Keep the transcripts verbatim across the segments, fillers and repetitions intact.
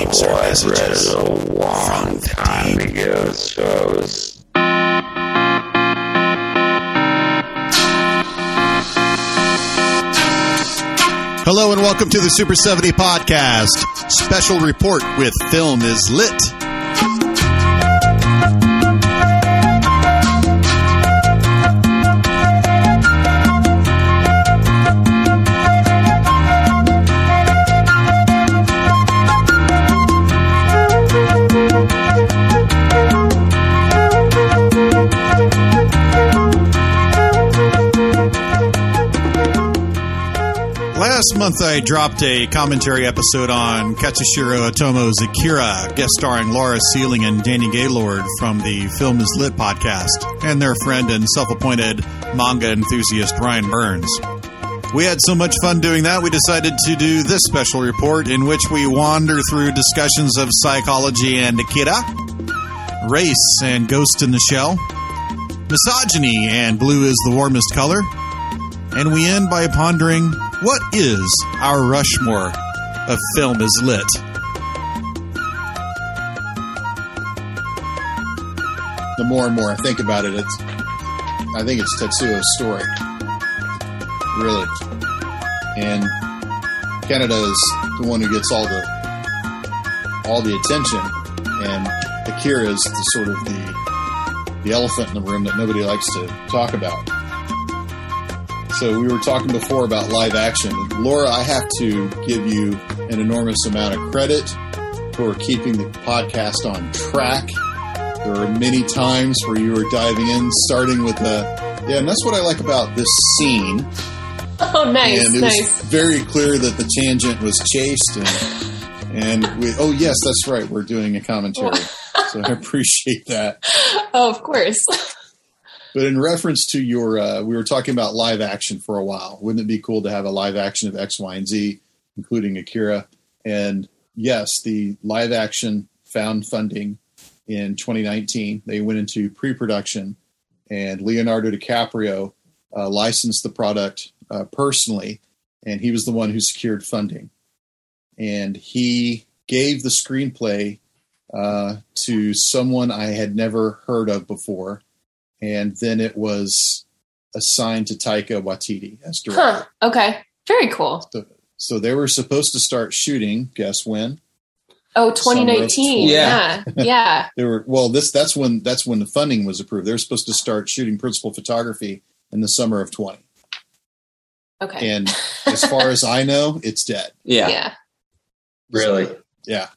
tapes or messages from the time tape. Ago, so was... Hello and welcome to the Super seventy Podcast. Special report with Film Is Lit. Last month, I dropped a commentary episode on Katsushiro Otomo's Akira, guest starring Laura Seiling and Danny Gaylord from the Film Is Lit podcast, and their friend and self-appointed manga enthusiast Ryan Burns. We had so much fun doing that, we decided to do this special report in which we wander through discussions of psychology and Akira, race and Ghost in the Shell, misogyny and Blue Is the Warmest Color, and we end by pondering... what is our Rushmore of Film Is Lit? The more and more I think about it, it's, I think it's Tetsuo's story. Really. And Canada is the one who gets all the all the attention, and Akira is the sort of the the elephant in the room that nobody likes to talk about. So we were talking before about live action. Laura, I have to give you an enormous amount of credit for keeping the podcast on track. There were many times where you were diving in, starting with the, yeah, and that's what I like about this scene. Oh, nice, and it was nice. Very clear that the tangent was chased. And, and we, oh, yes, that's right. We're doing a commentary. So I appreciate that. Oh, of course. But in reference to your, uh, we were talking about live action for a while. Wouldn't it be cool to have a live action of X, Y, and Z, including Akira? And yes, the live action found funding in twenty nineteen. They went into pre-production, and Leonardo DiCaprio uh, licensed the product uh, personally, and he was the one who secured funding. And he gave the screenplay uh, to someone I had never heard of before. And then it was assigned to Taika Waititi as director. Huh. Okay. Very cool. So, so they were supposed to start shooting. Guess when? Oh, twenty nineteen. Yeah. Yeah. yeah. They were, well, this, that's when, that's when the funding was approved. They were supposed to start shooting principal photography in the summer of twenty. Okay. And as far as I know, it's dead. Yeah. Yeah. Really? So, yeah.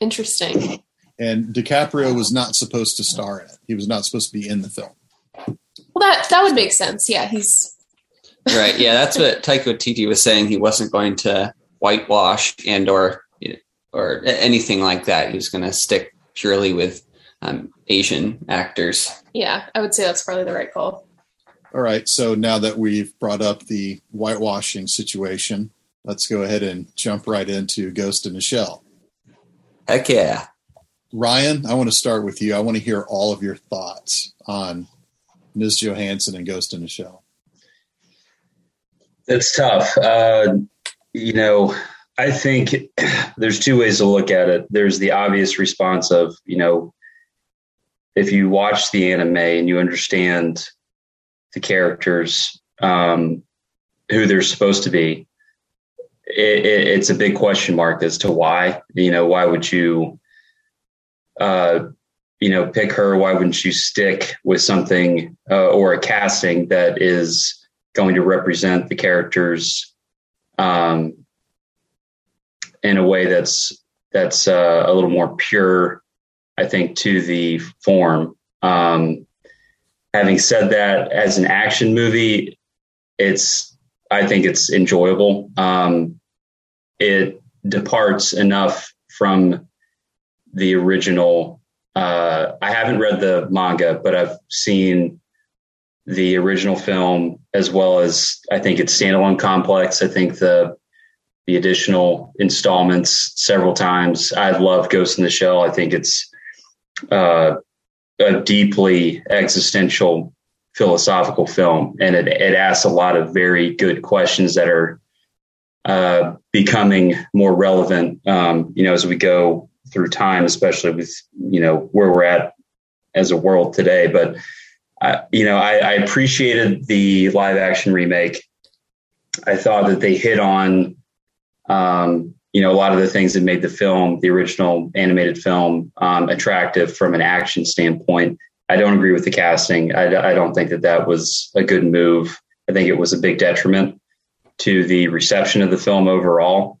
Interesting. And DiCaprio was not supposed to star in it. He was not supposed to be in the film. Well, that, that would make sense. Yeah, he's... right, yeah, that's what Taika Waititi was saying. He wasn't going to whitewash and or you know, or anything like that. He was going to stick purely with um, Asian actors. Yeah, I would say that's probably the right call. All right, so now that we've brought up the whitewashing situation, let's go ahead and jump right into Ghost in the Shell. Heck yeah. Ryan, I want to start with you. I want to hear all of your thoughts on Miz Johansson and Ghost in the Shell. It's tough. Uh, you know, I think there's two ways to look at it. There's the obvious response of, you know, if you watch the anime and you understand the characters, um, who they're supposed to be, it, it, it's a big question mark as to why. You know, why would you... Uh, you know, pick her? Why wouldn't you stick with something uh, or a casting that is going to represent the characters um, in a way that's that's uh, a little more pure, I think, to the form. Um, having said that, as an action movie, it's I think it's enjoyable. Um, it departs enough from the original, uh, I haven't read the manga, but I've seen the original film as well as I think it's standalone complex. I think the, the additional installments several times. I love Ghost in the Shell. I think it's, uh, a deeply existential philosophical film. And it, it asks a lot of very good questions that are uh, becoming more relevant, um, you know, as we go through time, especially with, you know, where we're at as a world today. But, uh, you know, I, I appreciated the live action remake. I thought that they hit on, um, you know, a lot of the things that made the film, the original animated film, um, attractive from an action standpoint. I don't agree with the casting. I, I don't think that that was a good move. I think it was a big detriment to the reception of the film overall.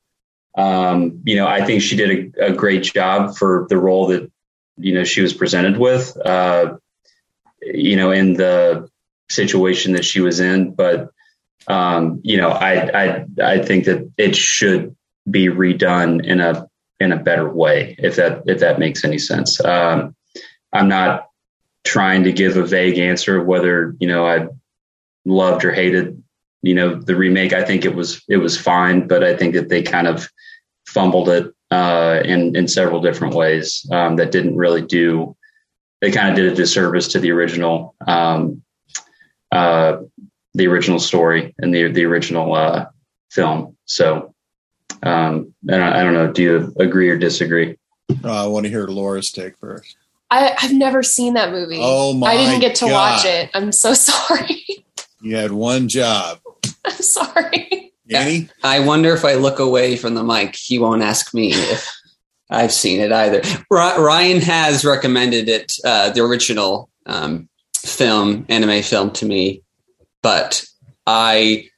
Um, you know, I think she did a, a great job for the role that, you know, she was presented with, uh, you know, in the situation that she was in. But, um, you know, I, I, I think that it should be redone in a, in a better way, if that, if that makes any sense. Um, I'm not trying to give a vague answer of whether, you know, I loved or hated, you know, the remake. I think it was, it was fine, but I think that they kind of fumbled it, uh, in, in several different ways, um, that didn't really do, they kind of did a disservice to the original, um, uh, the original story and the, the original, uh, film. So, um, and I, I don't know, do you agree or disagree? Uh, I want to hear Laura's take first. I, I've never seen that movie. Oh my! I didn't get to God. watch it. I'm so sorry. You had one job. I'm sorry. Danny? I wonder if I look away from the mic, he won't ask me if I've seen it either. Ryan has recommended it, uh, the original um, film, anime film, to me, but I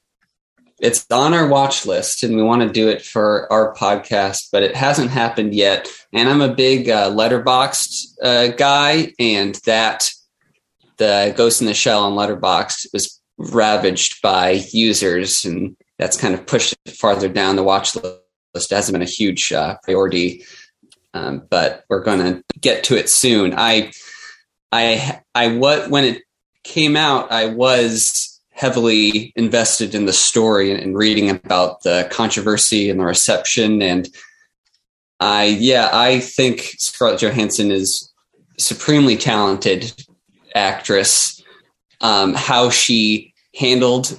it's on our watch list, and we want to do it for our podcast, but it hasn't happened yet. And I'm a big uh, Letterboxd uh, guy, and that the Ghost in the Shell on Letterboxd was ravaged by users, and that's kind of pushed farther down the watch list. It hasn't been a huge uh, priority, um, but we're going to get to it soon. I, I, I, what, when it came out, I was heavily invested in the story and, and reading about the controversy and the reception. And I, yeah, I think Scarlett Johansson is supremely talented actress. Um, how she handled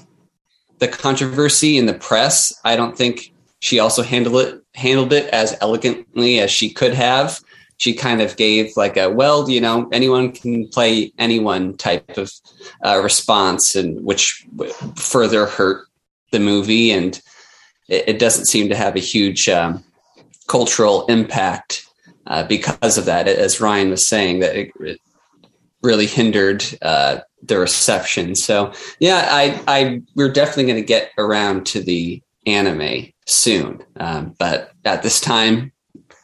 the controversy in the press, I don't think she also handled it handled it as elegantly as she could have. She kind of gave like a, well, you know, anyone can play anyone type of uh, response, and which further hurt the movie. And it, it doesn't seem to have a huge um, cultural impact uh, because of that. As Ryan was saying, that it, it really hindered uh, the reception. So yeah, I, I, we're definitely going to get around to the anime soon. Um, but at this time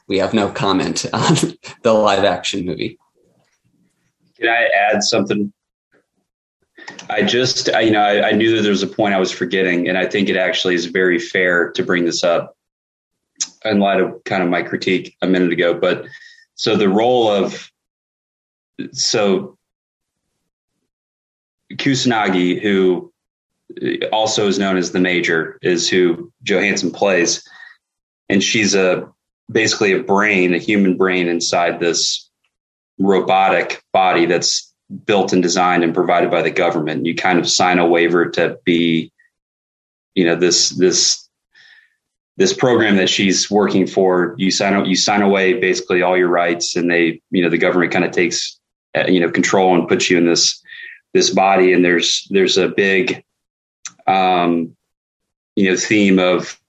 we have no comment on the live action movie. Can I add something? I just, I, you know, I, I knew that there was a point I was forgetting, and I think it actually is very fair to bring this up in light of kind of my critique a minute ago. But so the role of, So Kusanagi, who also is known as the Major, is who Johansson plays. And she's a basically a brain, a human brain inside this robotic body that's built and designed and provided by the government. You kind of sign a waiver to be, you know, this this this program that she's working for. You sign you sign away basically all your rights, and they, you know, the government kind of takes you know, control and puts you in this, this body. And there's, there's a big, um, you know, theme of,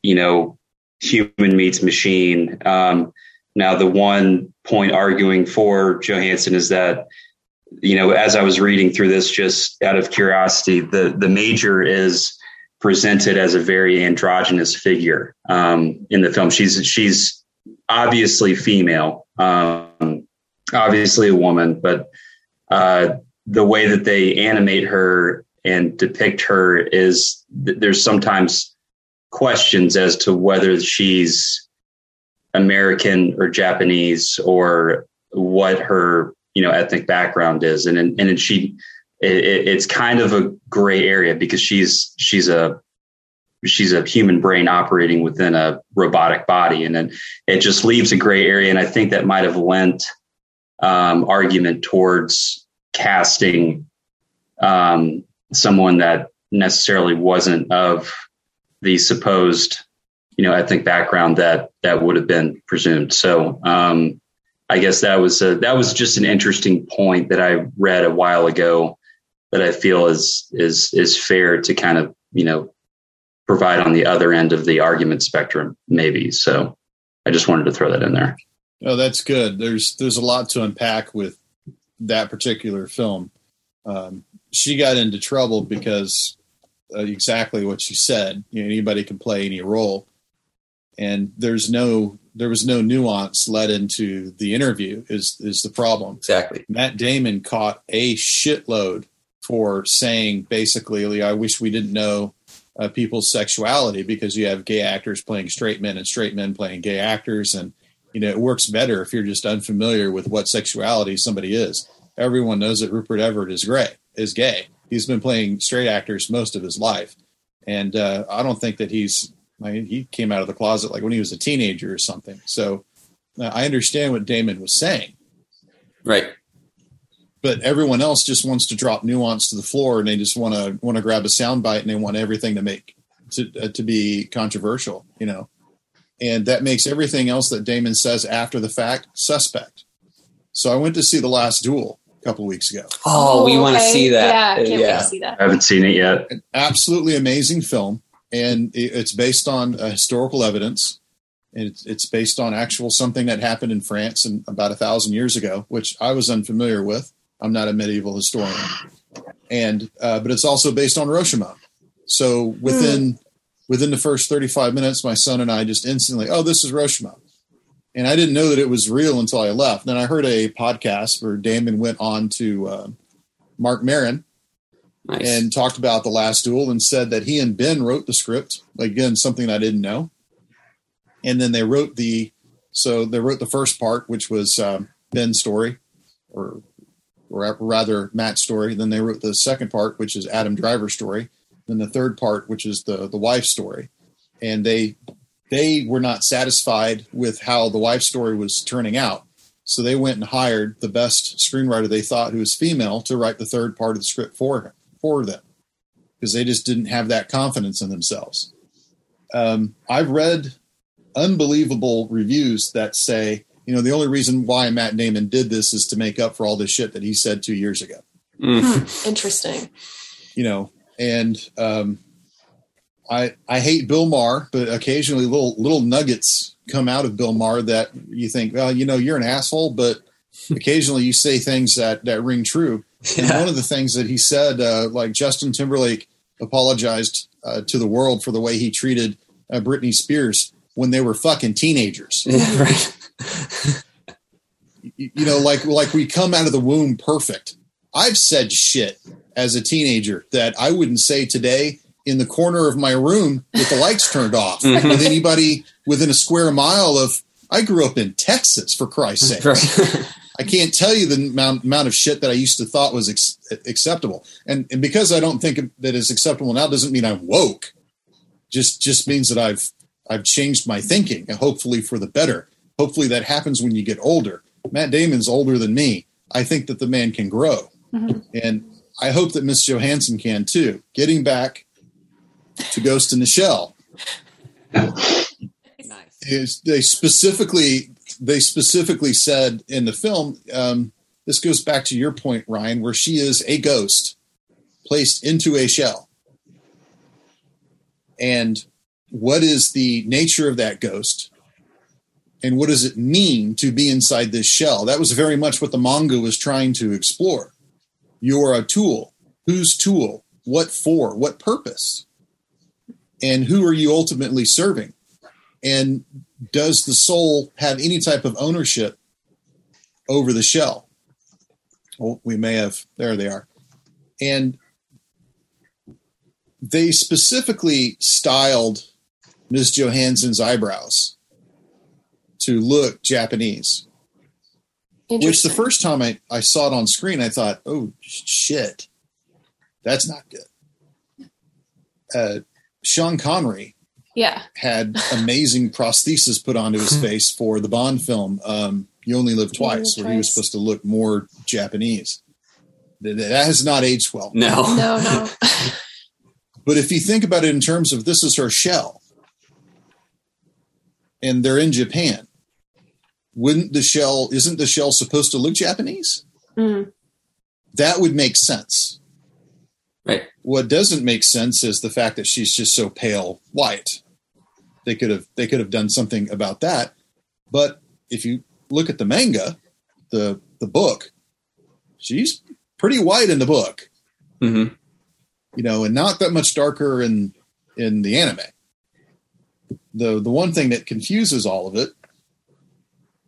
you know, human meets machine. Um, now the one point arguing for Johansson is that, you know, as I was reading through this, just out of curiosity, the, the Major is presented as a very androgynous figure, um, in the film. She's, she's obviously female, um, obviously a woman, but uh, the way that they animate her and depict her is th- there's sometimes questions as to whether she's American or Japanese or what her, you know, ethnic background is. And, and, and she, it, it's kind of a gray area because she's, she's a, she's a human brain operating within a robotic body. And then it just leaves a gray area. And I think that might've lent Um, argument towards casting um, someone that necessarily wasn't of the supposed, you know, ethnic background that that would have been presumed. So um, I guess that was a, that was just an interesting point that I read a while ago that I feel is is is fair to kind of, you know, provide on the other end of the argument spectrum, maybe. So I just wanted to throw that in there. Oh, that's good. There's there's a lot to unpack with that particular film. Um, she got into trouble because uh, exactly what she said. You know, anybody can play any role, and there's no there was no nuance let into the interview. Is is the problem exactly? Matt Damon caught a shitload for saying basically, "I wish we didn't know uh, people's sexuality because you have gay actors playing straight men and straight men playing gay actors, and you know it works better if you're just unfamiliar with what sexuality somebody is." Everyone knows that Rupert Everett is gray, is gay. He's been playing straight actors most of his life. And uh, I don't think that he's, I mean, he came out of the closet like when he was a teenager or something. So uh, I understand what Damon was saying. Right. But everyone else just wants to drop nuance to the floor, and they just want to want to grab a soundbite, and they want everything to make to, uh, to be controversial, you know. And that makes everything else that Damon says after the fact suspect. So I went to see The Last Duel a couple of weeks ago. Oh, we okay. want to see that. Yeah, can't yeah. wait to see that. I haven't seen it yet. An absolutely amazing film, and it's based on uh, historical evidence, and it's, it's based on actual something that happened in France in about a thousand years ago, which I was unfamiliar with. I'm not a medieval historian, and uh, but it's also based on Rashomon. So within mm. within the first thirty-five minutes, my son and I just instantly, oh, this is Rashomon. And I didn't know that it was real until I left. Then I heard a podcast where Damon went on to uh, Mark Maron nice. and talked about The Last Duel and said that he and Ben wrote the script. Again, something I didn't know. And then they wrote the, so they wrote the first part, which was um, Ben's story or, or rather Matt's story. Then they wrote the second part, which is Adam Driver's story. Then the third part, which is the, the wife's story. And they, They were not satisfied with how the wife's story was turning out. So they went and hired the best screenwriter they thought who was female to write the third part of the script for her, for them because they just didn't have that confidence in themselves. Um, I've read unbelievable reviews that say, you know, the only reason why Matt Damon did this is to make up for all this shit that he said two years ago. Mm. Interesting. You know, and, um, I, I hate Bill Maher, but occasionally little little nuggets come out of Bill Maher that you think, well, you know, you're an asshole, but occasionally you say things that, that ring true. Yeah. And one of the things that he said, uh, like Justin Timberlake apologized uh, to the world for the way he treated uh, Britney Spears when they were fucking teenagers. Yeah, right. you, you know, like like we come out of the womb perfect. I've said shit as a teenager that I wouldn't say today in the corner of my room with the lights turned off mm-hmm. with anybody within a square mile of, I grew up in Texas for Christ's sake. Right. I can't tell you the amount, amount of shit that I used to thought was ex- acceptable. And, and because I don't think that is acceptable now, doesn't mean I'm woke. Just, just means that I've, I've changed my thinking and hopefully for the better. Hopefully that happens when you get older. Matt Damon's older than me. I think that the man can grow. Mm-hmm. And I hope that Miss Johansson can too. Getting back to Ghost in the Shell. Nice. Is they specifically they specifically said in the film, um, this goes back to your point, Ryan, where she is a ghost placed into a shell. And what is the nature of that ghost? And what does it mean to be inside this shell? That was very much what the manga was trying to explore. You are a tool. Whose tool? What for? What purpose? And who are you ultimately serving? And does the soul have any type of ownership over the shell? Well, we may have, there they are. And they specifically styled Miz Johansson's eyebrows to look Japanese. Which the first time I, I saw it on screen, I thought, oh, shit, that's not good. Uh, Sean Connery yeah. had amazing prosthesis put onto his face for the Bond film, um, You Only Live Twice, where he was supposed to look more Japanese. That has not aged well. No. No, no. But if you think about it in terms of this is her shell, and they're in Japan, wouldn't the shell, isn't the shell supposed to look Japanese? Mm-hmm. That would make sense. Right. What doesn't make sense is the fact that she's just so pale white. They could have they could have done something about that. But if you look at the manga, the the book, she's pretty white in the book. Mm-hmm. You know, and not that much darker in in the anime. The the one thing that confuses all of it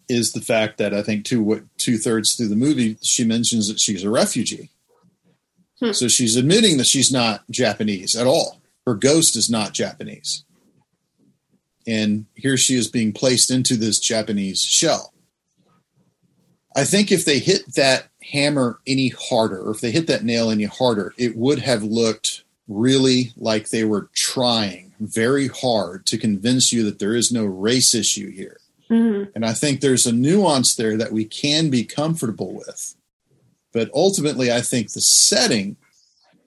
is the fact that I think two two thirds through the movie she mentions that she's a refugee. Hmm. So she's admitting that she's not Japanese at all. Her ghost is not Japanese. And here she is being placed into this Japanese shell. I think if they hit that hammer any harder, or if they hit that nail any harder, it would have looked really like they were trying very hard to convince you that there is no race issue here. Mm-hmm. And I think there's a nuance there that we can be comfortable with. But ultimately, I think the setting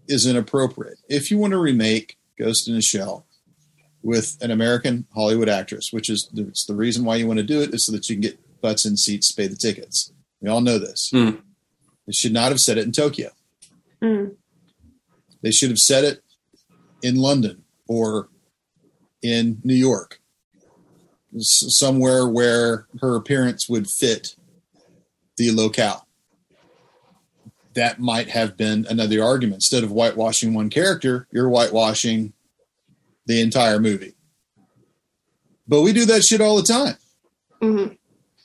is inappropriate. If you want to remake Ghost in the Shell with an American Hollywood actress, which is it's the reason why you want to do it, is so that you can get butts in seats, pay the tickets. We all know this. Mm. They should not have said it in Tokyo. Mm. They should have said it in London or in New York, somewhere where her appearance would fit the locale. That might have been another argument. Instead of whitewashing one character, you're whitewashing the entire movie. But we do that shit all the time. Mm-hmm.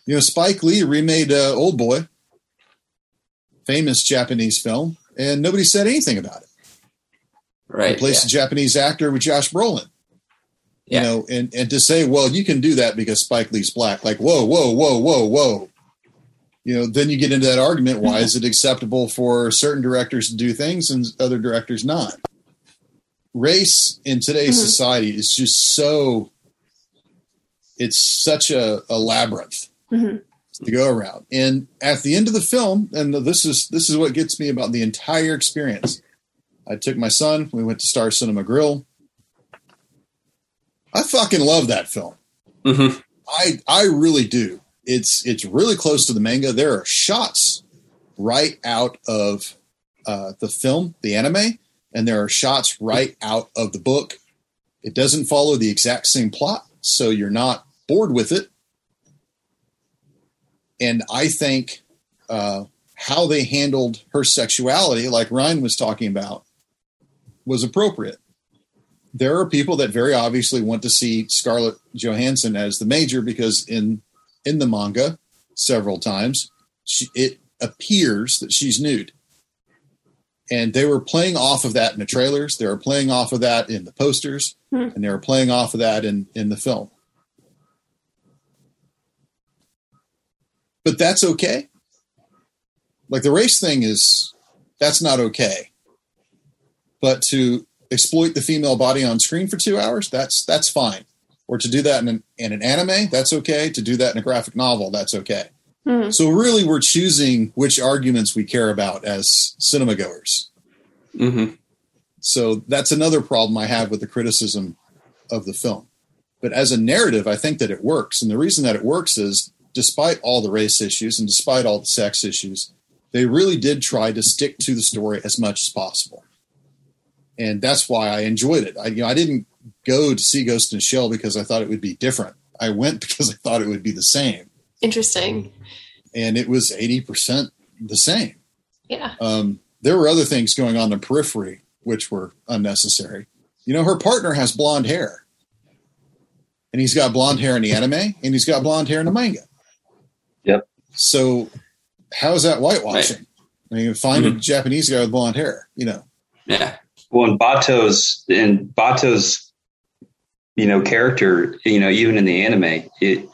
You know, Spike Lee remade uh, Old Boy, famous Japanese film, and nobody said anything about it. Right. Replaced yeah. a Japanese actor with Josh Brolin. Yeah. You know, and, and to say, well, you can do that because Spike Lee's black, like, whoa, whoa, whoa, whoa, whoa. You know, then you get into that argument. Why is it acceptable for certain directors to do things and other directors not? Race in today's mm-hmm. society is just so, it's such a, a labyrinth mm-hmm. to go around. And at the end of the film, and this is, this is what gets me about the entire experience. I took my son, we went to Star Cinema Grill. I fucking love that film. Mm-hmm. I, I really do. It's it's really close to the manga. There are shots right out of uh, the film, the anime, and there are shots right out of the book. It doesn't follow the exact same plot, so you're not bored with it. And I think uh, how they handled her sexuality, like Ryan was talking about, was appropriate. There are people that very obviously want to see Scarlett Johansson as the major because in... in the manga, several times, she, it appears that she's nude. And they were playing off of that in the trailers. They were playing off of that in the posters. Mm-hmm. And they were playing off of that in, in the film. But that's okay. Like the race thing is, that's not okay. But to exploit the female body on screen for two hours, that's that's fine. Or to do that in an, in an anime, that's okay. To do that in a graphic novel, that's okay. Mm-hmm. So really we're choosing which arguments we care about as cinema goers. Mm-hmm. So that's another problem I have with the criticism of the film. But as a narrative, I think that it works. And the reason that it works is despite all the race issues and despite all the sex issues, they really did try to stick to the story as much as possible. And that's why I enjoyed it. I, you know, I didn't go to see Ghost in the Shell because I thought it would be different. I went because I thought it would be the same. Interesting. And it was eighty percent the same. Yeah. Um, there were other things going on in the periphery, which were unnecessary. You know, her partner has blonde hair. And he's got blonde hair in the anime, and he's got blonde hair in the manga. Yep. So how is that whitewashing? Right. I mean, find mm-hmm. a Japanese guy with blonde hair, you know. Yeah. Well, in Bato's, in Bato's, you know, character, you know, even in the anime, it,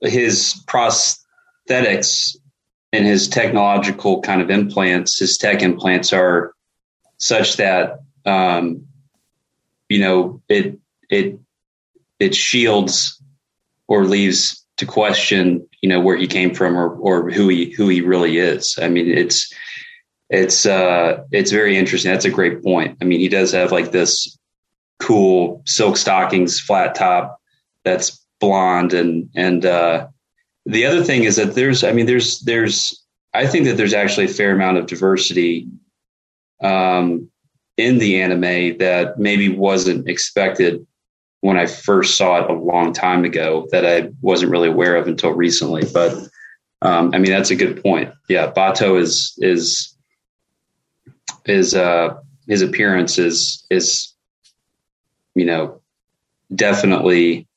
his prosthetics and his technological kind of implants, his tech implants are such that, um, you know, it, it, it shields or leaves to question, you know, where he came from or, or who he, who he really is. I mean, it's, it's uh, it's very interesting. That's a great point. I mean, he does have like this cool silk stockings, flat top that's blonde. And and uh, the other thing is that there's, I mean, there's, there's, I think that there's actually a fair amount of diversity um, in the anime that maybe wasn't expected when I first saw it a long time ago that I wasn't really aware of until recently. But um, I mean, that's a good point. Yeah. Bato is, is, is uh, his appearance is, is, you know, definitely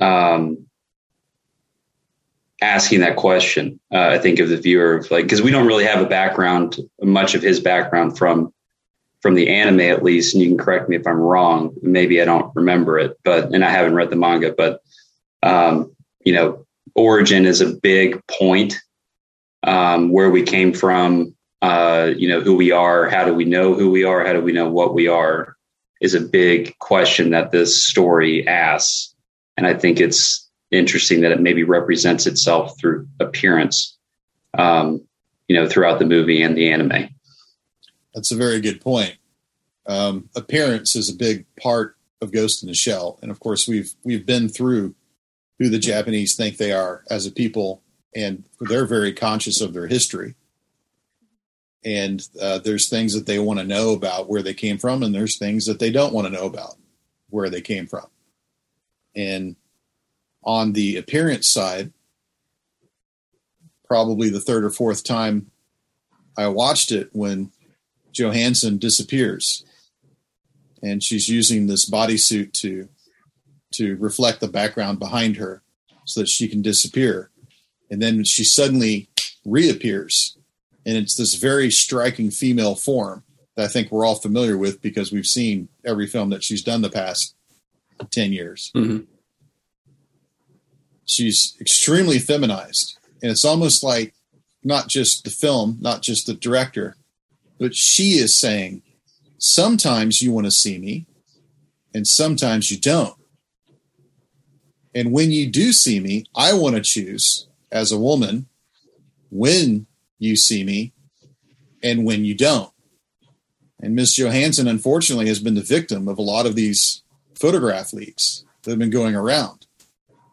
um, asking that question. Uh, I think of the viewer of like, cause we don't really have a background, much of his background from, from the anime at least, and you can correct me if I'm wrong, maybe I don't remember it, but, and I haven't read the manga, but, um, you know, origin is a big point, um, where we came from, uh, you know, who we are, how do we know who we are, how do we know what we are, is a big question that this story asks. And I think it's interesting that it maybe represents itself through appearance, um, you know, throughout the movie and the anime. That's a very good point. Um, appearance is a big part of Ghost in the Shell. And of course we've, we've been through who the Japanese think they are as a people, and they're very conscious of their history. And uh, there's things that they want to know about where they came from, and there's things that they don't want to know about where they came from. And on the appearance side, probably the third or fourth time I watched it, when Johansson disappears and she's using this bodysuit to to reflect the background behind her so that she can disappear, and then she suddenly reappears, and it's this very striking female form that I think we're all familiar with because we've seen every film that she's done the past ten years. Mm-hmm. She's extremely feminized, and it's almost like not just the film, not just the director, but she is saying, sometimes you want to see me and sometimes you don't. And when you do see me, I want to choose as a woman when you see me and when you don't. And Miss Johansson, unfortunately, has been the victim of a lot of these photograph leaks that have been going around.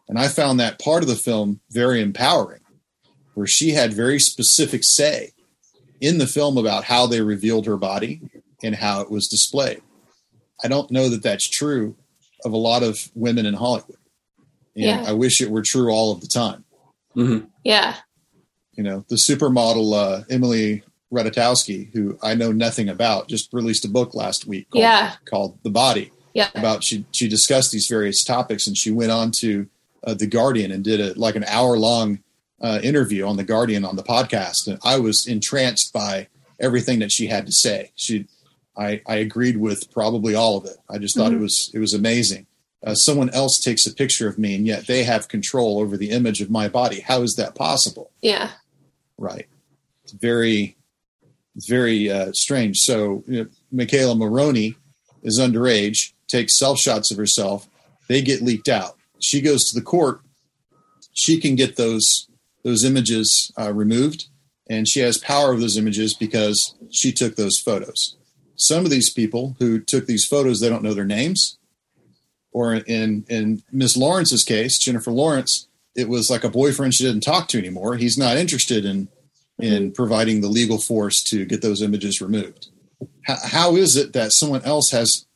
And I found that part of the film very empowering, where she had very specific say in the film about how they revealed her body and how it was displayed. I don't know that that's true of a lot of women in Hollywood. You yeah. know, I wish it were true all of the time. Mm-hmm. Yeah. You know, the supermodel, uh, Emily Ratajkowski, who I know nothing about, just released a book last week called, yeah. called The Body. Yeah. About she, she discussed these various topics, and she went on to uh, The Guardian and did a, like an hour long Uh, interview on The Guardian on the podcast, and I was entranced by everything that she had to say. She, I, I agreed with probably all of it. I just thought mm-hmm. it was it was amazing. Uh, someone else takes a picture of me, and yet they have control over the image of my body. How is that possible? Yeah, right. It's very, very uh, strange. So you know, Michaela Maroney is underage, takes self shots of herself. They get leaked out. She goes to the court. She can get those. those images uh, removed, and she has power of those images because she took those photos. Some of these people who took these photos, they don't know their names. Or in, in Miss Lawrence's case, Jennifer Lawrence, it was like a boyfriend she didn't talk to anymore. He's not interested in, mm-hmm. in providing the legal force to get those images removed. How, how is it that someone else has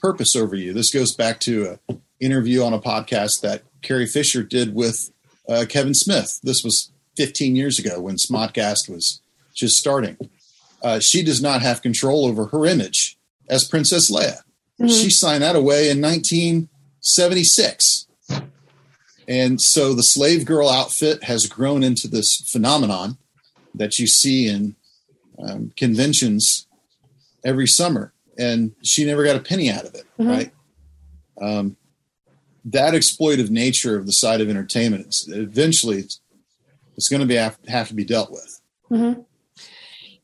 purpose over you? This goes back to an interview on a podcast that Carrie Fisher did with Uh, Kevin Smith. This was fifteen years ago when Smodcast was just starting. Uh, she does not have control over her image as Princess Leia. Mm-hmm. She signed that away in nineteen seventy-six. And so the slave girl outfit has grown into this phenomenon that you see in um, conventions every summer. And she never got a penny out of it, mm-hmm. right? Um, that exploitive nature of the side of entertainment, it's, eventually it's, it's going to be have, have to be dealt with. Mm-hmm.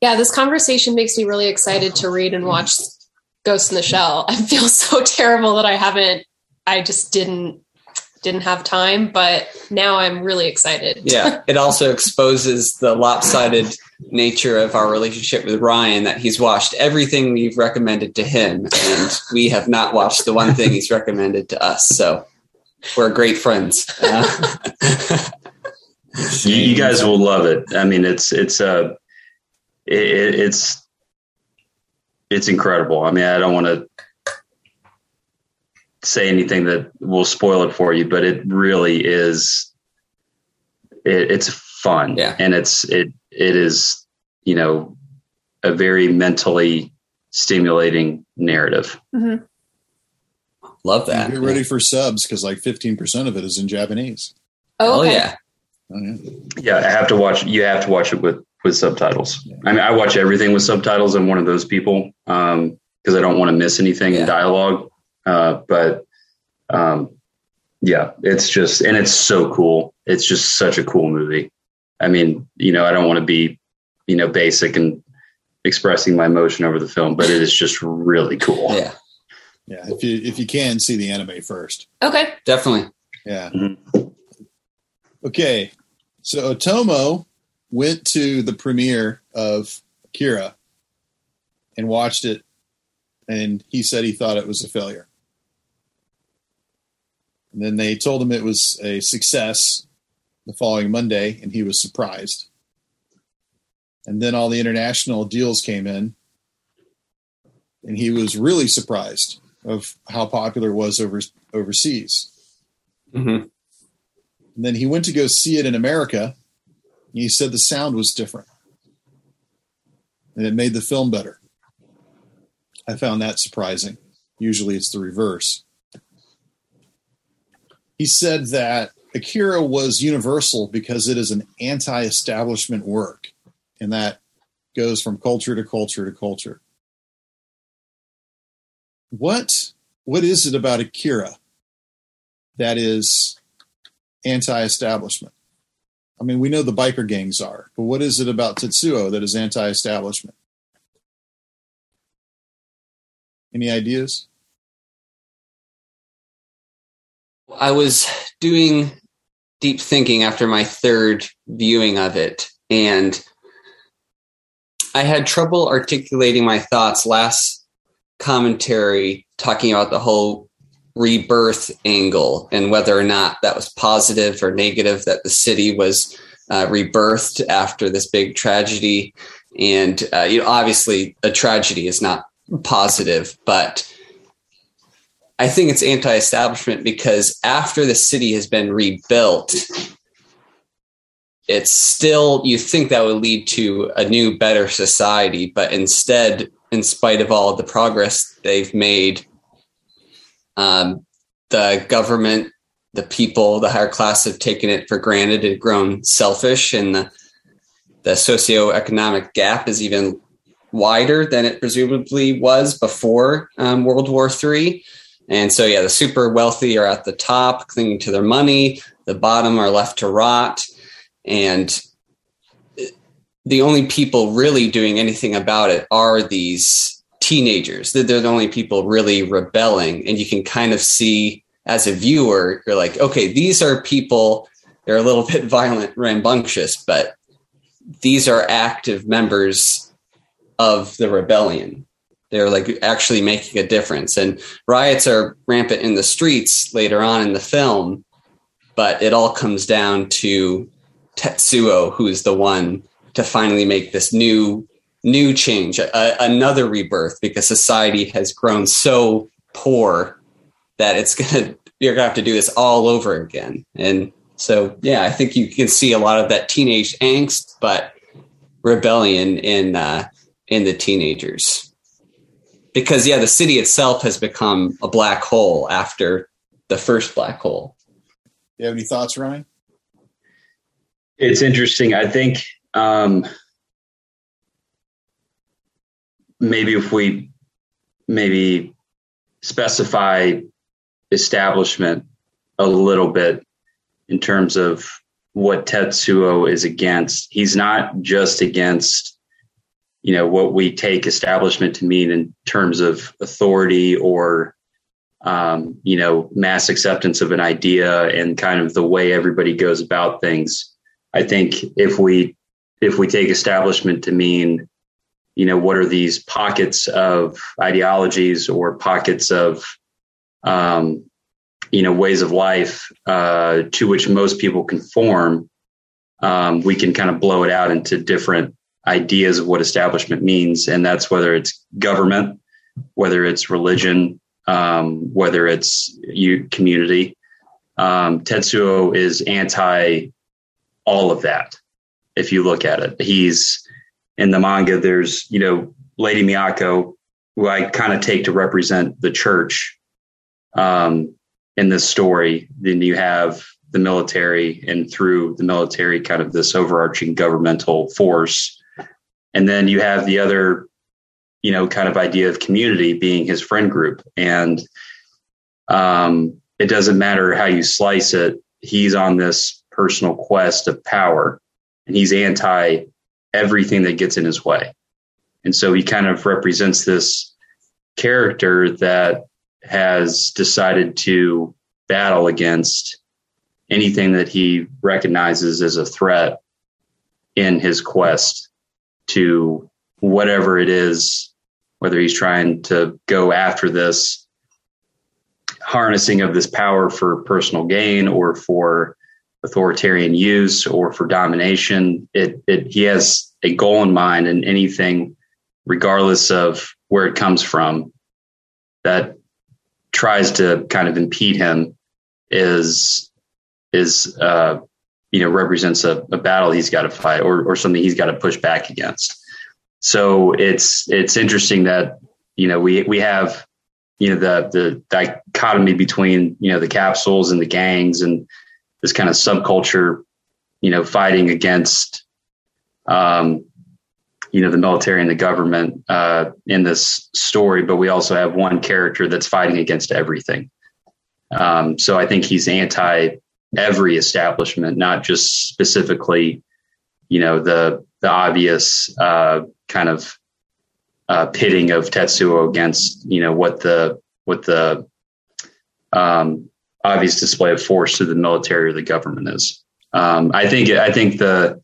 Yeah. This conversation makes me really excited to read and watch Ghost in the Shell. I feel so terrible that I haven't, I just didn't, didn't have time, but now I'm really excited. Yeah. It also exposes the lopsided nature of our relationship with Ryan that he's watched everything we've recommended to him, and we have not watched the one thing he's recommended to us. So we're great friends. Uh, you, you guys will love it. I mean, it's it's a uh, it, it's it's incredible. I mean, I don't want to say anything that will spoil it for you, but it really is. It, it's fun, yeah, and it's it it is, you know, a very mentally stimulating narrative. Mm-hmm. Love that. Get ready for subs, because like fifteen percent of it is in Japanese. Oh, okay. yeah. oh yeah. Yeah. I have to watch, you have to watch it with, with subtitles. Yeah. I mean, I watch everything with subtitles. I'm one of those people, um, cause I don't want to miss anything yeah. in dialogue. Uh, but, um, yeah, it's just, and it's so cool. It's just such a cool movie. I mean, you know, I don't want to be, you know, basic and expressing my emotion over the film, but it is just really cool. Yeah. Yeah, if you if you can, see the anime first. Okay. Definitely. Yeah. Mm-hmm. Okay. So Otomo went to the premiere of Akira and watched it, and he said he thought it was a failure. And then they told him it was a success the following Monday, and he was surprised. And then all the international deals came in, and he was really surprised of how popular it was over, overseas. Mm-hmm. And then he went to go see it in America, and he said the sound was different, and it made the film better. I found that surprising. Usually it's the reverse. He said that Akira was universal because it is an anti-establishment work, and that goes from culture to culture to culture. What what is it about Akira that is anti-establishment? I mean, we know the biker gangs are, but what is it about Tetsuo that is anti-establishment? Any ideas? I was doing deep thinking after my third viewing of it, and I had trouble articulating my thoughts last commentary talking about the whole rebirth angle and whether or not that was positive or negative, that the city was uh, rebirthed after this big tragedy. And, uh, you know, obviously a tragedy is not positive, but I think it's anti-establishment because after the city has been rebuilt, it's still, you think that would lead to a new, better society, but instead, in spite of all of the progress they've made, um, the government, the people, the higher class have taken it for granted and grown selfish, and the, the socioeconomic gap is even wider than it presumably was before um, World War Three. And so, yeah, the super wealthy are at the top, clinging to their money. The bottom are left to rot. And the only people really doing anything about it are these teenagers. They're the only people really rebelling. And you can kind of see as a viewer, you're like, okay, these are people, they're a little bit violent, rambunctious, but these are active members of the rebellion. They're like actually making a difference. And riots are rampant in the streets later on in the film, but it all comes down to Tetsuo, who is the one to finally make this new, new change, a, another rebirth, because society has grown so poor that it's gonna, you're gonna have to do this all over again. And so, yeah, I think you can see a lot of that teenage angst, but rebellion in, uh, in the teenagers, because yeah, the city itself has become a black hole after the first black hole. You have any thoughts, Ryan? It's interesting. I think, Um, maybe if we maybe specify establishment a little bit in terms of what Tetsuo is against, he's not just against, you know, what we take establishment to mean in terms of authority or, um, you know, mass acceptance of an idea and kind of the way everybody goes about things. I think if we if we take establishment to mean, you know, what are these pockets of ideologies or pockets of, um, you know, ways of life uh, to which most people conform, um, we can kind of blow it out into different ideas of what establishment means. And that's whether it's government, whether it's religion, um, whether it's you community. Um, Tetsuo is anti all of that. If you look at it, he's in the manga. There's, you know, Lady Miyako, who I kind of take to represent the church um, in this story. Then you have the military, and through the military, kind of this overarching governmental force. And then you have the other, you know, kind of idea of community being his friend group. And um, it doesn't matter how you slice it. He's on this personal quest of power, and he's anti everything that gets in his way. And so he kind of represents this character that has decided to battle against anything that he recognizes as a threat in his quest to whatever it is, whether he's trying to go after this harnessing of this power for personal gain or for authoritarian use or for domination. It, it he has a goal in mind, and anything, regardless of where it comes from, that tries to kind of impede him is is uh, you know represents a, a battle he's got to fight, or or something he's got to push back against. So it's it's interesting that you know we we have you know the the dichotomy between you know the capsules and the gangs and this kind of subculture, you know, fighting against, um, you know, the military and the government uh, in this story. But we also have one character that's fighting against everything. Um, so I think he's anti every establishment, not just specifically, you know, the the obvious uh, kind of uh, pitting of Tetsuo against, you know, what the what the um, obvious display of force to the military or the government is. Um, I think, I think the,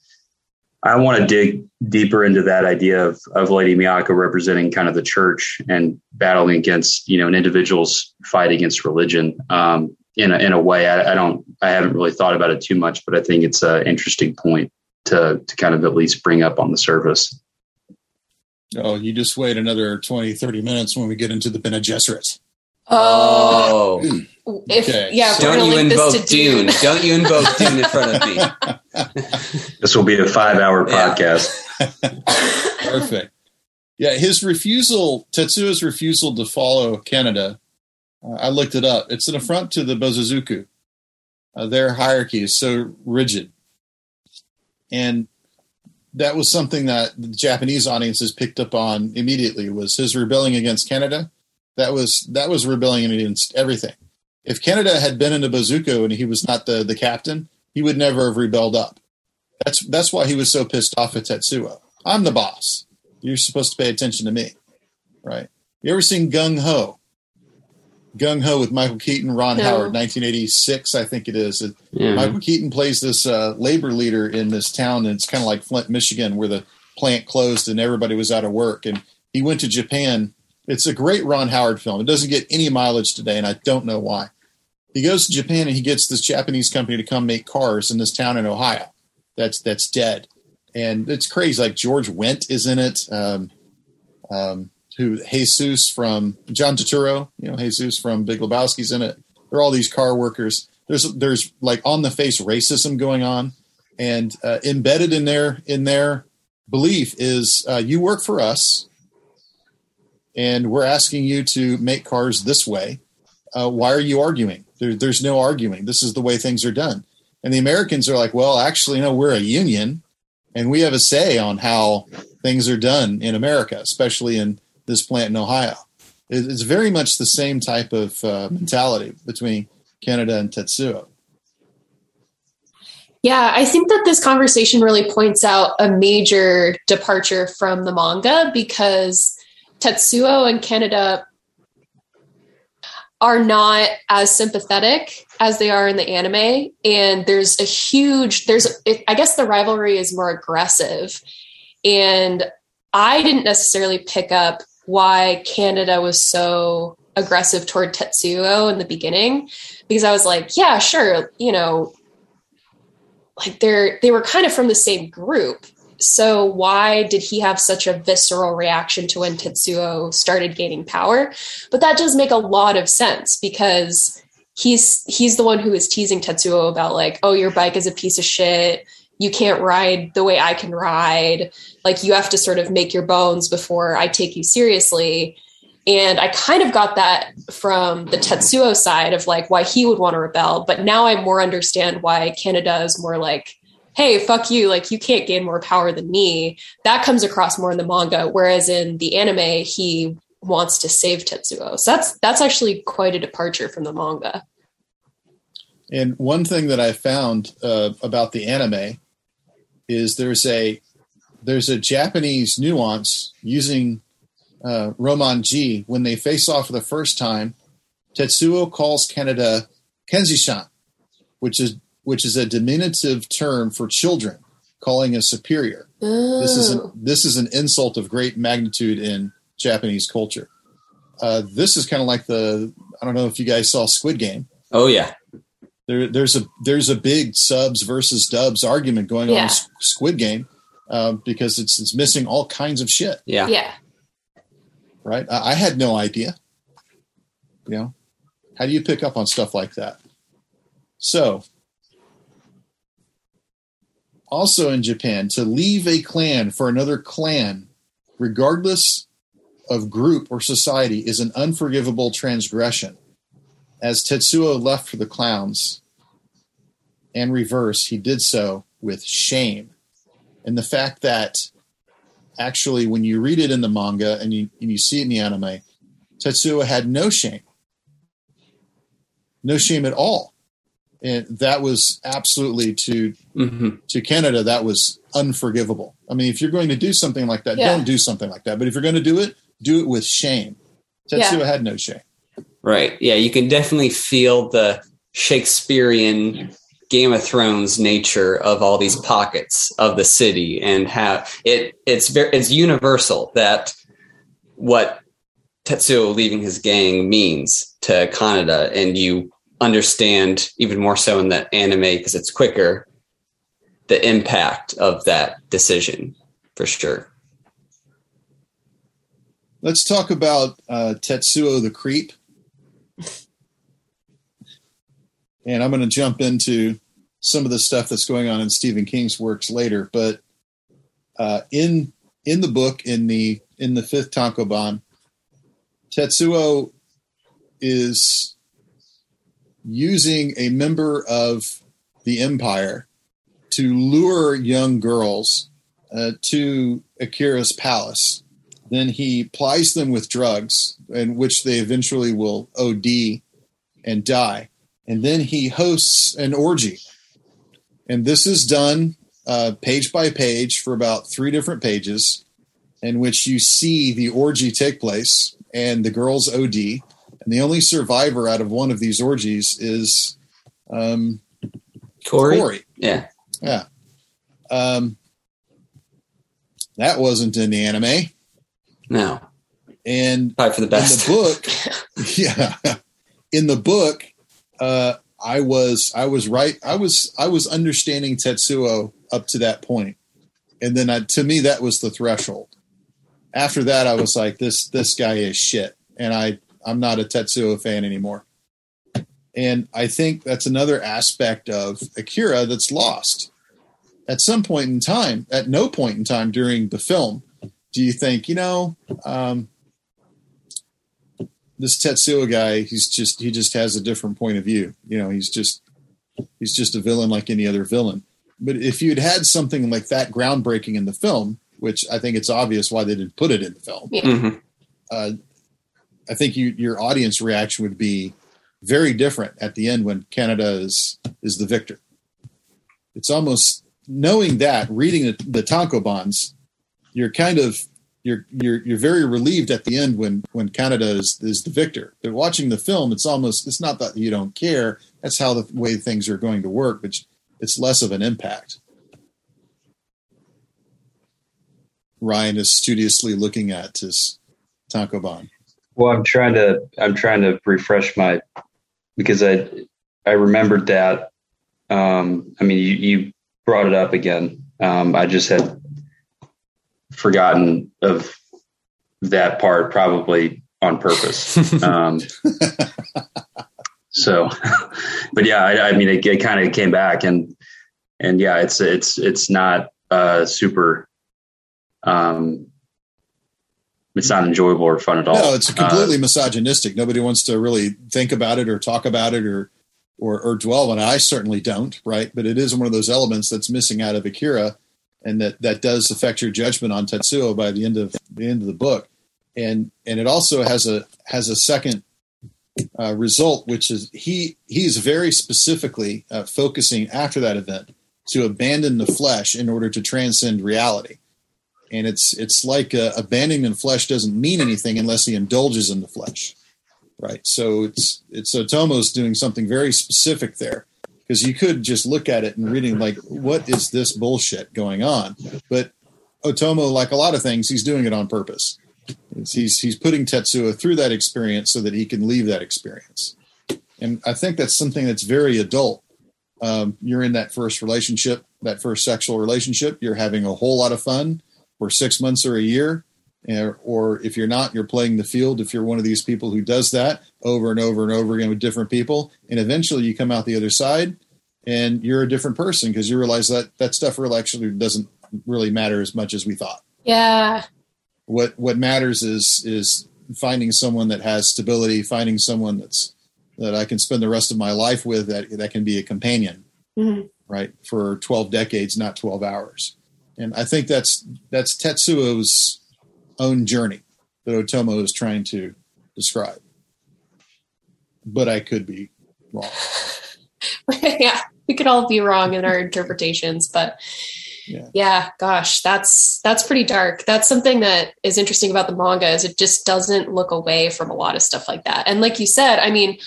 I want to dig deeper into that idea of, of Lady Miyako representing kind of the church and battling against, you know, an individual's fight against religion um, in a, in a way. I, I don't, I haven't really thought about it too much, but I think it's an interesting point to, to kind of at least bring up on the surface. Oh, you just wait another twenty, thirty minutes when we get into the Bene Gesserit. Oh, if, okay. yeah, so don't, you invoke Dune. Dune. Don't you invoke Dune in front of me. This will be a five-hour podcast. Yeah. Perfect. Yeah, his refusal, Tetsuo's refusal to follow Canada, uh, I looked it up. It's an affront to the Bōsōzoku. Uh, their hierarchy is so rigid. And that was something that the Japanese audiences picked up on immediately, was his rebelling against Canada. That was that was rebellion against everything. If Canada had been in the Bōsōzoku and he was not the, the captain, he would never have rebelled up. That's that's why he was so pissed off at Tetsuo. I'm the boss. You're supposed to pay attention to me, right? You ever seen Gung Ho? Gung Ho with Michael Keaton, Ron no. Howard, nineteen eighty-six, I think it is. Mm-hmm. Michael Keaton plays this uh, labor leader in this town, and it's kind of like Flint, Michigan, where the plant closed and everybody was out of work. And he went to Japan. It's a great Ron Howard film. It doesn't get any mileage today, and I don't know why. He goes to Japan, and he gets this Japanese company to come make cars in this town in Ohio that's that's dead. And it's crazy. Like, George Wendt is in it, um, um, who Jesus from John Turturro, you know, Jesus from Big Lebowski's in it. There are all these car workers. There's, there's like, on-the-face racism going on. And uh, embedded in their, in their belief is, uh, you work for us, and we're asking you to make cars this way. Uh, why are you arguing? There, there's no arguing. This is the way things are done. And the Americans are like, well, actually, no, we're a union, and we have a say on how things are done in America, especially in this plant in Ohio. It, it's very much the same type of uh, mentality between Canada and Tetsuo. Yeah, I think that this conversation really points out a major departure from the manga, because Tetsuo and Canada, are not as sympathetic as they are in the anime. And there's a huge, there's, I guess the rivalry is more aggressive. And I didn't necessarily pick up why Canada was so aggressive toward Tetsuo in the beginning, because I was like, yeah, sure. You know, like they're, they were kind of from the same group. So why did he have such a visceral reaction to when Tetsuo started gaining power? But that does make a lot of sense, because he's he's the one who is teasing Tetsuo about like, oh, your bike is a piece of shit. You can't ride the way I can ride. Like, you have to sort of make your bones before I take you seriously. And I kind of got that from the Tetsuo side of like why he would want to rebel. But now I more understand why Canada is more like, hey, fuck you, like, you can't gain more power than me. That comes across more in the manga, whereas in the anime, he wants to save Tetsuo. So that's that's actually quite a departure from the manga. And one thing that I found uh, about the anime is there's a there's a Japanese nuance using uh, Romanji. When they face off for the first time, Tetsuo calls Canada Kenji-shan, which is which is a diminutive term for children, calling a superior. Ooh. This is an, this is an insult of great magnitude in Japanese culture. Uh, this is kind of like the, I don't know if you guys saw Squid Game. Oh yeah. There, there's a, there's a big subs versus dubs argument going yeah. on in Squid Game uh, because it's, it's missing all kinds of shit. Yeah. Yeah. Right. I, I had no idea, you know, how do you pick up on stuff like that? So, also in Japan, to leave a clan for another clan, regardless of group or society, is an unforgivable transgression. As Tetsuo left for the clowns and reverse, he did so with shame. And the fact that actually when you read it in the manga and you, and you see it in the anime, Tetsuo had no shame. No shame at all. And that was absolutely to mm-hmm. to Canada. That was unforgivable. I mean, if you're going to do something like that, yeah. don't do something like that. But if you're going to do it, do it with shame. Tetsuo yeah. had no shame. Right. Yeah. You can definitely feel the Shakespearean Game of Thrones nature of all these pockets of the city, and how it it's very, it's universal that what Tetsuo leaving his gang means to Canada, and you understand even more so in the anime because it's quicker, the impact of that decision for sure. Let's talk about uh, Tetsuo the creep. And I'm going to jump into some of the stuff that's going on in Stephen King's works later, but uh, in in the book, in the in the fifth tankobon, Tetsuo is using a member of the empire to lure young girls uh, to Akira's palace. Then he plies them with drugs, in which they eventually will O D and die. And then he hosts an orgy. And this is done uh, page by page for about three different pages, in which you see the orgy take place and the girls O D. And the only survivor out of one of these orgies is um, Corey. Corey. Yeah. Yeah. Um, that wasn't in the anime. No. And probably for the best. In the book, yeah. In the book, uh, I was I was right. I was I was understanding Tetsuo up to that point. And then I, to me, that was the threshold. After that, I was like, this this guy is shit. And I I'm not a Tetsuo fan anymore. And I think that's another aspect of Akira that's lost. At some point in time, at no point in time during the film, do you think, you know, um, this Tetsuo guy, he's just, he just has a different point of view. You know, he's just, he's just a villain like any other villain. But if you'd had something like that groundbreaking in the film, which I think it's obvious why they didn't put it in the film, yeah. mm-hmm. uh, I think you, your audience reaction would be very different at the end when Canada is, is the victor. It's almost knowing that, reading the, the tankobons, you're kind of you're you're you're very relieved at the end when when Canada is, is the victor. They're watching the film. It's almost it's not that you don't care. That's how the way things are going to work, but it's less of an impact. Ryan is studiously looking at his tankobon. Well, I'm trying to I'm trying to refresh my because I I remembered that. Um, I mean, you, you brought it up again. Um, I just had forgotten of that part, probably on purpose. Um, so, but yeah, I, I mean, it, it kind of came back, and and yeah, it's it's it's not uh, super. Um, it's not enjoyable or fun at all. No, it's completely uh, misogynistic. Nobody wants to really think about it or talk about it or, or, or dwell on it. I certainly don't. Right. But it is one of those elements that's missing out of Akira, and that, that does affect your judgment on Tetsuo by the end of the end of the book. And, and it also has a, has a second uh, result, which is he, he's very specifically uh, focusing after that event to abandon the flesh in order to transcend reality. And it's it's like uh, abandoning the flesh doesn't mean anything unless he indulges in the flesh, right? So it's it's Otomo's doing something very specific there, because you could just look at it and reading like, what is this bullshit going on? But Otomo, like a lot of things, he's doing it on purpose. It's, he's he's putting Tetsuo through that experience so that he can leave that experience. And I think that's something that's very adult. Um, you're in that first relationship, that first sexual relationship. You're having a whole lot of fun. Or six months or a year, or if you're not, you're playing the field. If you're one of these people who does that over and over and over again with different people, and eventually you come out the other side and you're a different person because you realize that that stuff really actually doesn't really matter as much as we thought. Yeah. What what matters is is finding someone that has stability, finding someone that's that I can spend the rest of my life with, that that can be a companion, mm-hmm. right? For twelve decades, not twelve hours. And I think that's that's Tetsuo's own journey that Otomo is trying to describe. But I could be wrong. Yeah, we could all be wrong in our interpretations. But yeah. yeah, gosh, that's that's pretty dark. That's something that is interesting about the manga is it just doesn't look away from a lot of stuff like that. And like you said, I mean,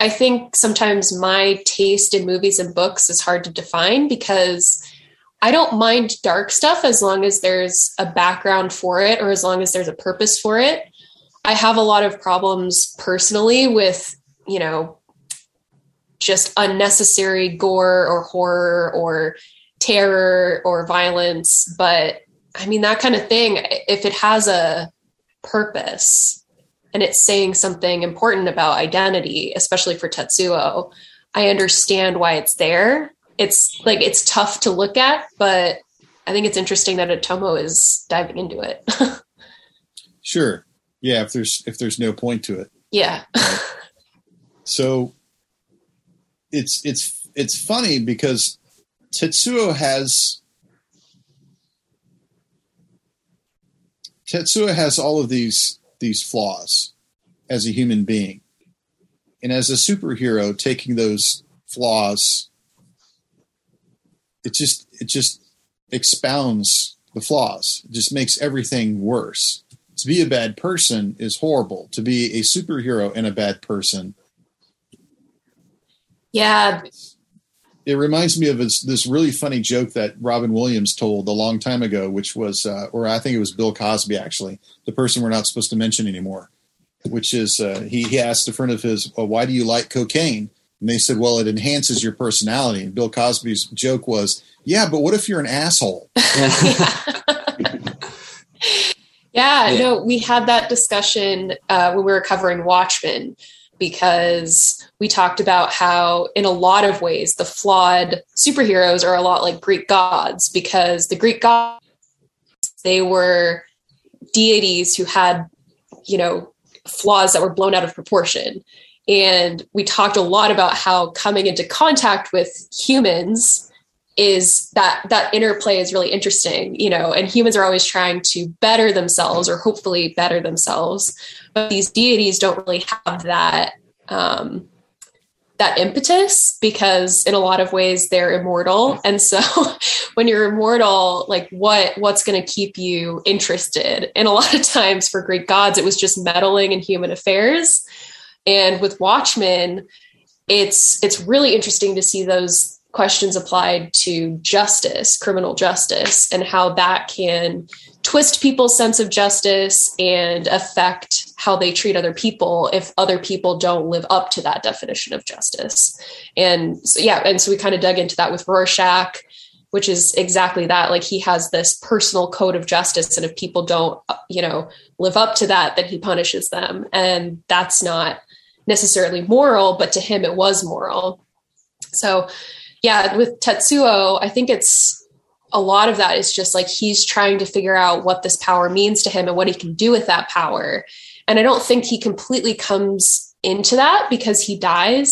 I think sometimes my taste in movies and books is hard to define because I don't mind dark stuff as long as there's a background for it or as long as there's a purpose for it. I have a lot of problems personally with, you know, just unnecessary gore or horror or terror or violence. But I mean, that kind of thing, if it has a purpose and it's saying something important about identity, especially for Tetsuo, I understand why it's there. It's like, it's tough to look at, but I think it's interesting that Otomo is diving into it. Sure. Yeah. If there's, if there's no point to it. Yeah. Right? So it's, it's, it's funny because Tetsuo has, Tetsuo has all of these, these flaws as a human being. And as a superhero, taking those flaws, It just it just expounds the flaws. It just makes everything worse. To be a bad person is horrible. To be a superhero and a bad person. Yeah. It reminds me of this, this really funny joke that Robin Williams told a long time ago, which was, uh, or I think it was Bill Cosby, actually, the person we're not supposed to mention anymore, which is uh, he, he asked a friend of his, well, why do you like cocaine? And they said, well, it enhances your personality. And Bill Cosby's joke was, yeah, but what if you're an asshole? yeah, yeah, no, we had that discussion uh, when we were covering Watchmen, because we talked about how in a lot of ways the flawed superheroes are a lot like Greek gods, because the Greek gods, they were deities who had, you know, flaws that were blown out of proportion. And we talked a lot about how coming into contact with humans is that that interplay is really interesting, you know, and humans are always trying to better themselves or hopefully better themselves. But these deities don't really have that um, that impetus, because in a lot of ways they're immortal. And so when you're immortal, like what, what's going to keep you interested? And a lot of times for Greek gods, it was just meddling in human affairs. And with Watchmen, it's, it's really interesting to see those questions applied to justice, criminal justice, and how that can twist people's sense of justice and affect how they treat other people if other people don't live up to that definition of justice. And so, yeah. And so we kind of dug into that with Rorschach, which is exactly that. Like, he has this personal code of justice, and if people don't, you know, live up to that, then he punishes them. And that's not necessarily moral, but to him it was moral. So yeah, with Tetsuo, I think it's, a lot of that is just like, he's trying to figure out what this power means to him and what he can do with that power. And I don't think he completely comes into that because he dies.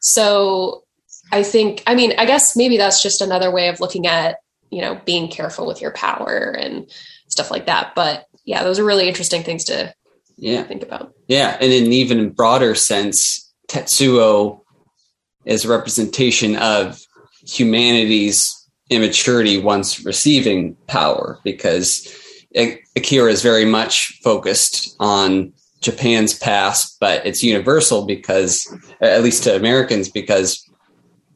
So I think, I mean, I guess maybe that's just another way of looking at, you know, being careful with your power and stuff like that. But yeah, those are really interesting things to yeah. think about. Yeah. And in an even broader sense, Tetsuo is a representation of humanity's immaturity once receiving power, because Akira is very much focused on Japan's past, but it's universal, because at least to Americans, because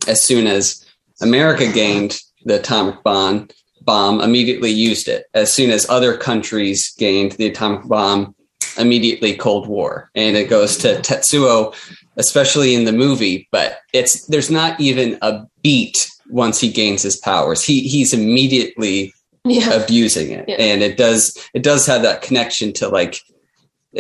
as soon as America gained the atomic bomb, bomb immediately used it. As soon as other countries gained the atomic bomb, immediately Cold War. And it goes to Tetsuo, especially in the movie, but it's, there's not even a beat once he gains his powers. He he's immediately yeah. abusing it. Yeah. And it does, it does have that connection to like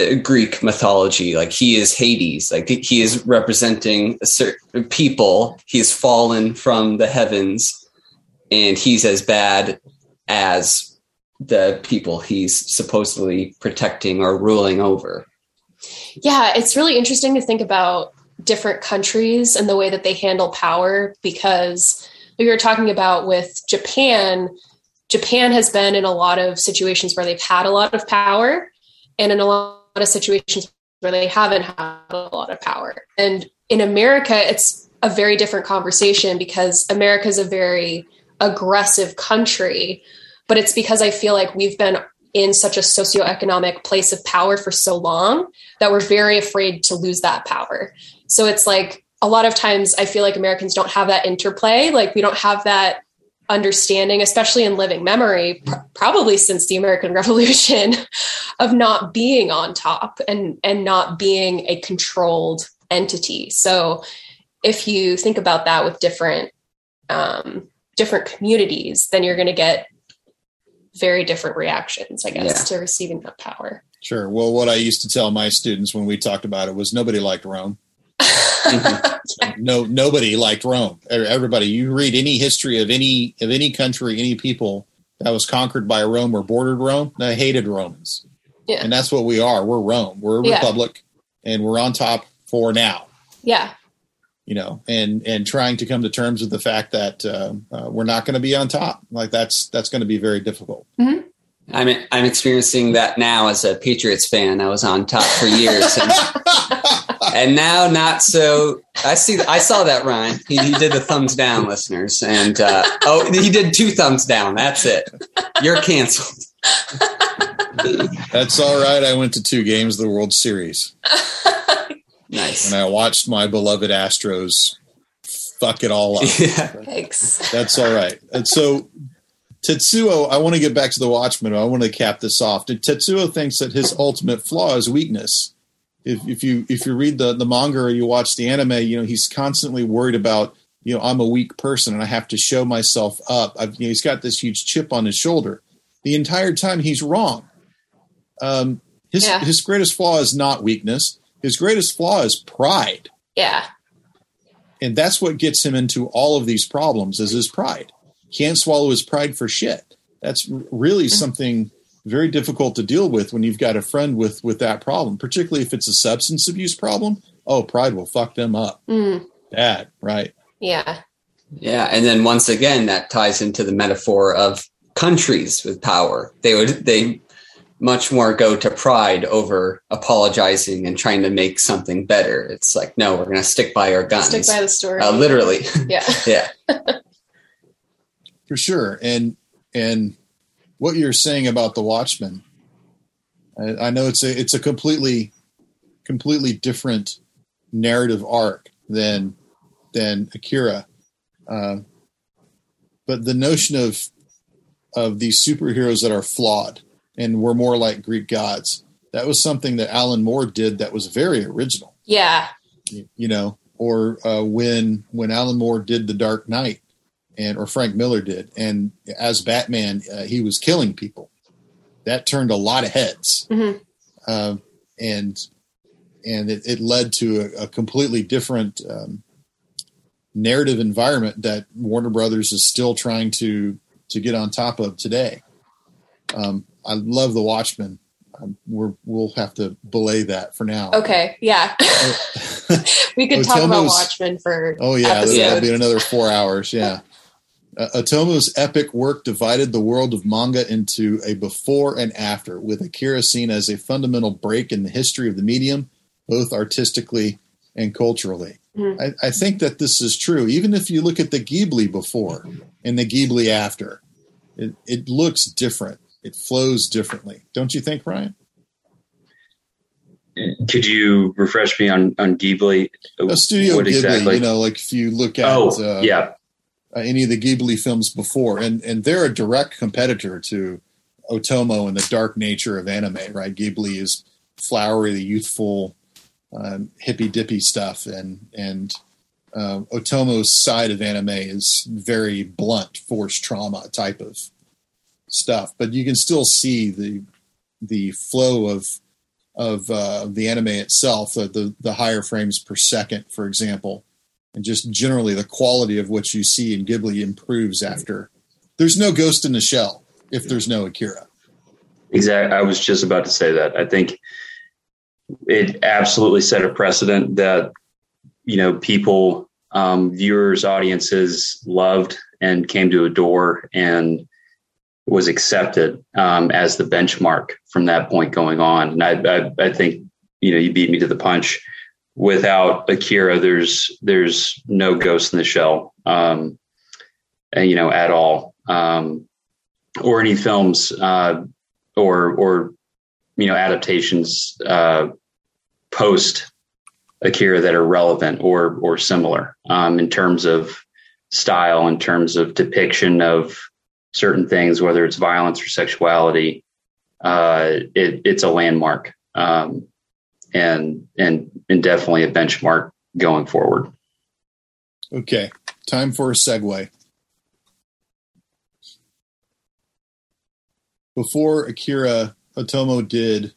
uh, Greek mythology. Like, he is Hades, like he is representing a certain people. He's fallen from the heavens, and he's as bad as the people he's supposedly protecting or ruling over. Yeah, it's really interesting to think about different countries and the way that they handle power, because we were talking about with Japan, Japan has been in a lot of situations where they've had a lot of power, and in a lot of situations where they haven't had a lot of power. And in America, it's a very different conversation, because America is a very aggressive country, but it's because I feel like we've been in such a socioeconomic place of power for so long that we're very afraid to lose that power. So it's like, a lot of times I feel like Americans don't have that interplay. Like, we don't have that understanding, especially in living memory, pr- probably since the American Revolution, of not being on top and, and not being a controlled entity. So if you think about that with different, um, different communities, then you're going to get very different reactions, I guess, yeah. to receiving that power. Sure. Well, what I used to tell my students when we talked about it was nobody liked Rome. no, nobody liked Rome. Everybody, you read any history of any, of any country, any people that was conquered by Rome or bordered Rome, they hated Romans. Yeah. And that's what we are. We're Rome. We're a republic, yeah. and we're on top for now. Yeah. You know, and, and trying to come to terms with the fact that uh, uh, we're not going to be on top. Like, that's that's going to be very difficult. Mm-hmm. I'm I'm experiencing that now as a Patriots fan. I was on top for years, and, and now not so. I see. I saw that, Ryan. He, he did the thumbs down, listeners, and uh, oh, he did two thumbs down. That's it. You're canceled. That's all right. I went to two games of the World Series. Nice. And I watched my beloved Astros fuck it all up. Yeah. Thanks. That's all right. And so Tetsuo, I want to get back to the Watchmen. I want to cap this off. Tetsuo thinks that his ultimate flaw is weakness. If, if you if you read the, the manga or you watch the anime, you know, he's constantly worried about, you know, I'm a weak person and I have to show myself up. I've, you know, he's got this huge chip on his shoulder. The entire time he's wrong. Um, his yeah. his greatest flaw is not weakness. His greatest flaw is pride. Yeah. And that's what gets him into all of these problems, is his pride. Can't swallow his pride for shit. That's really something very difficult to deal with when you've got a friend with, with that problem, particularly if it's a substance abuse problem. Oh, pride will fuck them up. Mm. Bad, right? Yeah. Yeah. And then once again, that ties into the metaphor of countries with power. They would, they much more go to pride over apologizing and trying to make something better. It's like, no, we're going to stick by our guns. Stick by the story. Uh, literally. Yeah. Yeah. For sure. And, and what you're saying about The Watchmen, I, I know it's a, it's a completely, completely different narrative arc than, than Akira. Um, but the notion of, of these superheroes that are flawed and were more like Greek gods. That was something that Alan Moore did that was very original. Yeah. You, you know, or uh, when when Alan Moore did The Dark Knight, and or Frank Miller did, and as Batman, uh, he was killing people. That turned a lot of heads. Mm-hmm. Uh, and and it, it led to a, a completely different um, narrative environment that Warner Brothers is still trying to to get on top of today. Um, I love The Watchmen. Um, we're, we'll have to belay that for now. Okay. Yeah. We could Otomo's, talk about Watchmen for Oh yeah. Episodes. That'll be another four hours. Yeah. Uh, Otomo's epic work divided the world of manga into a before and after, with Akira seen as a fundamental break in the history of the medium, both artistically and culturally. Mm-hmm. I, I think that this is true. Even if you look at the Ghibli before and the Ghibli after, it, it looks different. It flows differently. Don't you think, Ryan? Could you refresh me on, on Ghibli? A Studio what Ghibli, exactly? You know, like if you look at oh, uh, yeah. uh, any of the Ghibli films before, and, and they're a direct competitor to Otomo and the dark nature of anime, right? Ghibli is flowery, the youthful, um, hippy-dippy stuff, and, and uh, Otomo's side of anime is very blunt, forced trauma type of stuff, but you can still see the the flow of of uh, the anime itself, the, the the higher frames per second, for example, and just generally the quality of what you see in Ghibli improves after. There's no Ghost in the Shell if there's no Akira. Exactly. I was just about to say that. I think it absolutely set a precedent that, you know, people, um, viewers, audiences loved and came to adore and was accepted um, as the benchmark from that point going on. And I, I, I think, you know, you beat me to the punch. Without Akira, there's there's no Ghost in the Shell, um, and, you know, at all, um, or any films uh, or or you know adaptations uh, post Akira that are relevant or or similar um, in terms of style, in terms of depiction of certain things, whether it's violence or sexuality. uh, it, it's a landmark, um, and, and, and definitely a benchmark going forward. Okay. Time for a segue. Before Akira, Otomo did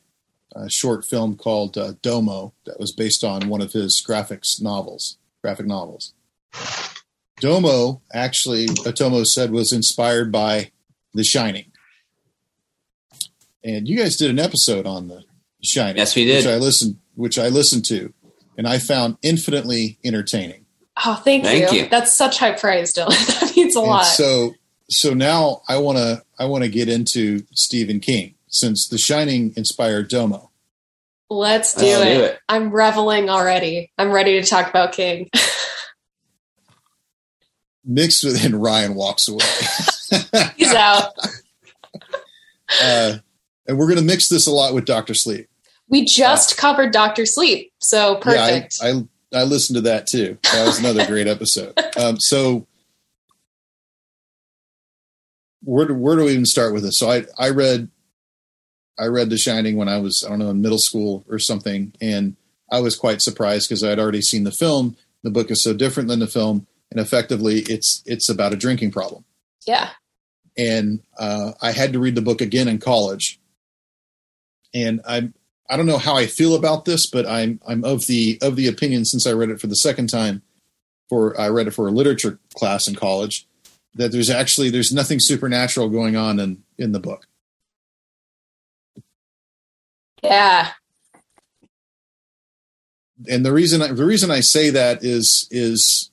a short film called uh, Domo that was based on one of his graphics novels, graphic novels. Domo, actually, Otomo said, was inspired by The Shining. And you guys did an episode on The Shining. Yes, we did. Which I listened, which I listened to, and I found infinitely entertaining. Oh, thank, thank you. you. That's such high praise, Dylan. That means a and lot. So so now I want to I want to get into Stephen King, since The Shining inspired Domo. Let's do, Let's it. do it. I'm reveling already. I'm ready to talk about King. Mixed with, and Ryan walks away. He's out. Uh, and we're going to mix this a lot with Doctor Sleep. We just uh, covered Doctor Sleep, so perfect. Yeah, I, I I listened to that too. That was another great episode. Um, so where where do we even start with this? So I I read I read The Shining when I was, I don't know, in middle school or something, and I was quite surprised because I had already seen the film. The book is so different than the film. And effectively, it's it's about a drinking problem. Yeah. And uh, I had to read the book again in college. And I I don't know how I feel about this, but I'm I'm of the of the opinion, since I read it for the second time, for I read it for a literature class in college, that there's actually there's nothing supernatural going on in, in the book. Yeah. And the reason I, the reason I say that is is.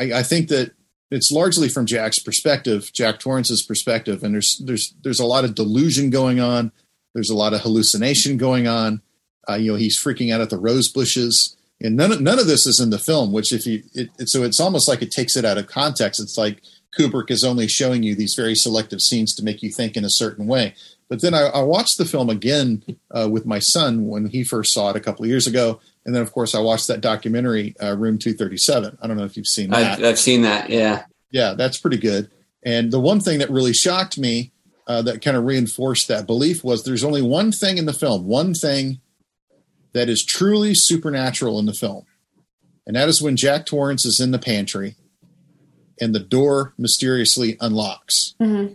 I think that it's largely from Jack's perspective, Jack Torrance's perspective, and there's there's there's a lot of delusion going on. There's a lot of hallucination going on. Uh, you know, he's freaking out at the rose bushes, and none of, none of this is in the film. Which, if you, it, it, so it's almost like it takes it out of context. It's like Kubrick is only showing you these very selective scenes to make you think in a certain way. But then I, I watched the film again uh, with my son when he first saw it a couple of years ago. And then, of course, I watched that documentary, uh, Room two thirty-seven. I don't know if you've seen that. I've, I've seen that, yeah. Yeah, that's pretty good. And the one thing that really shocked me uh, that kind of reinforced that belief was there's only one thing in the film, one thing that is truly supernatural in the film. And that is when Jack Torrance is in the pantry and the door mysteriously unlocks. Mm-hmm.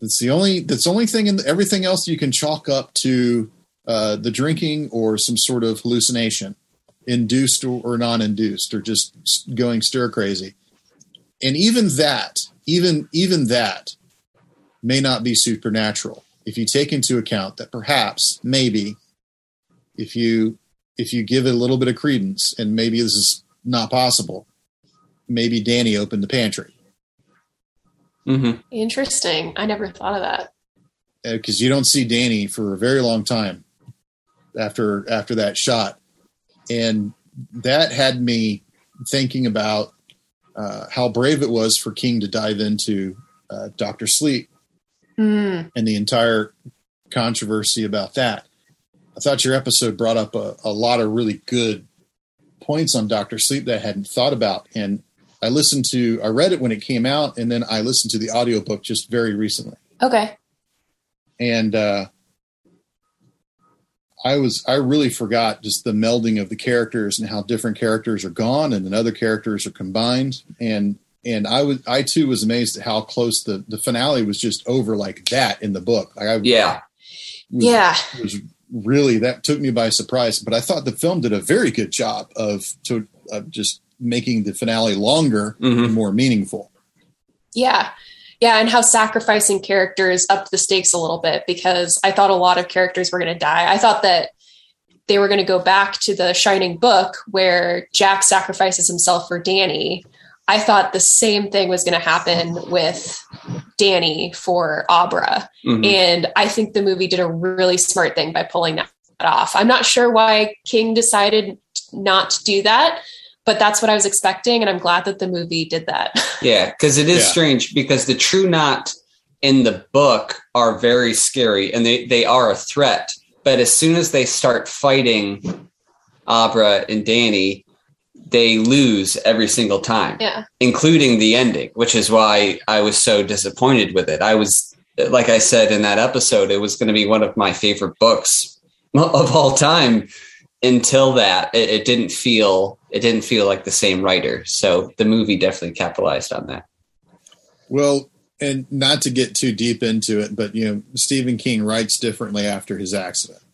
That's the only, that's the only thing in the, everything else you can chalk up to uh, the drinking or some sort of hallucination, induced or, or non-induced, or just going stir crazy. And even that, even, even that may not be supernatural. If you take into account that perhaps, maybe if you, if you give it a little bit of credence, and maybe this is not possible, maybe Danny opened the pantry. Mm-hmm. Interesting. I never thought of that. Because uh, you don't see Danny for a very long time after after that shot, and that had me thinking about uh, how brave it was for King to dive into uh, Doctor Sleep mm. and the entire controversy about that. I thought your episode brought up a, a lot of really good points on Doctor Sleep that I hadn't thought about, and I listened to, I read it when it came out, and then I listened to the audiobook just very recently. Okay. And uh, I was, I really forgot just the melding of the characters and how different characters are gone and then other characters are combined. And, and I was, I too was amazed at how close the, the finale was just over like that in the book. Like I, yeah. Was, yeah. Was really, that took me by surprise, but I thought the film did a very good job of to of just making the finale longer mm-hmm. and more meaningful. Yeah. Yeah. And how sacrificing characters upped the stakes a little bit, because I thought a lot of characters were going to die. I thought that they were going to go back to the Shining book where Jack sacrifices himself for Danny. I thought the same thing was going to happen with Danny for Abra. Mm-hmm. And I think the movie did a really smart thing by pulling that off. I'm not sure why King decided not to do that, but that's what I was expecting, and I'm glad that the movie did that. Yeah, because it is yeah. strange, because the true knot in the book are very scary, and they, they are a threat. But as soon as they start fighting Abra and Danny, they lose every single time, yeah. including the ending, which is why I was so disappointed with it. I was, like I said in that episode, it was going to be one of my favorite books of all time. Until that, it, it didn't feel it didn't feel like the same writer. So the movie definitely capitalized on that. Well, and not to get too deep into it, but you know, Stephen King writes differently after his accident.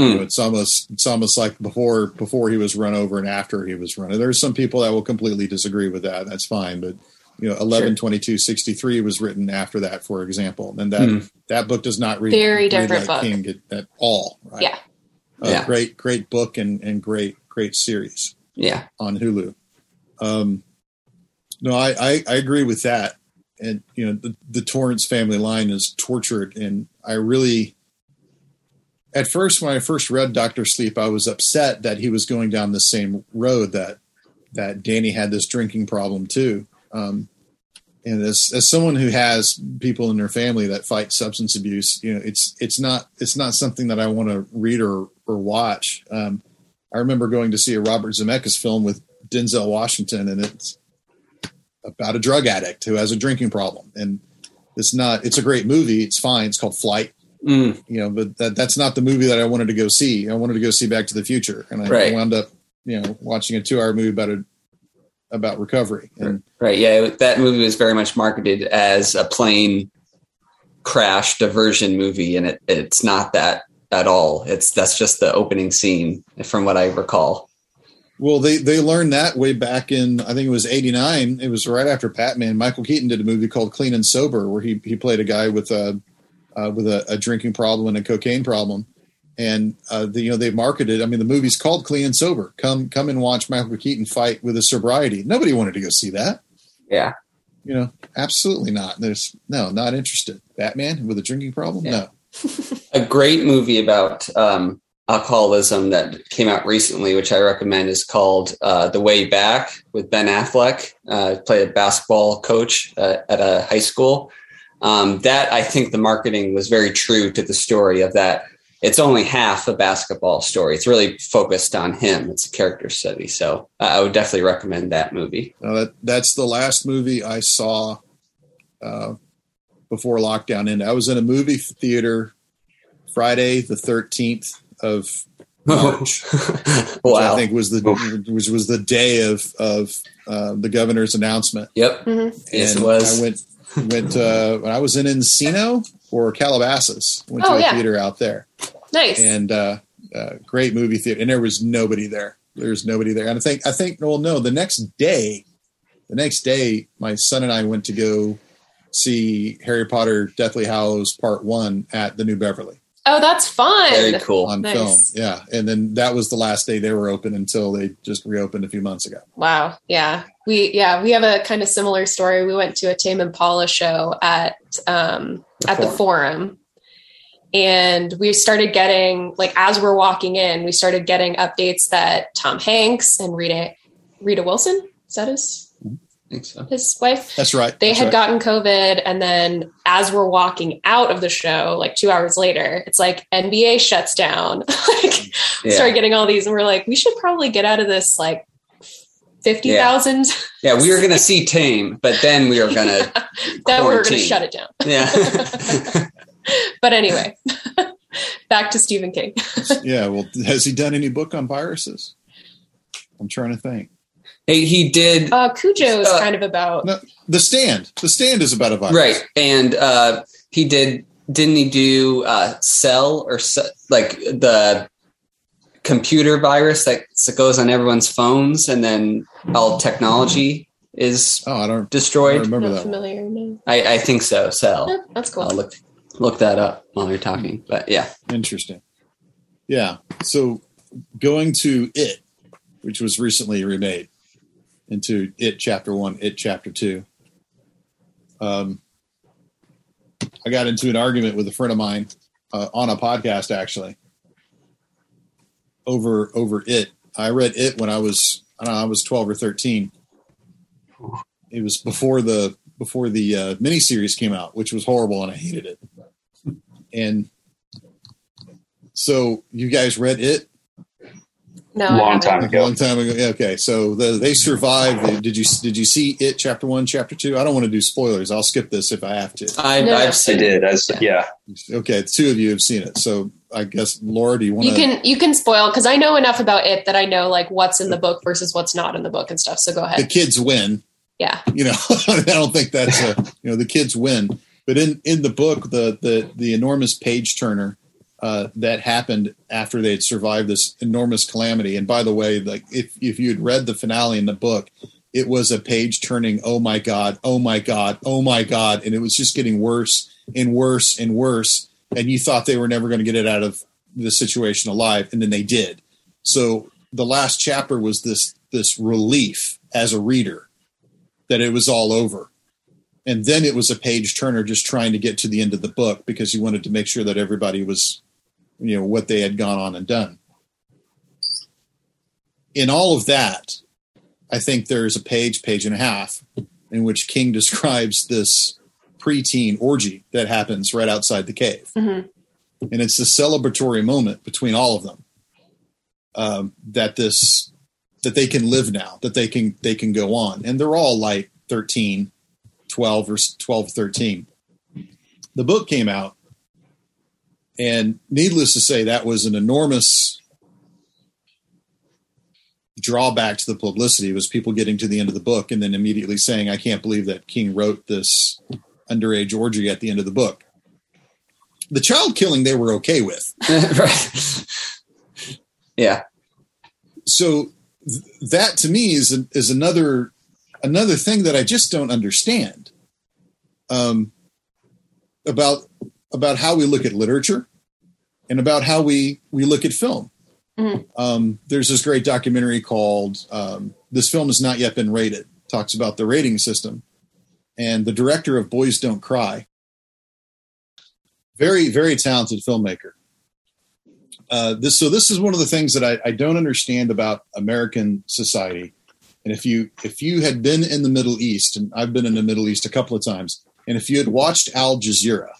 Mm. You know, it's almost it's almost like before before he was run over and after he was run. There's some people that will completely disagree with that. That's fine, but you know, eleven twenty two sixty three was written after that, for example, and that mm. that book does not read very different read like book. King at, at all. Right? Yeah. Uh, yeah. Great, great book and, and great, great series. Yeah, on Hulu. Um, no, I, I, I agree with that. And, you know, the, the Torrance family line is tortured. And I really, at first, when I first read Doctor Sleep, I was upset that he was going down the same road that, that Danny had this drinking problem too. Um, and as, as someone who has people in their family that fight substance abuse, you know, it's, it's not, it's not something that I want to read or, or watch. Um, I remember going to see a Robert Zemeckis film with Denzel Washington, and it's about a drug addict who has a drinking problem. And it's not, it's a great movie. It's fine. It's called Flight, mm. you know, but that, that's not the movie that I wanted to go see. I wanted to go see Back to the Future. And I right. wound up, you know, watching a two hour movie about a, about recovery. And right. Yeah. That movie was very much marketed as a plane crash diversion movie. And it, it's not that at all. It's, that's just the opening scene from what I recall. Well, they, they learned that way back in, I think it was eighty-nine. It was right after Batman. Michael Keaton did a movie called Clean and Sober, where he, he played a guy with a, uh, with a, a drinking problem and a cocaine problem. And, uh, the, you know, they marketed, I mean, the movie's called Clean and Sober. Come, come and watch Michael Keaton fight with his sobriety. Nobody wanted to go see that. Yeah. You know, absolutely not. There's no, not interested. Batman with a drinking problem? Yeah. No. A great movie about um, alcoholism that came out recently, which I recommend, is called uh, The Way Back with Ben Affleck. Uh, played a basketball coach uh, at a high school. Um, that, I think the marketing was very true to the story of that. It's only half a basketball story. It's really focused on him. It's a character study. So uh, I would definitely recommend that movie. Uh, that, that's the last movie I saw uh, before lockdown ended. I was in a movie theater Friday, the thirteenth of March, oh. Wow. Which I think was the, which was the day of, of uh, the governor's announcement. Yep. Mm-hmm. And yes, it was. I went, went, uh, when I was in Encino or Calabasas, went oh, to a yeah. theater out there. Nice. And uh, uh, great movie theater. And there was nobody there. There was nobody there. And I think, I think, well, no, the next day, the next day, my son and I went to go see Harry Potter Deathly Hallows Part One at the New Beverly. Oh, that's fun. Very cool. On nice. Film. Yeah. And then that was the last day they were open until they just reopened a few months ago. Wow. Yeah. We, yeah, we have a kind of similar story. We went to a Tame Impala show at, um, the at forum. the Forum. And we started getting, like, as we're walking in, we started getting updates that Tom Hanks and Rita, Rita Wilson, is that his, I think so. his wife? That's right. They That's had right. gotten COVID. And then as we're walking out of the show, like two hours later, it's like N B A shuts down. like yeah. Started getting all these and we're like, we should probably get out of this, like, fifty thousand. Yeah. yeah, we were going to see Tame, but then we were going to yeah, Then we were going to shut it down. Yeah. But anyway, back to Stephen King. Yeah, well, has he done any book on viruses? I'm trying to think. Hey, he did. Uh, Cujo is uh, kind of about no, The Stand. The Stand is about a virus, right? And uh, he did. Didn't he do uh, Cell or like the computer virus that goes on everyone's phones, and then all technology is oh, I don't destroyed. I don't remember Not that. Familiar? No. I, I think so. Cell. Yeah, that's cool. I'll look. Look that up while you're talking, but yeah. Interesting. Yeah. So going to It, which was recently remade into It Chapter One, It Chapter Two. Um, I got into an argument with a friend of mine uh, on a podcast, actually, over, over It. I read It when I was, I don't know, I was twelve or thirteen. It was before the, before the uh, miniseries came out, which was horrible. And I hated it. And so you guys read It? No, long time ago. Long time ago. Okay, so the, they survived. Did you did you see It Chapter One, Chapter Two? I don't want to do spoilers. I'll skip this if I have to. I no, I've seen I did. I was, yeah. Okay, two of you have seen it. So I guess Laura, do you want to? You can you can spoil because I know enough about it that I know like what's in the book versus what's not in the book and stuff. So go ahead. The kids win. Yeah. You know, I don't think that's a, you know the kids win. But in, in the book, the the, the enormous page turner uh, that happened after they had survived this enormous calamity. And by the way, like if, if you had read the finale in the book, it was a page turning. Oh, my God. Oh, my God. Oh, my God. And it was just getting worse and worse and worse. And you thought they were never going to get it out of the situation alive. And then they did. So the last chapter was this this relief as a reader that it was all over. And then it was a page turner just trying to get to the end of the book because you wanted to make sure that everybody was, you know, what they had gone on and done. In all of that, I think there's a page, page and a half in which King describes this preteen orgy that happens right outside the cave. Mm-hmm. And it's the celebratory moment between all of them um, that this, that they can live now, that they can, they can go on. And they're all like thirteen, twelve or twelve, thirteen. The book came out, and needless to say, that was an enormous drawback to the publicity. It was people getting to the end of the book and then immediately saying, I can't believe that King wrote this underage orgy at the end of the book. The child killing they were okay with. Right. Yeah. So th- that to me is, a, is another... Another thing that I just don't understand um, about about how we look at literature and about how we, we look at film. Mm-hmm. Um, there's this great documentary called um, This Film Has Not Yet Been Rated talks about the rating system. And the director of Boys Don't Cry, very, very talented filmmaker. Uh, this, so this is one of the things that I, I don't understand about American society. And if you if you had been in the Middle East, and I've been in the Middle East a couple of times, and if you had watched Al Jazeera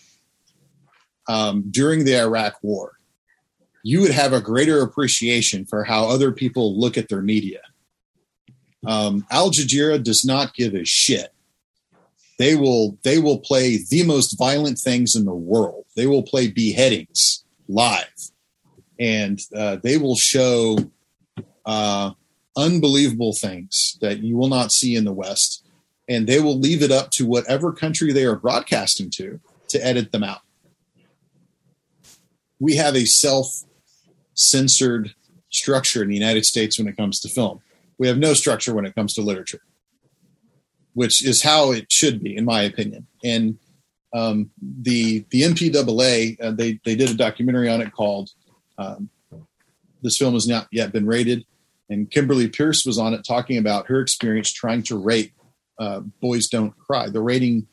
um, during the Iraq War, you would have a greater appreciation for how other people look at their media. Um, Al Jazeera does not give a shit. They will they will play the most violent things in the world. They will play beheadings live, and uh, they will show uh, unbelievable things that you will not see in the West. And they will leave it up to whatever country they are broadcasting to to edit them out. We have a self-censored structure in the United States when it comes to film. We have no structure when it comes to literature, which is how it should be, in my opinion. And um, the the M P A A, uh, they, they did a documentary on it called um, This Film Has Not Yet Been Rated. And Kimberly Pierce was on it talking about her experience trying to rate uh, Boys Don't Cry. The rating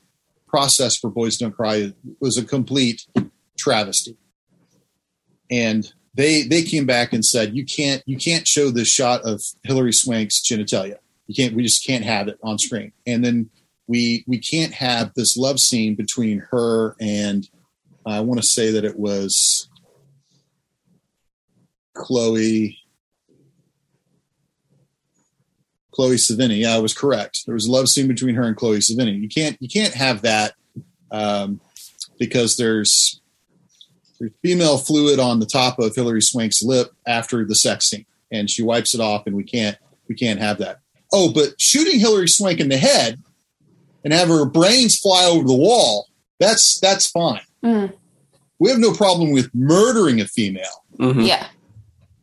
process for Boys Don't Cry was a complete travesty. And they they came back and said, you can't you can't show this shot of Hilary Swank's genitalia. You can't. We just can't have it on screen. And then we we can't have this love scene between her and I want to say that it was Chloe Chloe Savini. Yeah, I was correct. There was a love scene between her and Chloe Savini. You can't you can't have that um, because there's there's female fluid on the top of Hilary Swank's lip after the sex scene, and she wipes it off, and we can't we can't have that. Oh, but shooting Hilary Swank in the head and have her brains fly over the wall, that's that's fine. Mm. We have no problem with murdering a female. Mm-hmm. Yeah.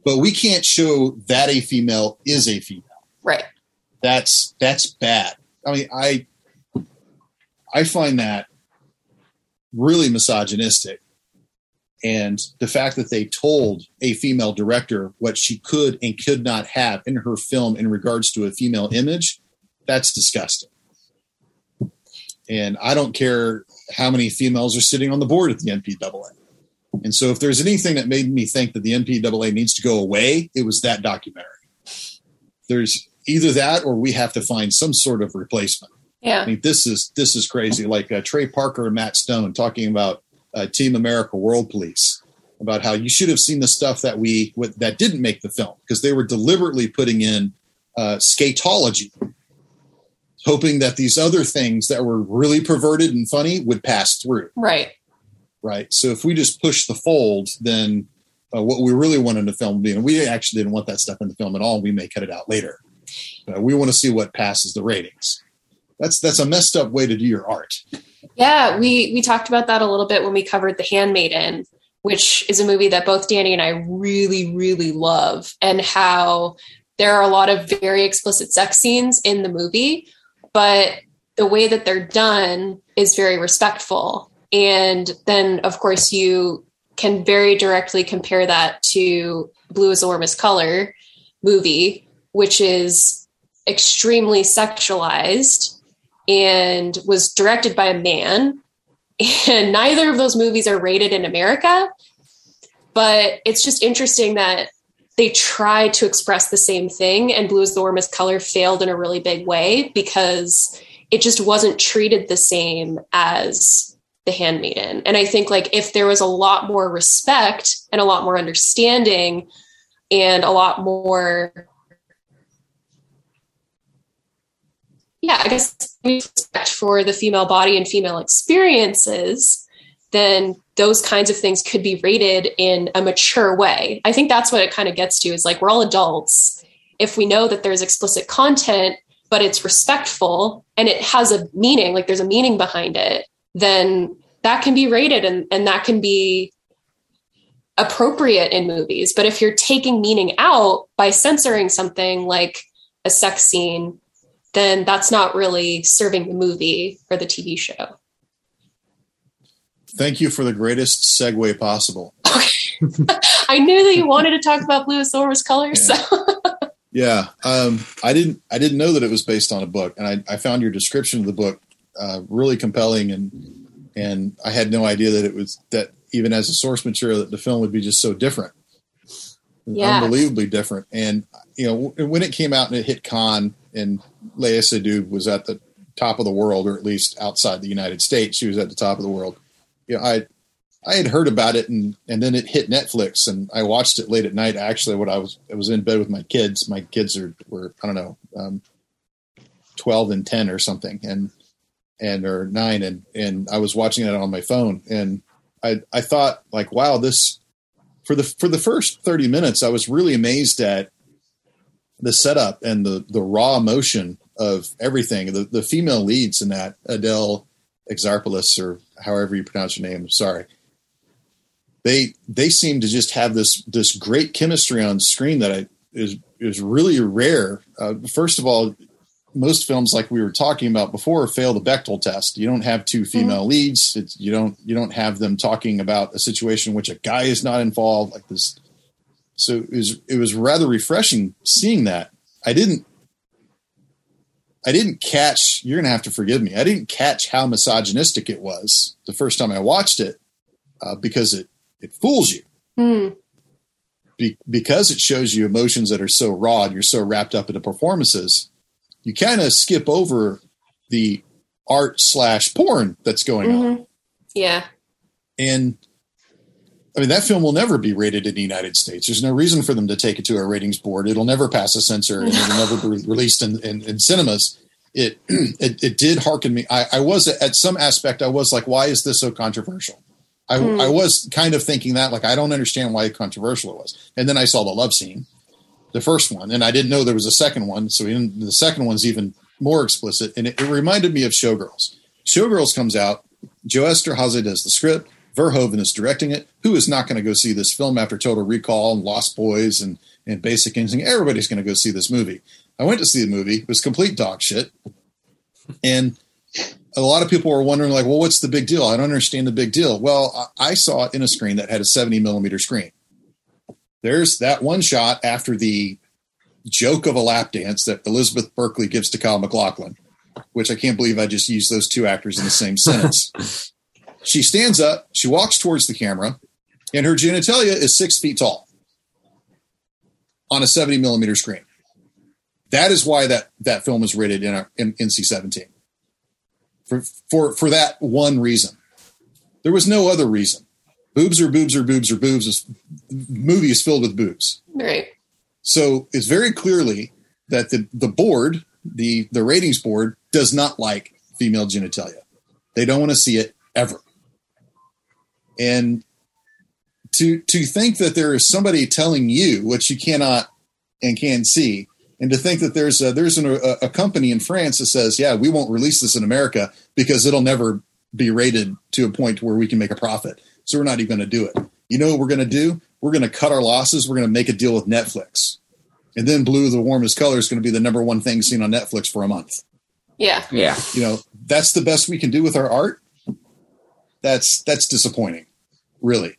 But we can't show that a female is a female. Right. That's that's bad. I mean, I I find that really misogynistic. And the fact that they told a female director what she could and could not have in her film in regards to a female image, that's disgusting. And I don't care how many females are sitting on the board at the M P A A. And so if there's anything that made me think that the M P A A needs to go away, it was that documentary. There's either that or we have to find some sort of replacement. Yeah. I mean, this is, this is crazy. Like uh, Trey Parker and Matt Stone talking about Uh, Team America World Police, about how you should have seen the stuff that we with, that didn't make the film, because they were deliberately putting in uh, scatology, hoping that these other things that were really perverted and funny would pass through. Right. Right. So if we just push the fold, then uh, what we really want in the film would be, and we actually didn't want that stuff in the film at all. We may cut it out later. Uh, we want to see what passes the ratings. That's that's a messed up way to do your art. Yeah, we, we talked about that a little bit when we covered The Handmaiden, which is a movie that both Danny and I really, really love, and how there are a lot of very explicit sex scenes in the movie, but the way that they're done is very respectful. And then, of course, you can very directly compare that to Blue is the Warmest Color movie, which is extremely sexualized and was directed by a man, and neither of those movies are rated in America, but it's just interesting that they tried to express the same thing, and Blue is the Warmest Color failed in a really big way because it just wasn't treated the same as The Handmaiden. And I think, like, if there was a lot more respect and a lot more understanding and a lot more, yeah, I guess respect for the female body and female experiences, then those kinds of things could be rated in a mature way. I think that's what it kind of gets to, is like, we're all adults if we know that there's explicit content, but it's respectful and it has a meaning, like there's a meaning behind it, then that can be rated and, and that can be appropriate in movies. But if you're taking meaning out by censoring something like a sex scene, then that's not really serving the movie or the T V show. Thank you for the greatest segue possible. Okay. I knew that you wanted to talk about Blue is the Warmest Color, yeah. So Yeah, um, I didn't. I didn't know that it was based on a book, and I, I found your description of the book uh, really compelling, and and I had no idea that it was that even as a source material that the film would be just so different, yeah. unbelievably different. And you know, when it came out and it hit Cannes, and Léa Seydoux was at the top of the world, or at least outside the United States, she was at the top of the world. You know, I I had heard about it, and, and then it hit Netflix, and I watched it late at night. Actually, when I was I was in bed with my kids. My kids are were I don't know, um, twelve and ten or something, and and or nine, and and I was watching it on my phone, and I I thought like, wow, this for the for the first thirty minutes, I was really amazed at the setup and the the raw emotion of everything. The the female leads in that, Adele Exarchopoulos, or however you pronounce your name, sorry. They they seem to just have this this great chemistry on screen that I, is is really rare. Uh, first of all, most films, like we were talking about before, fail the Bechdel test. You don't have two female mm-hmm. leads. It's, you don't you don't have them talking about a situation in which a guy is not involved like this. So it was it was rather refreshing seeing that. I didn't I didn't catch. You're gonna have to forgive me. I didn't catch how misogynistic it was the first time I watched it uh, because it. It fools you mm. Be- because it shows you emotions that are so raw and you're so wrapped up in the performances. You kind of skip over the art slash porn that's going mm-hmm. on. Yeah. And I mean, that film will never be rated in the United States. There's no reason for them to take it to a ratings board. It'll never pass a censor and it'll never be re- released in, in, in cinemas. It, it, it did hearken me. I, I was at some aspect. I was like, why is this so controversial? I, mm. I was kind of thinking that, like, I don't understand why controversial it was. And then I saw the love scene, the first one, and I didn't know there was a second one. So even, the second one's even more explicit. And it, it reminded me of Showgirls. Showgirls comes out. Joe Esterhazy does the script. Verhoeven is directing it. Who is not going to go see this film after Total Recall and Lost Boys and, and Basic Instinct? Everybody's going to go see this movie. I went to see the movie. It was complete dog shit. And a lot of people were wondering, like, well, what's the big deal? I don't understand the big deal. Well, I saw it in a screen that had a seventy millimeter screen. There's that one shot after the joke of a lap dance that Elizabeth Berkley gives to Kyle MacLachlan, which I can't believe I just used those two actors in the same sentence. She stands up, she walks towards the camera, and her genitalia is six feet tall on a seventy millimeter screen. That is why that, that film is rated in, our, in N C seventeen. For, for for that one reason. There was no other reason. Boobs are boobs are boobs are boobs. This movie is filled with boobs. Right. So it's very clearly that the, the board, the, the ratings board, does not like female genitalia. They don't want to see it ever. And to to think that there is somebody telling you what you cannot and can see, and to think that there's a, there's an, a, a company in France that says, yeah, we won't release this in America because it'll never be rated to a point where we can make a profit. So we're not even going to do it. You know what we're going to do? We're going to cut our losses. We're going to make a deal with Netflix. And then Blue, the Warmest Color is going to be the number one thing seen on Netflix for a month. Yeah. Yeah. You know, that's the best we can do with our art. That's, that's disappointing. Really.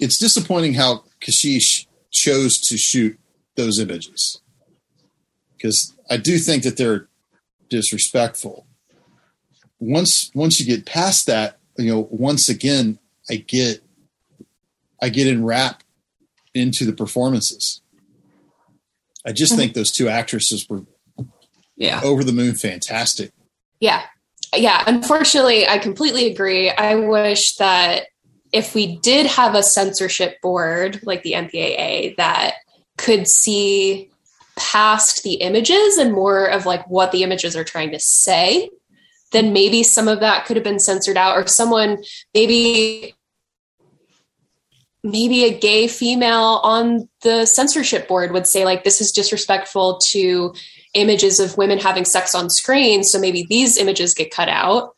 It's disappointing how Kashish chose to shoot those images. Because I do think that they're disrespectful. Once once you get past that, you know, once again, I get I get enwrapped into the performances. I just mm-hmm. think those two actresses were yeah. over the moon fantastic. Yeah. Yeah. Unfortunately, I completely agree. I wish that if we did have a censorship board like the M P A A that could see past the images and more of like what the images are trying to say, then maybe some of that could have been censored out, or someone, maybe, maybe a gay female on the censorship board would say like, this is disrespectful to images of women having sex on screen. So maybe these images get cut out,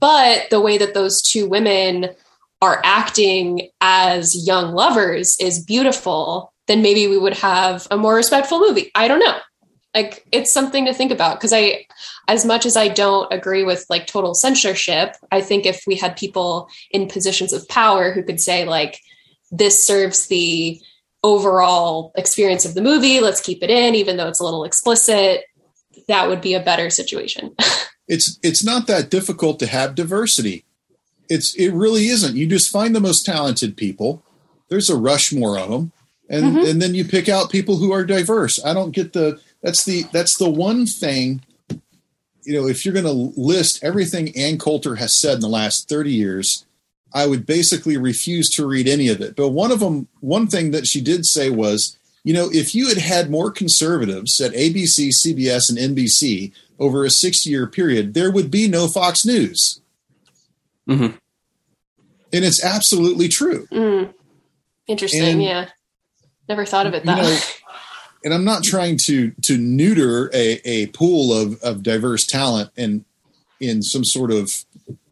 but the way that those two women are acting as young lovers is beautiful. Then maybe we would have a more respectful movie. I don't know. Like, it's something to think about. Cause I, as much as I don't agree with like total censorship, I think if we had people in positions of power who could say like, this serves the overall experience of the movie. Let's keep it in, even though it's a little explicit. That would be a better situation. It's it's not that difficult to have diversity. It's it really isn't. You just find the most talented people. There's a Rushmore of them, and mm-hmm. and then you pick out people who are diverse. I don't get the that's the that's the one thing. You know, if you're going to list everything Ann Coulter has said in the last thirty years, I would basically refuse to read any of it. But one of them, one thing that she did say was, you know, if you had had more conservatives at A B C, C B S, and N B C over a sixty-year period, there would be no Fox News. Mm-hmm. And it's absolutely true. Mm. Interesting, and, yeah. Never thought of it that way. You know, and I'm not trying to to neuter a, a pool of, of diverse talent and in some sort of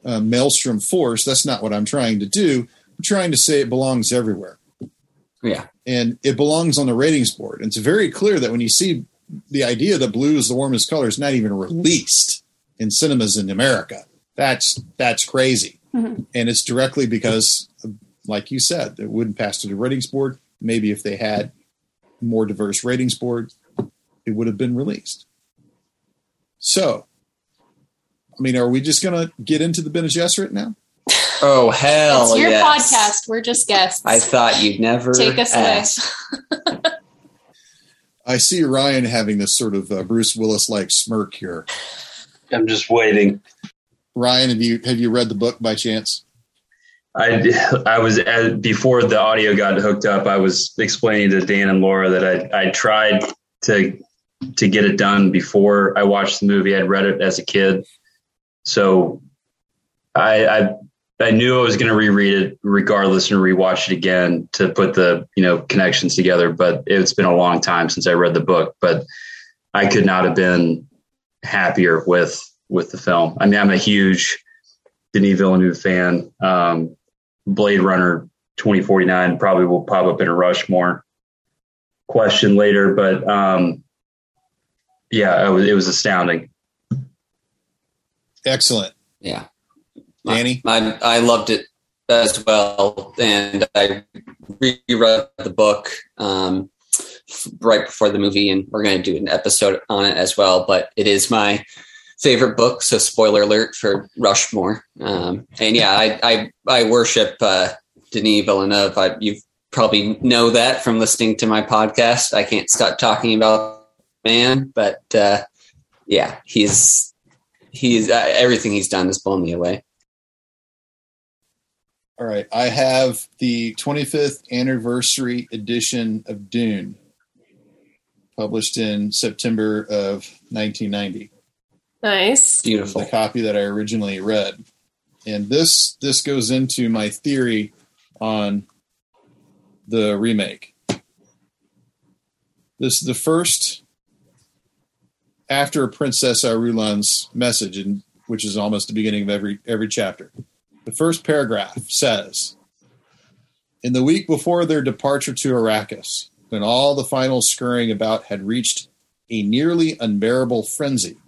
uh, maelstrom force. That's not what I'm trying to do. I'm trying to say it belongs everywhere. Yeah. And it belongs on the ratings board. And it's very clear that when you see the idea that Blue is the Warmest Color is not even released in cinemas in America, that's that's crazy. Mm-hmm. And it's directly because, like you said, it wouldn't pass through the ratings board. Maybe if they had more diverse ratings board, it would have been released. So, I mean, are we just going to get into the Bene Gesserit now? Oh, hell yes. It's your yes. podcast. We're just guests. I thought you'd never take us ask. away. I see Ryan having this sort of uh, Bruce Willis-like smirk here. I'm just waiting. Ryan, have you have you read the book by chance? I, I was, before the audio got hooked up, I was explaining to Dan and Laura that I, I tried to to get it done before I watched the movie. I'd read it as a kid. So I I, I knew I was going to reread it regardless and rewatch it again to put the, you know, connections together. But it's been a long time since I read the book, but I could not have been happier with, with the film. I mean, I'm a huge Denis Villeneuve fan. Um, Blade Runner twenty forty-nine probably will pop up in a Rushmore question later, but um, yeah, it was, it was astounding. Excellent. Yeah. Danny? I, I, I loved it as well, and I reread the book um, right before the movie, and we're going to do an episode on it as well, but it is my favorite book, so spoiler alert for Rushmore. Um, and yeah, I I, I worship uh, Denis Villeneuve. I, you probably know that from listening to my podcast. I can't stop talking about man, but uh, yeah, he's he's uh, everything he's done has blown me away. All right, I have the twenty-fifth anniversary edition of Dune, published in September of nineteen ninety. Nice. Beautiful. The copy that I originally read. And this this goes into my theory on the remake. This is the first after Princess Irulan's message, in, which is almost the beginning of every every chapter. The first paragraph says, "In the week before their departure to Arrakis, when all the final scurrying about had reached a nearly unbearable frenzy,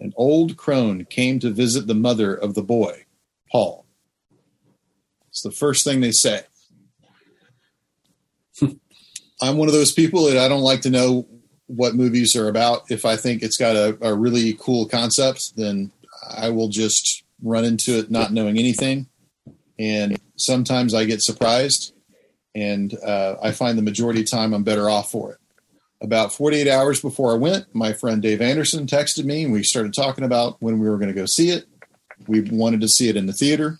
an old crone came to visit the mother of the boy, Paul." It's the first thing they say. I'm one of those people that I don't like to know what movies are about. If I think it's got a, a really cool concept, then I will just run into it not knowing anything. And sometimes I get surprised, and uh, I find the majority of the time I'm better off for it. About forty-eight hours before I went, my friend Dave Anderson texted me, and we started talking about when we were going to go see it. We wanted to see it in the theater.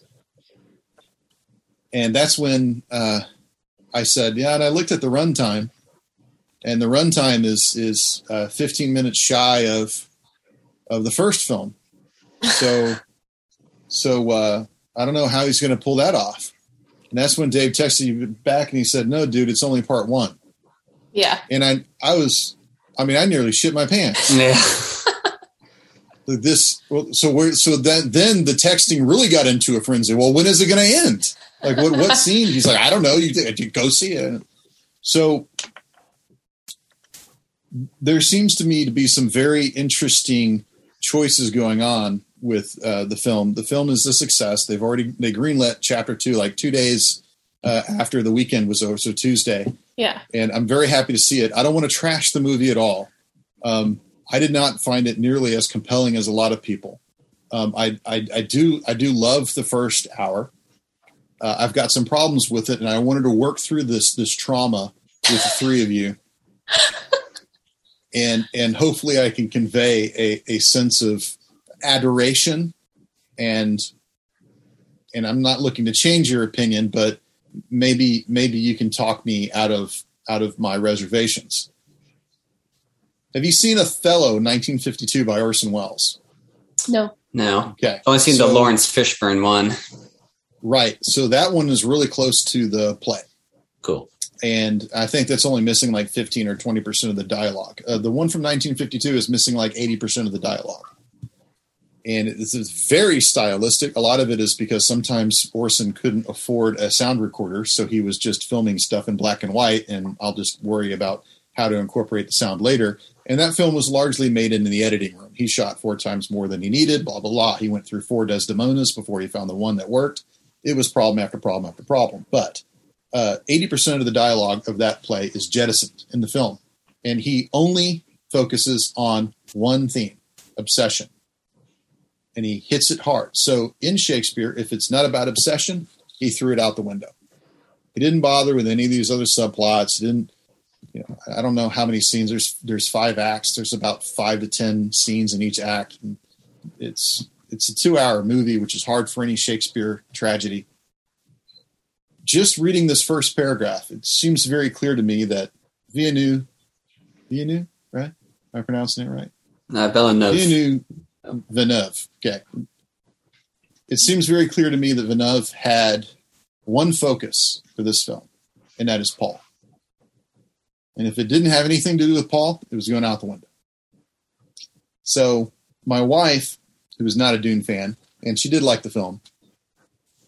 And that's when uh, I said, yeah, and I looked at the runtime, and the runtime is is uh, fifteen minutes shy of of the first film. So so uh, I don't know how he's going to pull that off. And that's when Dave texted me back, and he said, no, dude, it's only part one. Yeah. And I I was, I mean, I nearly shit my pants. Yeah. this, well, so we're, so that, then the texting really got into a frenzy. Well, when is it going to end? Like, what, what scene? He's like, I don't know. You, you go see it. So there seems to me to be some very interesting choices going on with uh, the film. The film is a success. They've already, they greenlit chapter two, like two days uh, after the weekend was over, so Tuesday. Yeah. And I'm very happy to see it. I don't want to trash the movie at all. Um, I did not find it nearly as compelling as a lot of people. Um, I, I, I do I do love the first hour. Uh, I've got some problems with it, and I wanted to work through this this trauma with the three of you. And and hopefully I can convey a, a sense of adoration, and and I'm not looking to change your opinion, but maybe maybe you can talk me out of out of my reservations. Have you seen Othello nineteen fifty-two by Orson Welles? No. No. Okay. Oh, I've seen so, the Lawrence Fishburne one. Right. So that one is really close to the play. Cool. And I think that's only missing like fifteen or twenty percent of the dialogue. Uh, the one from nineteen fifty-two is missing like eighty percent of the dialogue. And this is very stylistic. A lot of it is because sometimes Orson couldn't afford a sound recorder, so he was just filming stuff in black and white, and I'll just worry about how to incorporate the sound later. And that film was largely made in the editing room. He shot four times more than he needed, blah, blah, blah. He went through four Desdemonas before he found the one that worked. It was problem after problem after problem. But Uh, eighty percent of the dialogue of that play is jettisoned in the film. And he only focuses on one theme, obsession. And he hits it hard. So in Shakespeare, if it's not about obsession, he threw it out the window. He didn't bother with any of these other subplots. He didn't, you know, I don't know how many scenes. There's there's five acts. There's about five to ten scenes in each act. And it's it's a two-hour movie, which is hard for any Shakespeare tragedy. Just reading this first paragraph, it seems very clear to me that Villeneuve, Villeneuve, right? Am I pronouncing it right? No, Villeneuve. Villeneuve, Villeneuve, okay. It seems very clear to me that Villeneuve had one focus for this film, and that is Paul. And if it didn't have anything to do with Paul, it was going out the window. So my wife, who was not a Dune fan, and she did like the film,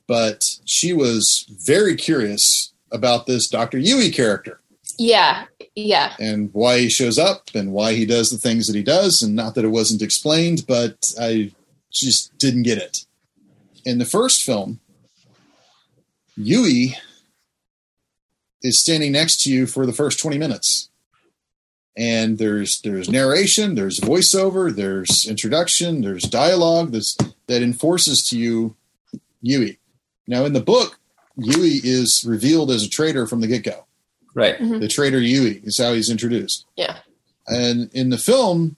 but she was very curious about this Doctor Yui character. Yeah, yeah. And why he shows up and why he does the things that he does. And not that it wasn't explained, but I just didn't get it. In the first film, Yui is standing next to you for the first twenty minutes. And there's there's narration, there's voiceover, there's introduction, there's dialogue that's, that enforces to you Yui. Now, in the book, Yui is revealed as a traitor from the get-go. Right. Mm-hmm. The traitor Yui is how he's introduced. Yeah. And in the film,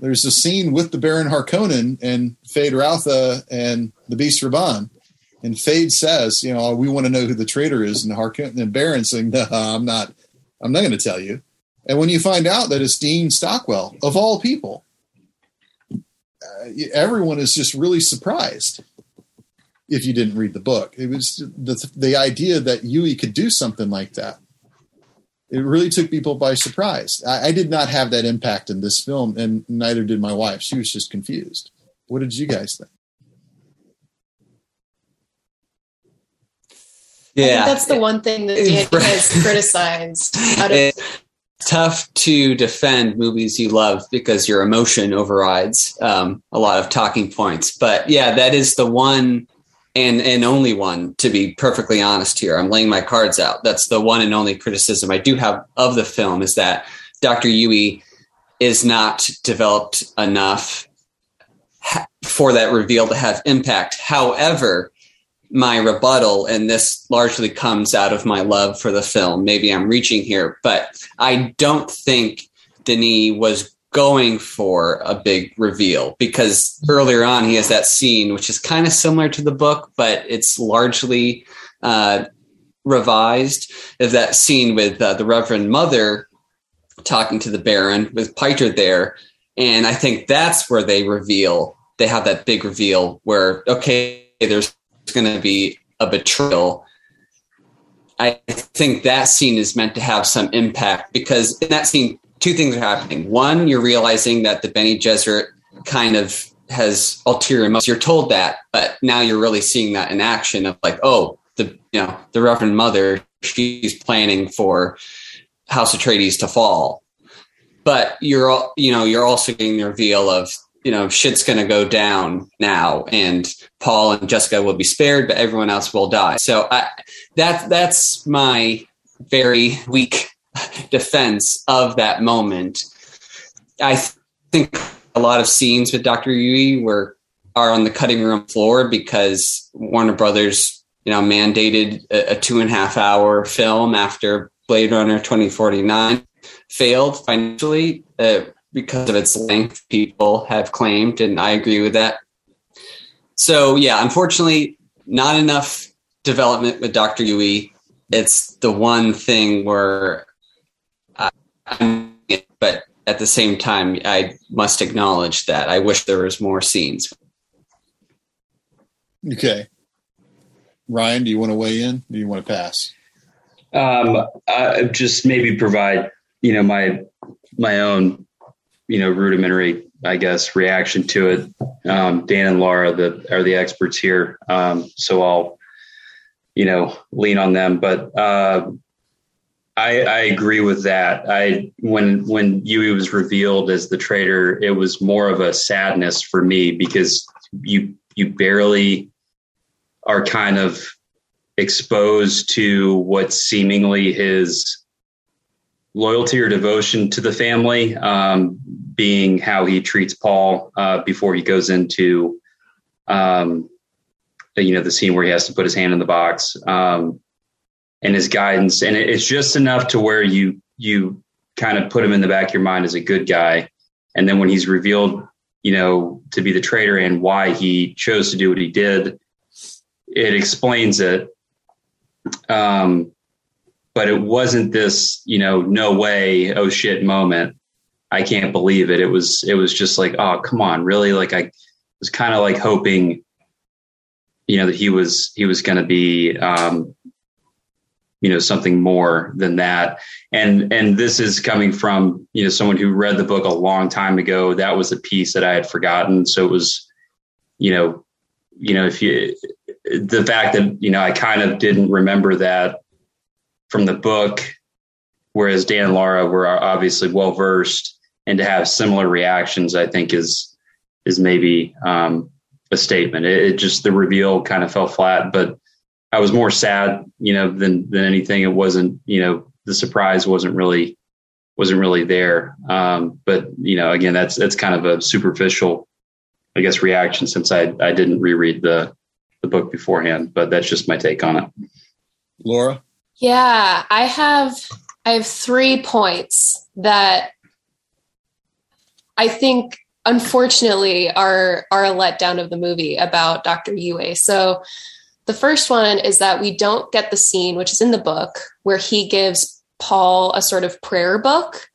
there's a scene with the Baron Harkonnen and Fade Rautha and the Beast Raban. And Fade says, you know, we want to know who the traitor is. And the Harkonnen and Baron's saying, no, I'm not, I'm not going to tell you. And when you find out that it's Dean Stockwell, of all people, uh, everyone is just really surprised. If you didn't read the book, it was the the idea that Yui could do something like that. It really took people by surprise. I, I did not have that impact in this film, and neither did my wife. She was just confused. What did you guys think? Yeah, I think that's the one thing that Danny has criticized. Out of- it's tough to defend movies you love because your emotion overrides um, a lot of talking points. But yeah, that is the one. And and only one, to be perfectly honest here. I'm laying my cards out. That's the one and only criticism I do have of the film is that Doctor Yui is not developed enough for that reveal to have impact. However, my rebuttal, and this largely comes out of my love for the film, maybe I'm reaching here, but I don't think Denis was going for a big reveal because earlier on he has that scene, which is kind of similar to the book, but it's largely uh, revised, of that scene with uh, the Reverend Mother talking to the Baron with Piter there. And I think that's where they reveal, they have that big reveal where, okay, there's going to be a betrayal. I think that scene is meant to have some impact because in that scene, two things are happening. One, you're realizing that the Bene Gesserit kind of has ulterior motives. You're told that, but now you're really seeing that in action of like, oh, the you know the Reverend Mother, she's planning for House Atreides to fall. But you're you know you're also getting the reveal of you know, shit's going to go down now and Paul and Jessica will be spared, but everyone else will die. So I, that that's my very weak defense of that moment. I th- think a lot of scenes with Doctor Yui were are on the cutting room floor because Warner Brothers, you know, mandated a, a two and a half hour film after Blade Runner twenty forty-nine failed financially uh, because of its length, people have claimed, and I agree with that. So yeah, unfortunately, not enough development with Doctor Yui. It's the one thing where I'm, but at the same time, I must acknowledge that I wish there was more scenes. Okay. Ryan, do you want to weigh in? Or do you want to pass? Um, I just maybe provide, you know, my, my own, you know, rudimentary, I guess, reaction to it. Um, Dan and Laura the, are the experts here. Um, so I'll, you know, lean on them, but, uh, I, I agree with that. I when when Yui was revealed as the traitor, it was more of a sadness for me because you you barely are kind of exposed to what's seemingly his loyalty or devotion to the family, um, being how he treats Paul uh, before he goes into, um, you know, the scene where he has to put his hand in the box. Um, and his guidance. And it's just enough to where you, you kind of put him in the back of your mind as a good guy. And then when he's revealed, you know, to be the traitor and why he chose to do what he did, it explains it. Um, but it wasn't this, you know, no way, oh shit moment. I can't believe it. It was, it was just like, oh, come on, really? Like I was kind of like hoping, you know, that he was, he was going to be, um, you know, something more than that. And, and this is coming from, you know, someone who read the book a long time ago. That was a piece that I had forgotten. So it was, you know, you know, if you, the fact that, you know, I kind of didn't remember that from the book, whereas Dan and Laura were obviously well-versed, and to have similar reactions, I think is, is maybe um, a statement. It, it just, the reveal kind of fell flat, but I was more sad, you know, than, than anything. It wasn't, you know, the surprise wasn't really, wasn't really there. Um, but, you know, again, that's, that's kind of a superficial, I guess, reaction since I, I didn't reread the, the book beforehand, but that's just my take on it. Laura? Yeah, I have, I have three points that I think, unfortunately, are, are a letdown of the movie about Doctor Yue. So, the first one is that we don't get the scene, which is in the book, where he gives Paul a sort of prayer book.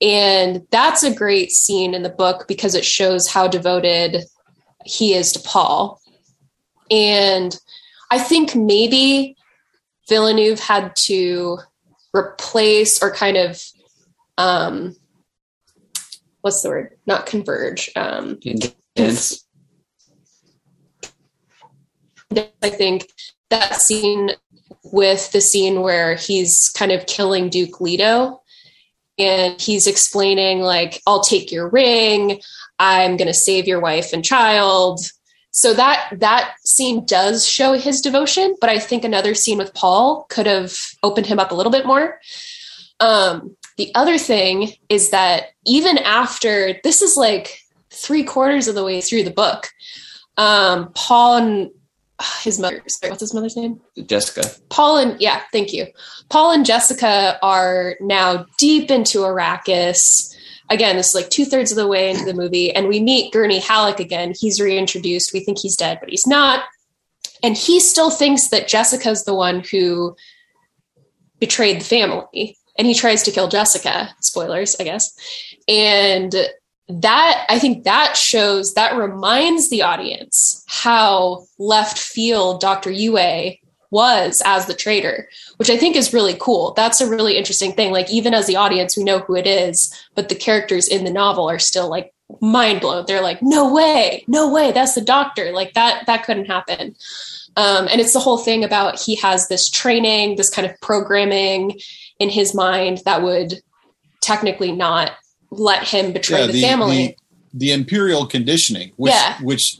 And that's a great scene in the book because it shows how devoted he is to Paul. And I think maybe Villeneuve had to replace or kind of, um, what's the word? Not converge. Um, yes. I think that scene with the scene where he's kind of killing Duke Leto and he's explaining like, I'll take your ring. I'm going to save your wife and child. So that, that scene does show his devotion, but I think another scene with Paul could have opened him up a little bit more. Um, the other thing is that even after, this is like three quarters of the way through the book, um, Paul and his mother, sorry, what's his mother's name? Jessica. Paul and, yeah, thank you. Paul and Jessica are now deep into Arrakis. Again, this is like two thirds of the way into the movie. And we meet Gurney Halleck again. He's reintroduced. We think he's dead, but he's not. And he still thinks that Jessica's the one who betrayed the family. And he tries to kill Jessica. Spoilers, I guess. And that, I think that shows, that reminds the audience how left field Doctor Yue was as the traitor, which I think is really cool. That's a really interesting thing. Like, even as the audience, we know who it is, but the characters in the novel are still like mind blown. They're like, no way, no way. That's the doctor. Like that, that couldn't happen. Um, and it's the whole thing about, he has this training, this kind of programming in his mind that would technically not let him betray yeah, the, the family. the imperial conditioning, which yeah. which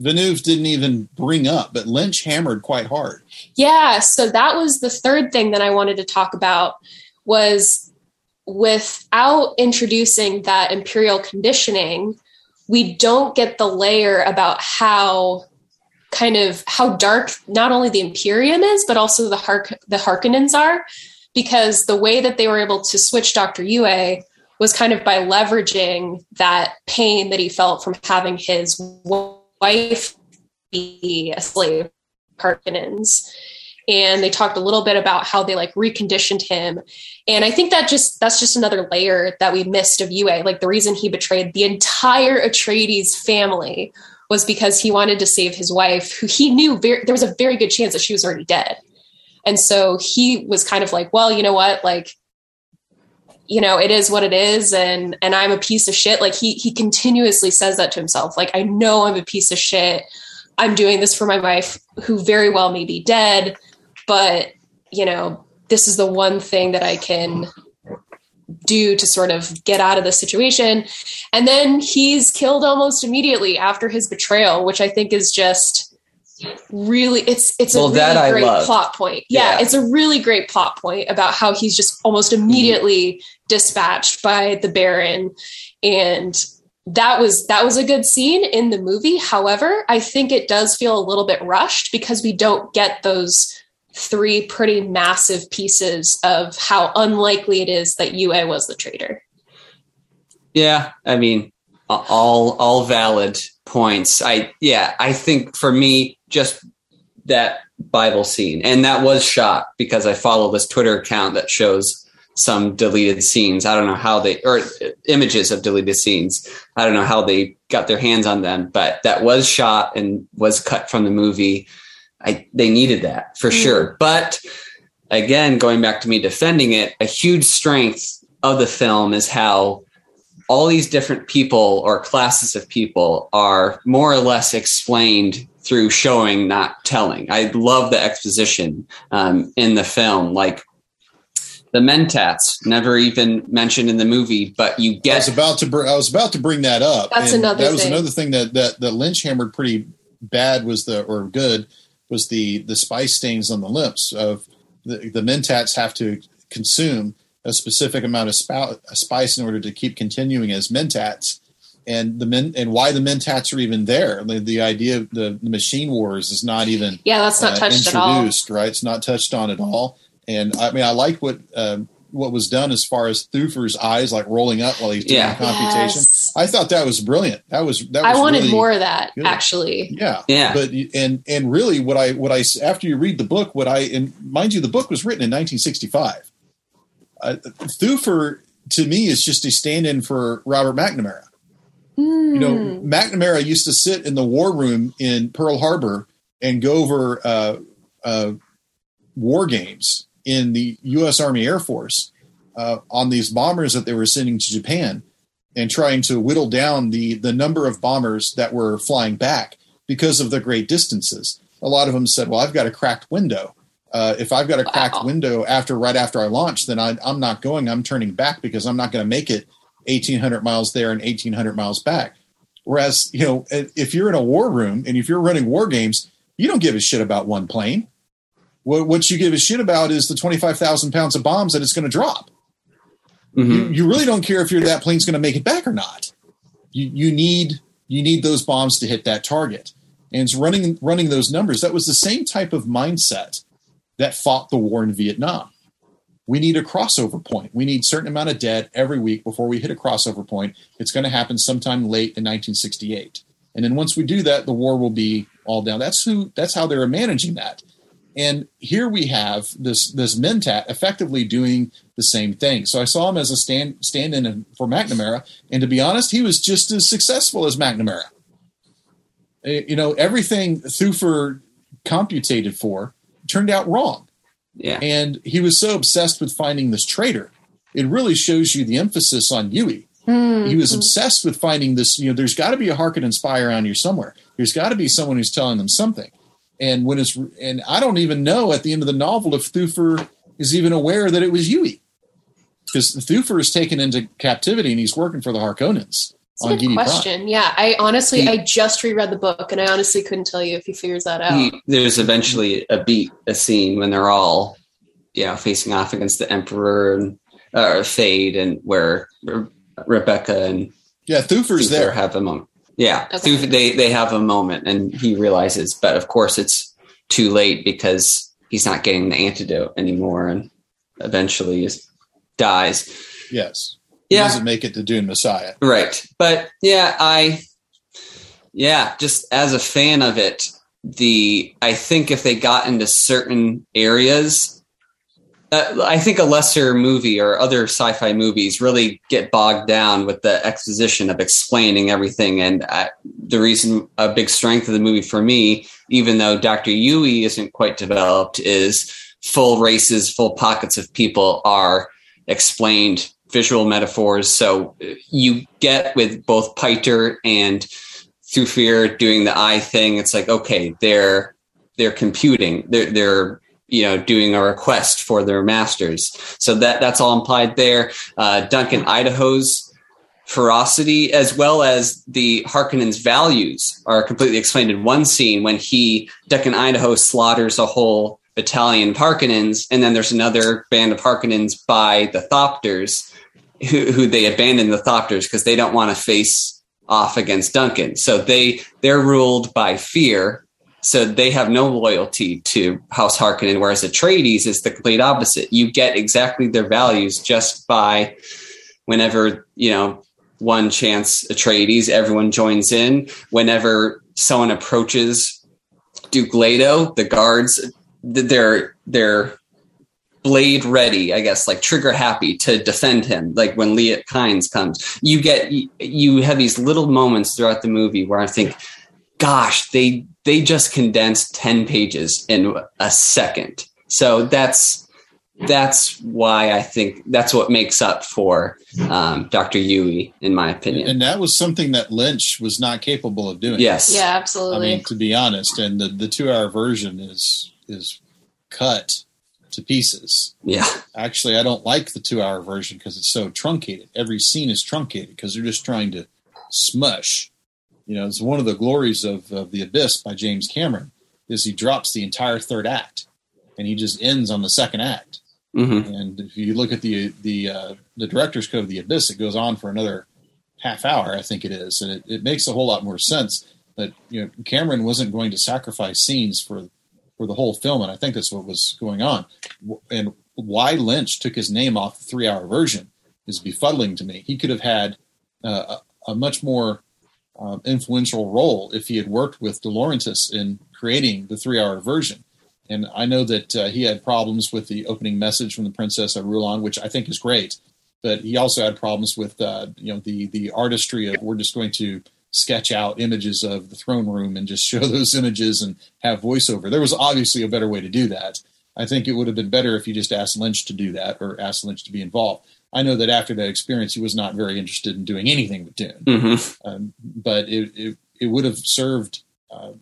Villeneuve didn't even bring up, but Lynch hammered quite hard. Yeah, so that was the third thing that I wanted to talk about, was without introducing that imperial conditioning, we don't get the layer about how kind of how dark not only the Imperium is, but also the Hark- the Harkonnens are, because the way that they were able to switch Doctor Yue was kind of by leveraging that pain that he felt from having his wife be a slave, Harkonnens. And they talked a little bit about how they like reconditioned him. And I think that just, that's just another layer that we missed of Yue. Like the reason he betrayed the entire Atreides family was because he wanted to save his wife, who he knew very, there was a very good chance that she was already dead. And so he was kind of like, well, you know what? Like, you know, it is what it is. And, and I'm a piece of shit. Like he, he continuously says that to himself. Like, I know I'm a piece of shit. I'm doing this for my wife, who very well may be dead. But, you know, this is the one thing that I can do to sort of get out of this situation. And then he's killed almost immediately after his betrayal, which I think is just really, it's it's well, a really great love. plot point. Yeah, yeah, it's a really great plot point about how he's just almost immediately mm-hmm. dispatched by the Baron. And that was that was a good scene in the movie. However, I think it does feel a little bit rushed because we don't get those three pretty massive pieces of how unlikely it is that Yue was the traitor. Yeah, I mean, all all valid points. I yeah, I think for me, just that Bible scene, and that was shot because I follow this Twitter account that shows some deleted scenes. I don't know how they, or images of deleted scenes. I don't know how they got their hands on them, but that was shot and was cut from the movie. I, they needed that for mm-hmm. sure. But again, going back to me defending it, a huge strength of the film is how all these different people or classes of people are more or less explained through showing, not telling. I love the exposition um, in the film. Like the Mentats, never even mentioned in the movie, but you get. I was about to, br- I was about to bring that up. That's another. That thing. was another thing that that the Lynch hammered pretty bad was the or good. was the, the spice stains on the lips of the, the Mentats have to consume a specific amount of spout, a spice in order to keep continuing as Mentats, and the men, and why the Mentats are even there. The, the idea of the, the machine wars is not even, yeah, that's not uh, touched at all. Right. It's not touched on at all. And I mean, I like what, um, what was done as far as Thufir's eyes, like rolling up while he's doing yeah. the computation. Yes. I thought that was brilliant. That was, that was I wanted really more of that good. actually. Yeah. Yeah. But, and, and really what I, what I, after you read the book, what I, and mind you, the book was written in nineteen sixty-five. Uh, Thufir to me is just a stand-in for Robert McNamara. Mm. You know, McNamara used to sit in the war room in Pearl Harbor and go over uh, uh, war games in the U S Army Air Force uh, on these bombers that they were sending to Japan, and trying to whittle down the, the number of bombers that were flying back because of the great distances. A lot of them said, well, I've got a cracked window. Uh, if I've got a wow. cracked window after right after I launch, then I, I'm not going, I'm turning back because I'm not going to make it eighteen hundred miles there and eighteen hundred miles back. Whereas, you know, if you're in a war room and if you're running war games, you don't give a shit about one plane. What you give a shit about is the twenty-five thousand pounds of bombs that it's going to drop. Mm-hmm. You, you really don't care if you're, that plane's going to make it back or not. You, you need you need those bombs to hit that target. And it's running running those numbers. That was the same type of mindset that fought the war in Vietnam. We need a crossover point. We need a certain amount of dead every week before we hit a crossover point. It's going to happen sometime late in nineteen sixty-eight. And then once we do that, the war will be all down. That's who. That's how they were managing that. And here we have this this Mentat effectively doing the same thing. So I saw him as a stand, stand-in for McNamara. And to be honest, he was just as successful as McNamara. You know, everything Thufir computated for turned out wrong. Yeah. And he was so obsessed with finding this traitor. It really shows you the emphasis on Yui. Mm-hmm. He was obsessed with finding this, you know, there's got to be a Harkonnen spy around here somewhere. There's got to be someone who's telling them something. And when it's, and I don't even know at the end of the novel if Thufir is even aware that it was Yui, because Thufir is taken into captivity and he's working for the Harkonnens. That's a good question. Prime. Yeah, I honestly, he, I just reread the book, and I honestly couldn't tell you if he figures that out. He, there's eventually a beat, a scene when they're all, you know, facing off against the Emperor and uh, Fade, and where Re- Rebecca and yeah, Thufir's Thufir there have a moment. Yeah, okay. Thufir, they they have a moment, and he realizes, but of course, it's too late because he's not getting the antidote anymore, and eventually is, dies. Yes. He yeah. doesn't make it to Dune Messiah. Right. But yeah, I, yeah, just as a fan of it, the, I think if they got into certain areas, uh, I think a lesser movie or other sci-fi movies really get bogged down with the exposition of explaining everything. And I, the reason a big strength of the movie for me, even though Doctor Yui isn't quite developed, is full races, full pockets of people are explained visual metaphors. So you get with both Piter and Thufir doing the eye thing. It's like, okay, they're, they're computing, they're, they're, you know, doing a request for their masters. So that that's all implied there. Uh, Duncan Idaho's ferocity, as well as the Harkonnen's values, are completely explained in one scene when he, Duncan Idaho, slaughters a whole battalion of Harkonnens. And then there's another band of Harkonnens by the Thopters, who, who they abandon the Thopters because they don't want to face off against Duncan. So they, they're ruled by fear. So they have no loyalty to House Harkonnen, whereas Atreides is the complete opposite. You get exactly their values just by whenever, you know, one chants Atreides, everyone joins in. Whenever someone approaches Duke Leto, the guards, they're, they're blade ready, I guess, like trigger happy to defend him. Like when Liet Kynes comes, you get, you have these little moments throughout the movie where I think, gosh, they, they just condensed ten pages in a second. So that's, that's why I think that's what makes up for um, Doctor Yui, in my opinion. And that was something that Lynch was not capable of doing. Yes. Yeah, absolutely. I mean, to be honest, and the, the two hour version is, is cut to pieces. Yeah. Actually, I don't like the two hour version because it's so truncated. Every scene is truncated because they're just trying to smush. You know, it's one of the glories of, of The Abyss by James Cameron is he drops the entire third act and he just ends on the second act. Mm-hmm. And if you look at the, the, uh, the director's cut of The Abyss, it goes on for another half hour, I think it is. And it, it makes a whole lot more sense that, you know, Cameron wasn't going to sacrifice scenes for, for the whole film. And I think that's what was going on. And why Lynch took his name off the three hour version is befuddling to me. He could have had uh, a, a much more um, influential role if he had worked with De Laurentiis in creating the three hour version. And I know that uh, he had problems with the opening message from the Princess of Rulon, which I think is great. But he also had problems with, uh, you know, the the artistry of we're just going to sketch out images of the throne room and just show those images and have voiceover. There was obviously a better way to do that. I think it would have been better if you just asked Lynch to do that or asked Lynch to be involved. I know that after that experience, he was not very interested in doing anything with Dune. Mm-hmm. Um, but it, it it would have served Uh,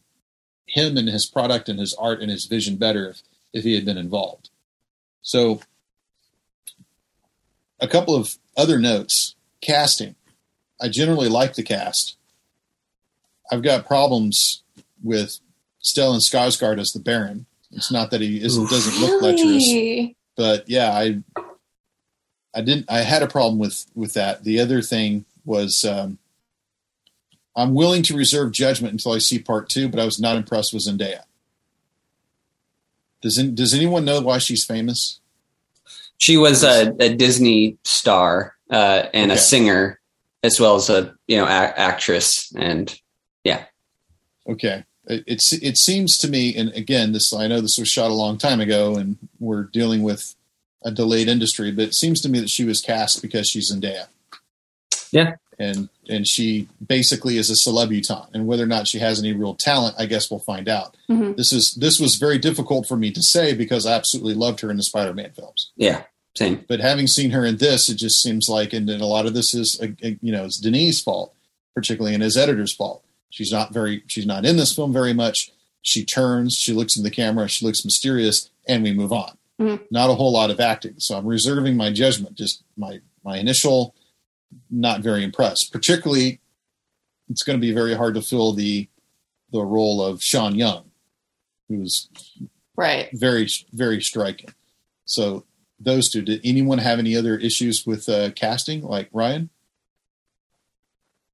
him and his product and his art and his vision better if, if he had been involved. So a couple of other notes, casting. I generally like the cast. I've got problems with Stellan Skarsgård as the Baron. It's not that he isn't, doesn't look lecherous, but yeah, I, I didn't, I had a problem with, with that. The other thing was, um, I'm willing to reserve judgment until I see part two, but I was not impressed with Zendaya. Does Does anyone know why she's famous? She was a, a Disney star uh, and okay. a singer, as well as a you know a- actress, and yeah. Okay, it, it's it seems to me, and again, this I know this was shot a long time ago, and we're dealing with a delayed industry, but it seems to me that she was cast because she's Zendaya. Yeah. And and she basically is a celebutante, and whether or not she has any real talent, I guess we'll find out. Mm-hmm. This is this was very difficult for me to say because I absolutely loved her in the Spider-Man films. Yeah, same. But having seen her in this, it just seems like, and, and a lot of this is, a, a, you know, it's Denis's fault, particularly, and his editor's fault. She's not very, she's not in this film very much. She turns, she looks in the camera, she looks mysterious, and we move on. Mm-hmm. Not a whole lot of acting, so I'm reserving my judgment. Just my my initial. Not very impressed, particularly it's going to be very hard to fill the the role of Sean Young, who's right very very striking. So those two. Did anyone have any other issues with uh, casting, like Ryan?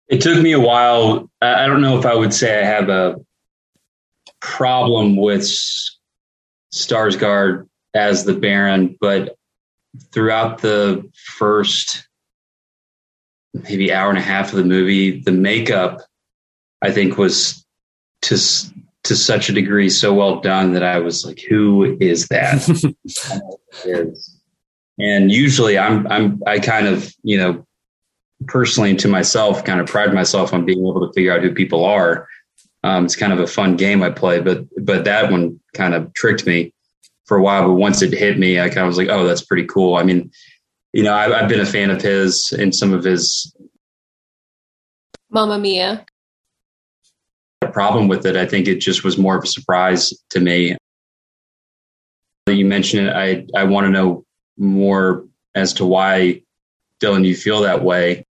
It took me a while. I don't know if I would say I have a problem with Skarsgård as the Baron, but throughout the first maybe hour and a half of the movie, the makeup, I think, was to to such a degree so well done that I was like, "Who is that?" I don't know who it is. And usually, I'm I'm I kind of you know personally to myself kind of pride myself on being able to figure out who people are. Um, it's kind of a fun game I play, but but that one kind of tricked me for a while. But once it hit me, I kind of was like, "Oh, that's pretty cool." I mean. You know, I, I've been a fan of his and some of his. Mamma Mia. A problem with it. I think it just was more of a surprise to me. You mentioned it. I, I want to know more as to why, Dylan, you feel that way.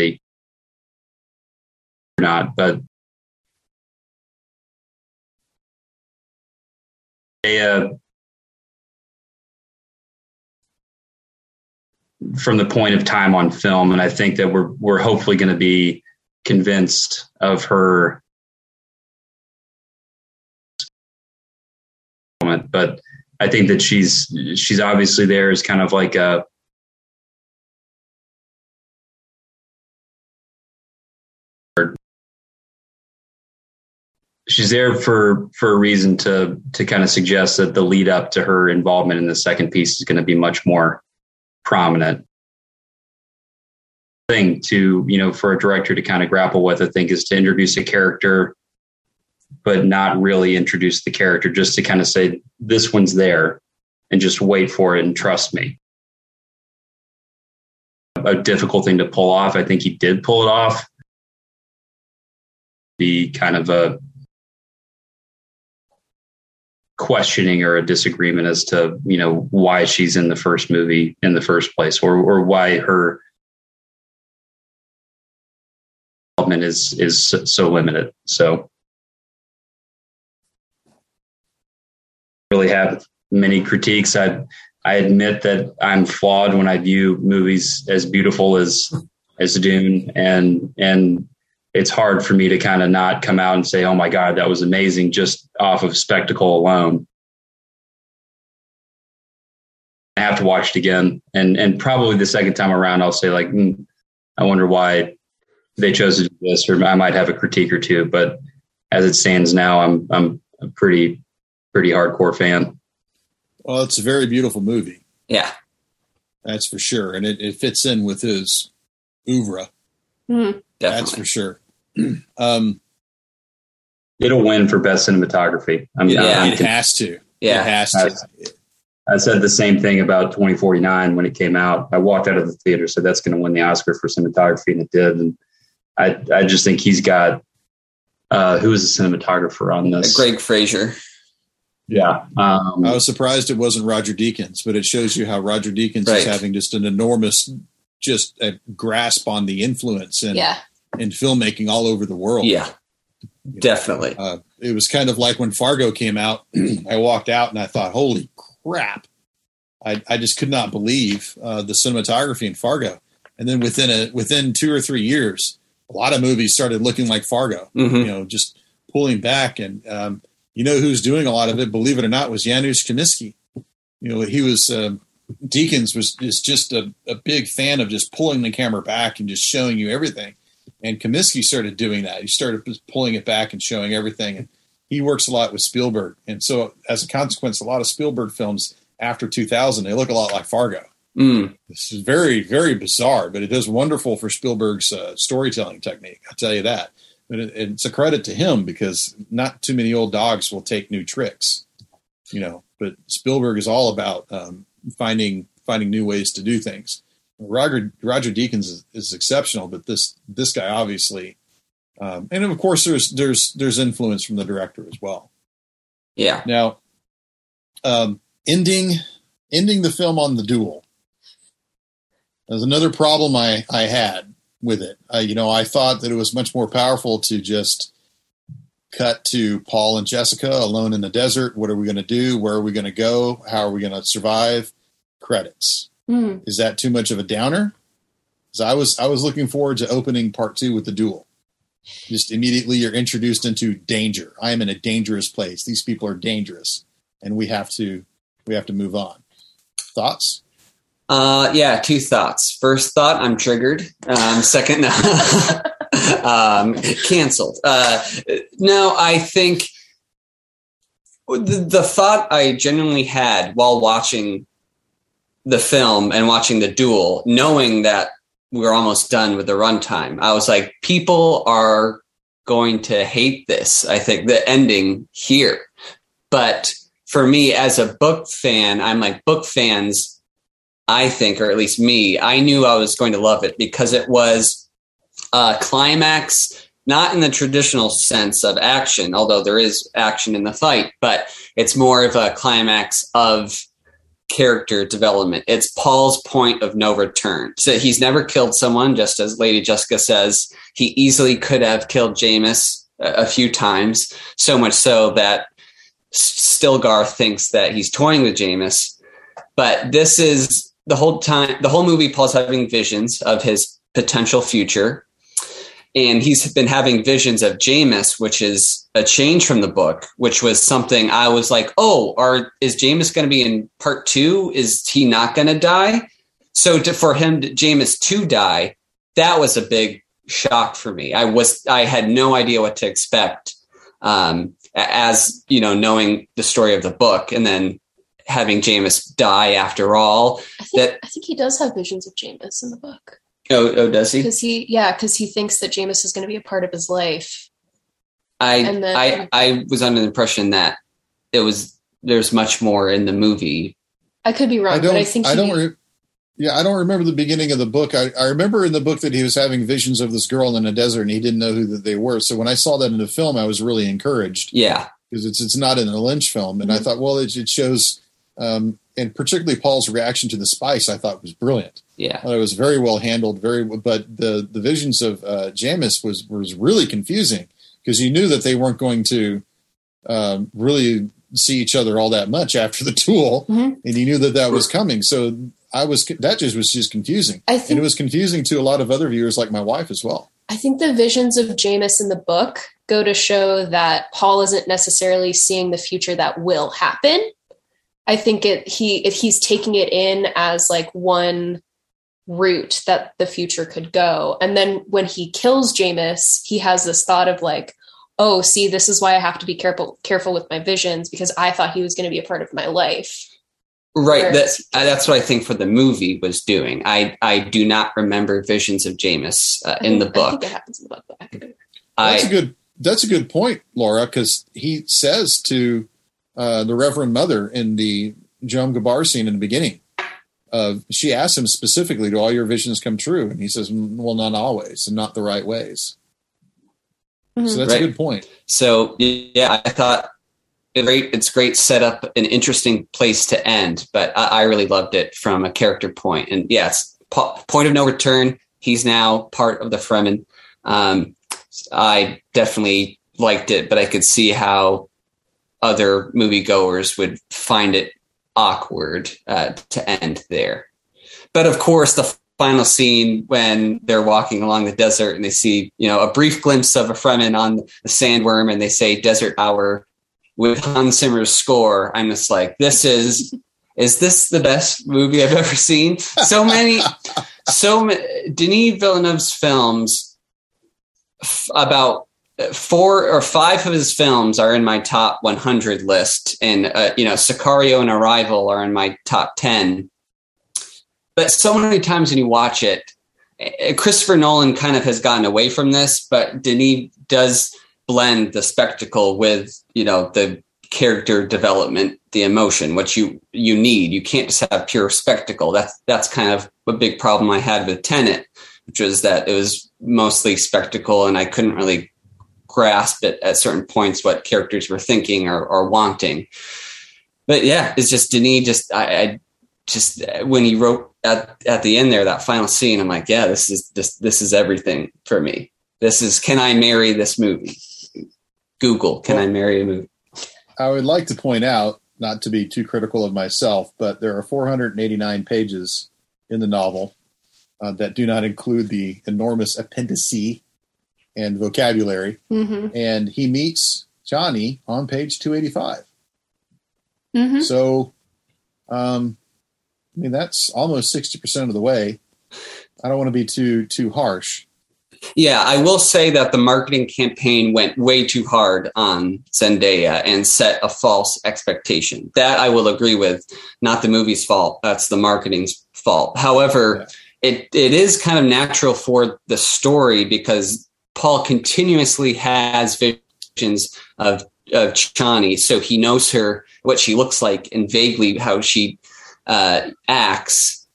Or not, but. They, uh, from the point of time on film. And I think that we're, we're hopefully going to be convinced of her. But I think that she's, she's obviously there as kind of like a, she's there for, for a reason to, to kind of suggest that the lead up to her involvement in the second piece is going to be much more prominent thing to, you know, for a director to kind of grapple with, I think, is to introduce a character, but not really introduce the character, just to kind of say, this one's there and just wait for it and trust me. A difficult thing to pull off. I think he did pull it off. Be kind of a questioning or a disagreement as to, you know, why she's in the first movie in the first place, or or why her development is is so limited. So really have many critiques. I I admit that I'm flawed when I view movies as beautiful as as Dune, and and it's hard for me to kind of not come out and say, oh my God, that was amazing, just off of spectacle alone. I have to watch it again. And and probably the second time around, I'll say like, mm, I wonder why they chose to do this, or I might have a critique or two. But as it stands now, I'm I'm a pretty, pretty hardcore fan. Well, it's a very beautiful movie. Yeah. That's for sure. And it, it fits in with his oeuvre. Mm-hmm. Definitely. That's for sure. Um, It'll win for best cinematography. I mean, yeah, it has to. Yeah, it has to. I, I said the same thing about twenty forty-nine when it came out. I walked out of the theater, said that's going to win the Oscar for cinematography, and it did. And I, I just think he's got. Uh, who is the cinematographer on this? Greg Fraser. Yeah, um, I was surprised it wasn't Roger Deakins, but it shows you how Roger Deakins right. is having just an enormous. Just a grasp on the influence and yeah. and filmmaking all over the world. Yeah, you definitely. Know, uh, it was kind of like when Fargo came out. I walked out and I thought, "Holy crap!" I, I just could not believe uh, the cinematography in Fargo. And then within a within two or three years, a lot of movies started looking like Fargo. Mm-hmm. You know, just pulling back, and um, you know who's doing a lot of it, believe it or not, was Janusz Kaminski. You know, he was. Um, Deakins was is just a, a big fan of just pulling the camera back and just showing you everything. And Kaminski started doing that. He started pulling it back and showing everything. And he works a lot with Spielberg. And so as a consequence, a lot of Spielberg films after two thousand, they look a lot like Fargo. Mm. This is very, very bizarre, but it is wonderful for Spielberg's uh, storytelling technique. I'll tell you that. But it, it's a credit to him because not too many old dogs will take new tricks, you know, but Spielberg is all about, um, finding finding new ways to do things. Roger Roger Deakins is, is exceptional, but this this guy obviously, um, and of course there's there's there's influence from the director as well. Yeah. Now, um, ending ending the film on the duel. That was another problem I I had. with it. Uh, you know, I thought that it was much more powerful to just cut to Paul and Jessica alone in the desert. What are we going to do? Where are we going to go? How are we going to survive? Credits. Mm. Is that too much of a downer? Because I was I was looking forward to opening part two with the duel. Just immediately you're introduced into danger. I am in a dangerous place. These people are dangerous, and we have to we have to move on. Thoughts? Uh, yeah, two thoughts. First thought, I'm triggered. Um, second, um, canceled. Uh, no, I think the, the thought I genuinely had while watching the film and watching the duel, knowing that we were almost done with the runtime, I was like, people are going to hate this. I think the ending here, but for me as a book fan, I'm like, book fans, I think, or at least me, I knew I was going to love it because it was a climax, not in the traditional sense of action, although there is action in the fight, but it's more of a climax of character development. It's Paul's point of no return. So he's never killed someone, just as Lady Jessica says. He easily could have killed Jameis a few times, so much so that Stilgar thinks that he's toying with Jameis. But this is... The whole time, the whole movie, Paul's having visions of his potential future. And he's been having visions of Jameis, which is a change from the book, which was something I was like, oh, are, is Jameis going to be in part two? Is he not going to die? So to, for him, Jameis to die, that was a big shock for me. I was, I had no idea what to expect, um, as, you know, knowing the story of the book and then having Jameis die after all. I think, that I think he does have visions of Jameis in the book. Oh, oh does he? Because he, yeah, because he thinks that Jameis is going to be a part of his life. I, and then, I, I was under the impression that it was there's much more in the movie. I could be wrong, I don't, but I think he, I don't. Re- yeah, I don't remember the beginning of the book. I, I remember in the book that he was having visions of this girl in a desert, and he didn't know who that they were. So when I saw that in the film, I was really encouraged. Yeah, because it's it's not in a Lynch film, and mm-hmm. I thought, well, it, it shows. Um, and particularly Paul's reaction to the spice, I thought was brilliant. Yeah, it was very well handled. Very, but the, the visions of uh, Jameis was was really confusing because you knew that they weren't going to um, really see each other all that much after the duel, mm-hmm. and you knew that that was coming. So I was that just was just confusing, I think, and it was confusing to a lot of other viewers, like my wife as well. I think the visions of Jameis in the book go to show that Paul isn't necessarily seeing the future that will happen. I think it, he, if he's taking it in as like one route that the future could go. And then when he kills Jameis, he has this thought of like, oh, see, this is why I have to be careful, careful with my visions because I thought he was going to be a part of my life. Right. Whereas, that's, that's what I think for the movie was doing. I, I do not remember visions of Jameis uh, in the book. I think it happens in the book. But I could... That's I, a good, that's a good point, Laura, because he says to, Uh, the Reverend Mother in the Joan Gabar scene in the beginning. Uh, she asks him specifically, do all your visions come true? And he says, well, not always and not the right ways. Mm-hmm. So that's right. A good point. So, yeah, I thought it's great, it's great setup, an interesting place to end, but I, I really loved it from a character point. And yes, po- point of no return. He's now part of the Fremen. Um, I definitely liked it, but I could see how other moviegoers would find it awkward uh, to end there. But of course, the final scene when they're walking along the desert and they see, you know, a brief glimpse of a Fremen on the sandworm and they say Desert Hour with Hans Zimmer's score. I'm just like, this is, is this the best movie I've ever seen? So many, so many, Denis Villeneuve's films f- about Four or five of his films are in my top one hundred list. And, uh, you know, Sicario and Arrival are in my top ten. But so many times when you watch it, Christopher Nolan kind of has gotten away from this, but Denis does blend the spectacle with, you know, the character development, the emotion, which you, you need. You can't just have pure spectacle. That's, that's kind of a big problem I had with Tenet, which was that it was mostly spectacle and I couldn't really grasp it at certain points what characters were thinking or, or wanting. But yeah, it's just Denis just I, I just when he wrote at, at the end there, that final scene, I'm like, yeah, this is this this is everything for me. This is, can I marry this movie? Google, can well, I marry a movie? I would like to point out, not to be too critical of myself, but there are four hundred eighty-nine pages in the novel uh, that do not include the enormous appendices and vocabulary. Mm-hmm. And he meets Johnny on page two eighty-five. Mm-hmm. So, um, I mean, that's almost sixty percent of the way. I don't want to be too, too harsh. Yeah, I will say that the marketing campaign went way too hard on Zendaya and set a false expectation. That I will agree with. Not the movie's fault. That's the marketing's fault. However, yeah. it, it is kind of natural for the story because Paul continuously has visions of, of Chani. So he knows her, what she looks like, and vaguely how she uh, acts.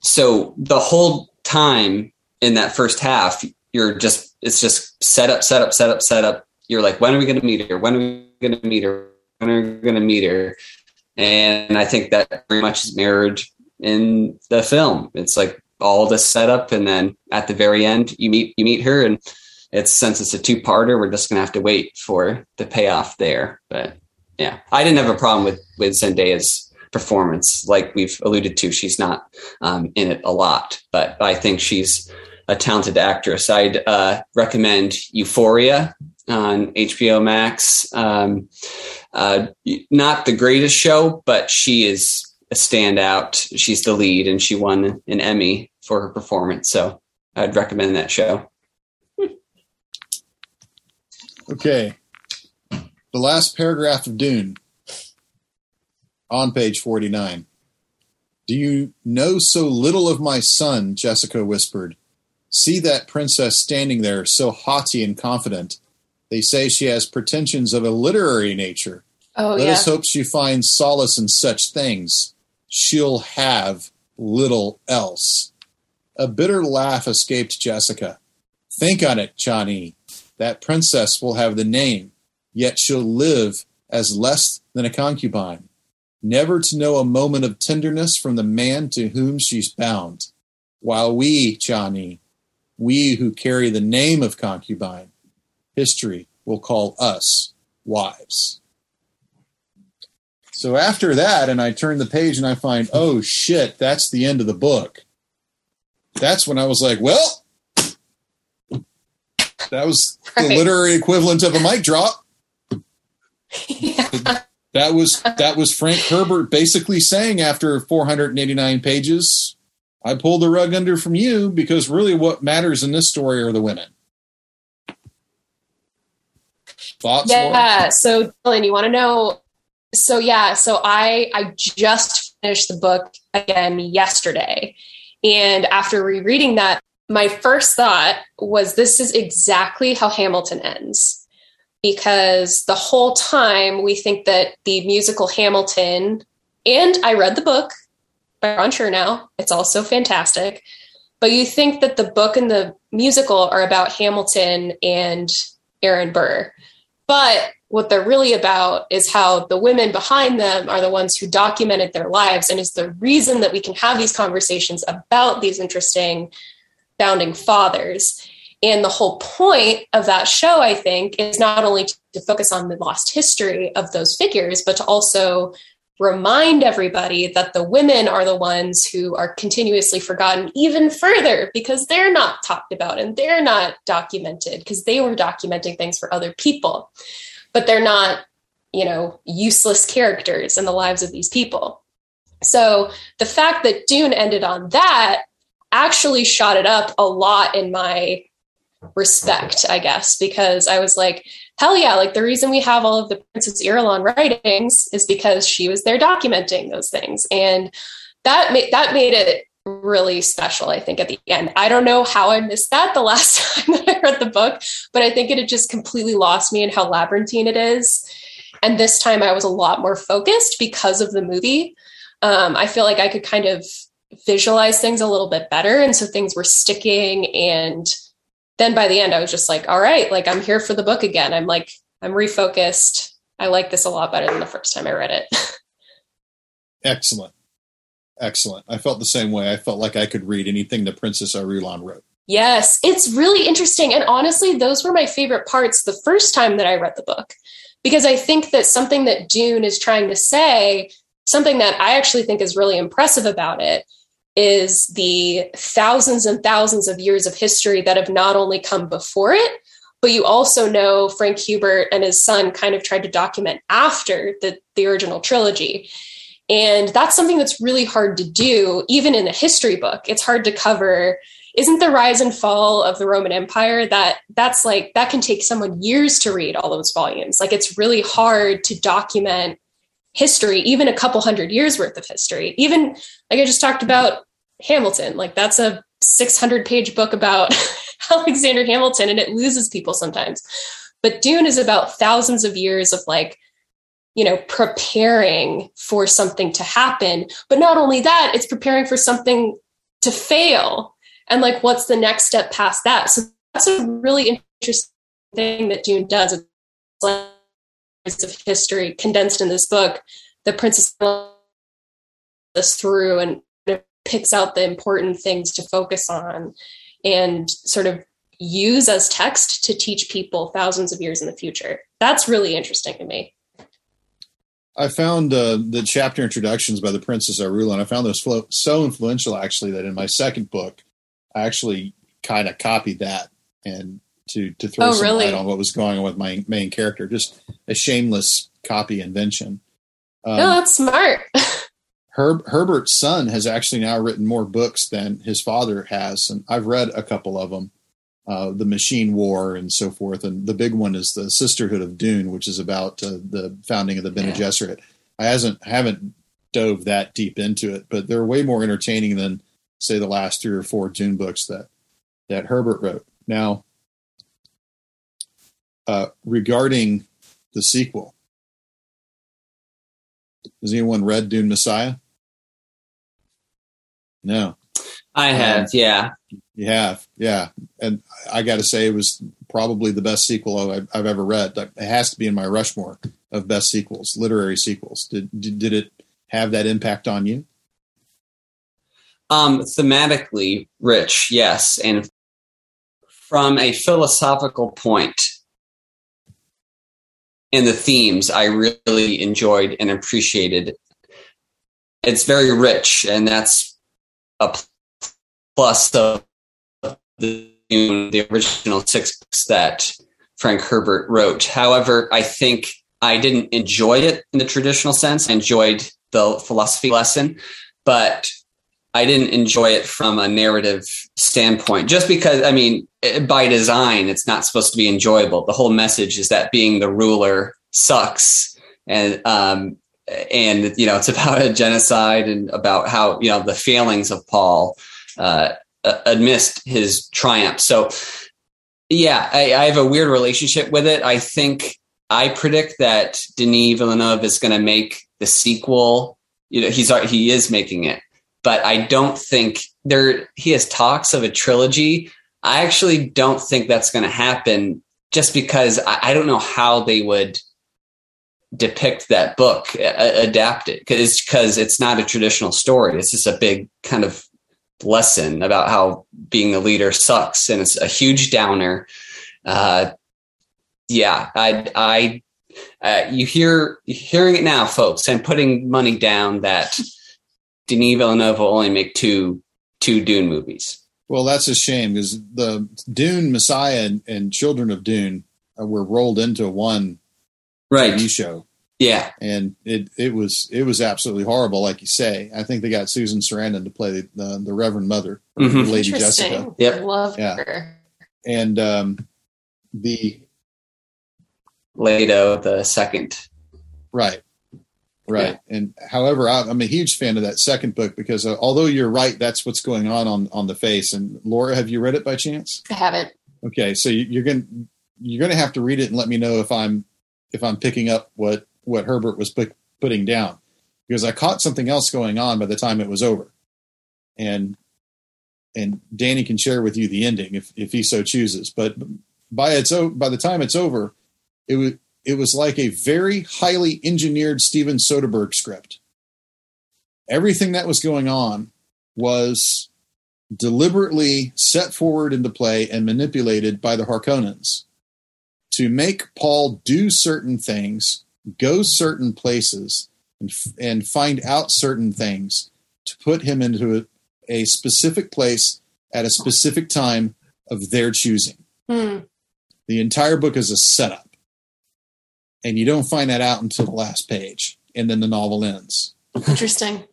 So the whole time in that first half, you're just, it's just set up, set up, set up, set up. You're like, when are we going to meet her? When are we going to meet her? When are we going to meet her? And I think that very much is mirrored in the film. It's like all the setup. And then at the very end, you meet, you meet her. And it's, since it's a two parter, we're just going to have to wait for the payoff there. But yeah, I didn't have a problem with, with Zendaya's performance. Like we've alluded to, she's not um, in it a lot, but I think she's a talented actress. I'd uh, recommend Euphoria on H B O Max. Um, uh, not the greatest show, but she is a standout. She's the lead and she won an Emmy for her performance. So I'd recommend that show. Okay. The last paragraph of Dune on page forty-nine. Do you know so little of my son? Jessica whispered. See that princess standing there, so haughty and confident. They say she has pretensions of a literary nature. Oh, Let yeah. us hope she finds solace in such things. She'll have little else. A bitter laugh escaped Jessica. Think on it, Johnny. That princess will have the name, yet she'll live as less than a concubine, never to know a moment of tenderness from the man to whom she's bound. While we, Johnny, we who carry the name of concubine, history will call us wives. So after that, and I turn the page and I find, oh shit, that's the end of the book. That's when I was like, well, that was right. The literary equivalent of a mic drop. Yeah. That was, that was Frank Herbert basically saying after four hundred eighty-nine pages, I pulled the rug under from you because really what matters in this story are the women. Thoughts? Yeah. Laura? So Dylan, you want to know? So yeah, so I, I just finished the book again yesterday. And after rereading that, my first thought was this is exactly how Hamilton ends, because the whole time we think that the musical Hamilton, and I read the book, I'm sure now it's also fantastic, but you think that the book and the musical are about Hamilton and Aaron Burr, but what they're really about is how the women behind them are the ones who documented their lives and is the reason that we can have these conversations about these interesting founding fathers. And the whole point of that show, I think, is not only to focus on the lost history of those figures, but to also remind everybody that the women are the ones who are continuously forgotten even further because they're not talked about and they're not documented because they were documenting things for other people, but they're not, you know, useless characters in the lives of these people. So the fact that Dune ended on that actually shot it up a lot in my respect, I guess, because I was like, hell yeah, like the reason we have all of the Princess Irulan writings is because she was there documenting those things. And that, ma- that made it really special, I think, at the end. I don't know how I missed that the last time that I read the book, but I think it had just completely lost me in how labyrinthine it is. And this time I was a lot more focused because of the movie. Um, I feel like I could kind of visualize things a little bit better. And so things were sticking, and then by the end, I was just like, all right, like I'm here for the book again. I'm like, I'm refocused. I like this a lot better than the first time I read it. Excellent. excellent. I felt the same way. I felt like I could read anything that Princess Irulan wrote. Yes, it's really interesting. And honestly, those were my favorite parts the first time that I read the book, because I think that something that Dune is trying to say, something that I actually think is really impressive about it, is the thousands and thousands of years of history that have not only come before it, but you also know Frank Hubert and his son kind of tried to document after the, the original trilogy. And that's something that's really hard to do, even in a history book. It's hard to cover. Isn't the rise and fall of the Roman Empire, that that's like, that can take someone years to read all those volumes. Like, it's really hard to document history, even a couple hundred years worth of history. Even like I just talked about Hamilton, like that's a six hundred page book about Alexander Hamilton, and it loses people sometimes. But Dune is about thousands of years of like, you know, preparing for something to happen. But not only that, it's preparing for something to fail. And like, what's the next step past that? So that's a really interesting thing that Dune does. It's like of history condensed in this book. The Princess goes through and picks out the important things to focus on and sort of use as text to teach people thousands of years in the future. That's really interesting to me. I found uh, the chapter introductions by the Princess Irulan, I found those flow- so influential, actually, that in my second book, I actually kind of copied that and to to throw oh, some really? light on what was going on with my main character. Just a shameless copy invention. Um, no, that's smart. Herb, Herbert's son has actually now written more books than his father has, and I've read a couple of them, uh, The Machine War and so forth. And the big one is The Sisterhood of Dune, which is about uh, the founding of the Bene yeah. Gesserit. I hasn't haven't dove that deep into it, but they're way more entertaining than, say, the last three or four Dune books that, that Herbert wrote. Now, uh, regarding the sequel, has anyone read Dune Messiah? No. I have, um, yeah. You have, yeah. And I got to say, it was probably the best sequel I've, I've ever read. It has to be in my Rushmore of best sequels, literary sequels. Did did, did it have that impact on you? Um, thematically rich, yes. And from a philosophical point and the themes, I really enjoyed and appreciated. It's very rich, and that's a plus of the, the original six books that Frank Herbert wrote. However, I think I didn't enjoy it in the traditional sense. I enjoyed the philosophy lesson, but I didn't enjoy it from a narrative standpoint, just because, I mean, by design, it's not supposed to be enjoyable. The whole message is that being the ruler sucks. And, um, and, you know, it's about a genocide and about how, you know, the failings of Paul, uh, amidst his triumph. So yeah, I, I have a weird relationship with it. I think I predict that Denis Villeneuve is going to make the sequel. You know, he's, he is making it. But I don't think there, he has talks of a trilogy. I actually don't think that's going to happen, just because I, I don't know how they would depict that book, a, adapt it. Cause, cause it's not a traditional story. It's just a big kind of lesson about how being the leader sucks. And it's a huge downer. Uh, yeah. I, I, uh, you hear, you're hearing it now, folks. I'm putting money down that Denis Villeneuve will only make two two Dune movies. Well, that's a shame, because the Dune Messiah and, and Children of Dune were rolled into one right. T V show. Yeah, and it, it was it was absolutely horrible, like you say. I think they got Susan Sarandon to play the the, the Reverend Mother, mm-hmm. the Lady Jessica. Yep. I love yeah. her. And um, the Leto the second, right. Right. Yeah. And however, I, I'm a huge fan of that second book, because uh, although you're right, that's what's going on, on on the face. And Laura, have you read it by chance? I haven't. Okay. So you, you're going you're going to have to read it and let me know if I'm if I'm picking up what what Herbert was put, putting down, because I caught something else going on by the time it was over. And and Danny can share with you the ending if, if he so chooses. But by its by the time it's over, it was It was like a very highly engineered Steven Soderbergh script. everything that was going on was deliberately set forward into play and manipulated by the Harkonnens to make Paul do certain things, go certain places, and, f- and find out certain things to put him into a, a specific place at a specific time of their choosing. Hmm. The entire book is a setup. And you don't find that out until the last page. And then the novel ends. Interesting.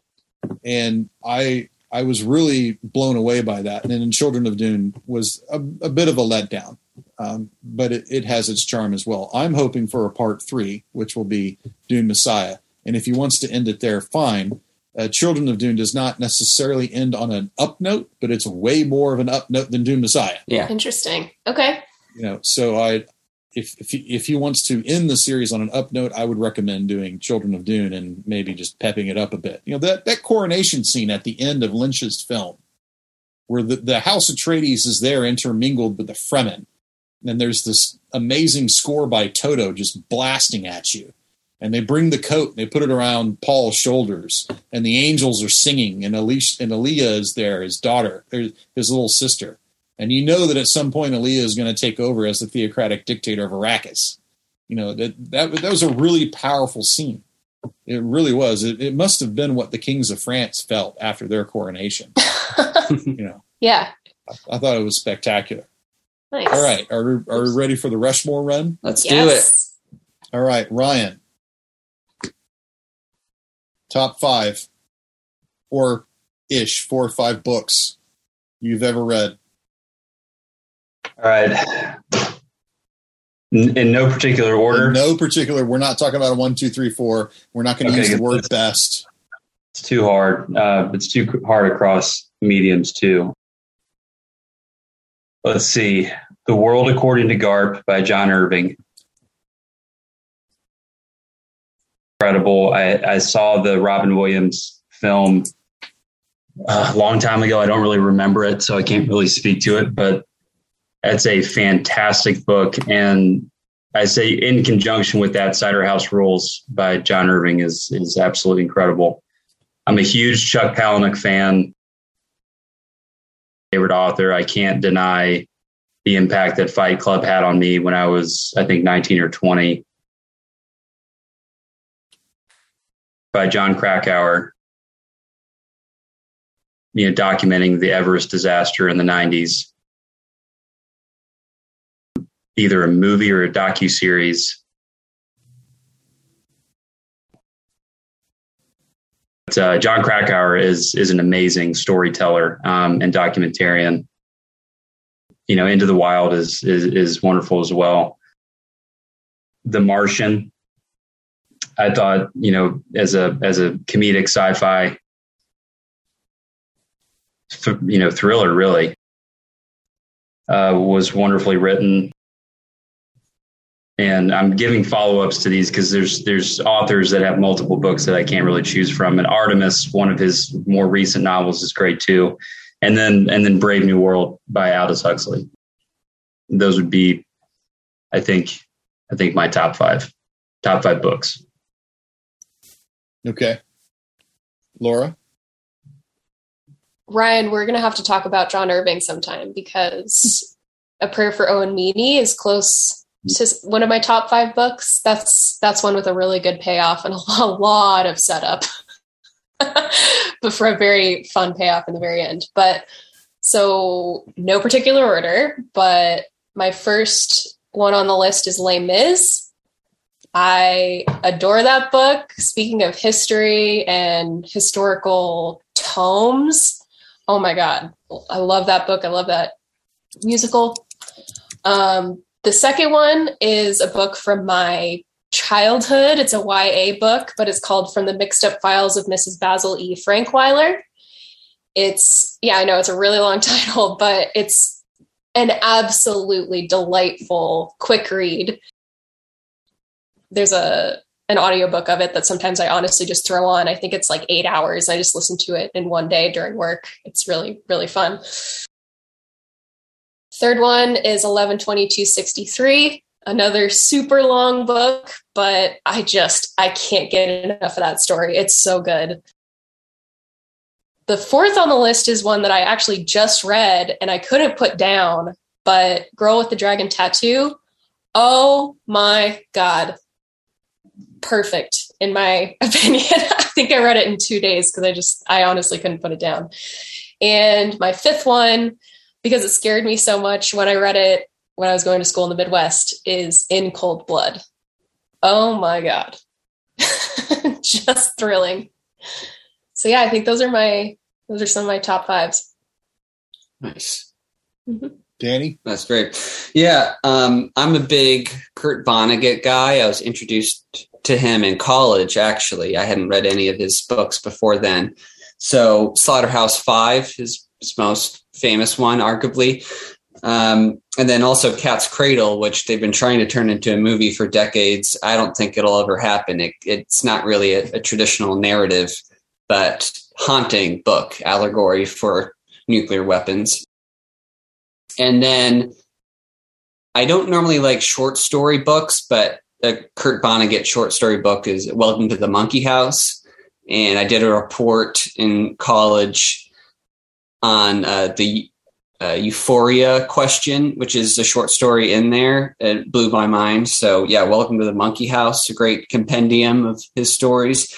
And I I was really blown away by that. And then Children of Dune was a, a bit of a letdown. Um, but it, it has its charm as well. I'm hoping for a part three, which will be Dune Messiah. And if he wants to end it there, fine. Uh, Children of Dune does not necessarily end on an up note, but it's way more of an up note than Dune Messiah. Yeah. Interesting. Okay. You know, so I, if if he, if he wants to end the series on an up note, I would recommend doing Children of Dune and maybe just pepping it up a bit. You know, that, that coronation scene at the end of Lynch's film, where the, the House Atreides is there intermingled with the Fremen, and there's this amazing score by Toto just blasting at you. And they bring the coat and they put it around Paul's shoulders, and the angels are singing, and Alish and Aaliyah is there, his daughter, his little sister. And you know that at some point Aaliyah is going to take over as the theocratic dictator of Arrakis. You know, that that, that was a really powerful scene. It really was. It, it must have been what the kings of France felt after their coronation. You know. Yeah. I, I thought it was spectacular. Nice. All right. Are, are we ready for the Rushmore run? Let's yes. do it. All right, Ryan. Top five or ish four or five books you've ever read. All right. In, in no particular order. In no particular. We're not talking about a one, two, three, four. We're not going to okay, use the word it's, best. It's too hard. Uh, it's too hard across mediums too. Let's see. The World According to Garp by John Irving. Incredible. I, I saw the Robin Williams film a long time ago. I don't really remember it, so I can't really speak to it, but that's a fantastic book. And I say in conjunction with that, Cider House Rules by John Irving is, is absolutely incredible. I'm a huge Chuck Palahniuk fan. Favorite author. I can't deny the impact that Fight Club had on me when I was, I think, nineteen or twenty. By John Krakauer, you know, documenting the Everest disaster in the nineties. Either a movie or a docuseries. But, uh, John Krakauer is is an amazing storyteller um, and documentarian. You know, Into the Wild is is, is wonderful as well. The Martian. I thought, you know, as a as a comedic sci-fi, you know, thriller, really, uh, was wonderfully written. And I'm giving follow-ups to these because there's there's authors that have multiple books that I can't really choose from. And Artemis, one of his more recent novels, is great too. And then and then Brave New World by Aldous Huxley. Those would be, I think, I think my top five, top five books. Okay. Laura? Ryan, we're going to have to talk about John Irving sometime because A Prayer for Owen Meany is close to one of my top five books. That's that's one with a really good payoff and a lot of setup, but for a very fun payoff in the very end. But so no particular order, but my first one on the list is Les Mis. I adore that book. Speaking of history and historical tomes, oh my God, I love that book. I love that musical. Um, the second one is a book from my childhood. It's a Y A book, but it's called From the Mixed Up Files of Missus Basil E. Frankweiler. It's, yeah, I know it's a really long title, but it's an absolutely delightful quick read. There's a an audiobook of it that sometimes I honestly just throw on. I think it's like eight hours. I just listen to it in one day during work. It's really, really fun. Third one is eleven twenty-two sixty-three, another super long book, but I just, I can't get enough of that story. It's so good. The fourth on the list is one that I actually just read and I couldn't put down, but Girl with the Dragon Tattoo. Oh my God. Perfect, in my opinion. I think I read it in two days because I just, I honestly couldn't put it down. And my fifth one, because it scared me so much when I read it when I was going to school in the Midwest, is In Cold Blood. Oh my God. Just thrilling. So yeah, I think those are my, those are some of my top fives. Nice. Mm-hmm. Danny? That's great. Yeah. Um, I'm a big Kurt Vonnegut guy. I was introduced to him in college, actually. I hadn't read any of his books before then. So Slaughterhouse Five, his, his most famous one, arguably. Um, and then also Cat's Cradle, which they've been trying to turn into a movie for decades. I don't think it'll ever happen. It, it's not really a, a traditional narrative, but haunting book, allegory for nuclear weapons. And then I don't normally like short story books, but a Kurt Vonnegut short story book is Welcome to the Monkey House. And I did a report in college on uh, the uh, Euphoria question, which is a short story in there. It blew my mind. So yeah, Welcome to the Monkey House, a great compendium of his stories.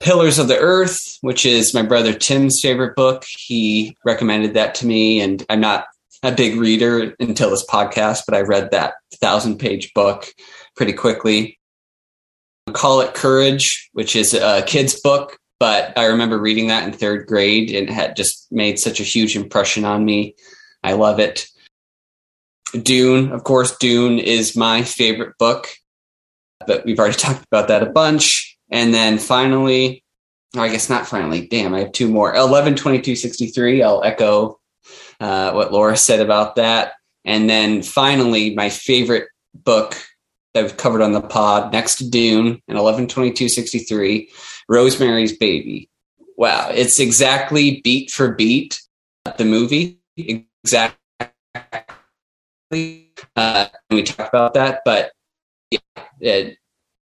Pillars of the Earth, which is my brother Tim's favorite book. He recommended that to me, and I'm not a big reader until this podcast, but I read that thousand page book pretty quickly. Call It Courage, which is a kid's book, but I remember reading that in third grade and it had just made such a huge impression on me. I love it. Dune, of course, Dune is my favorite book, but we've already talked about that a bunch. And then finally, or I guess not finally, damn, I have two more. eleven twenty-two sixty-three, I'll echo Uh, what Laura said about that. And then finally, my favorite book that I've covered on the pod, next to Dune and eleven twenty-two sixty-three, Rosemary's Baby. Wow. It's exactly beat for beat the movie. Exactly. Uh, we talked about that, but yeah, it,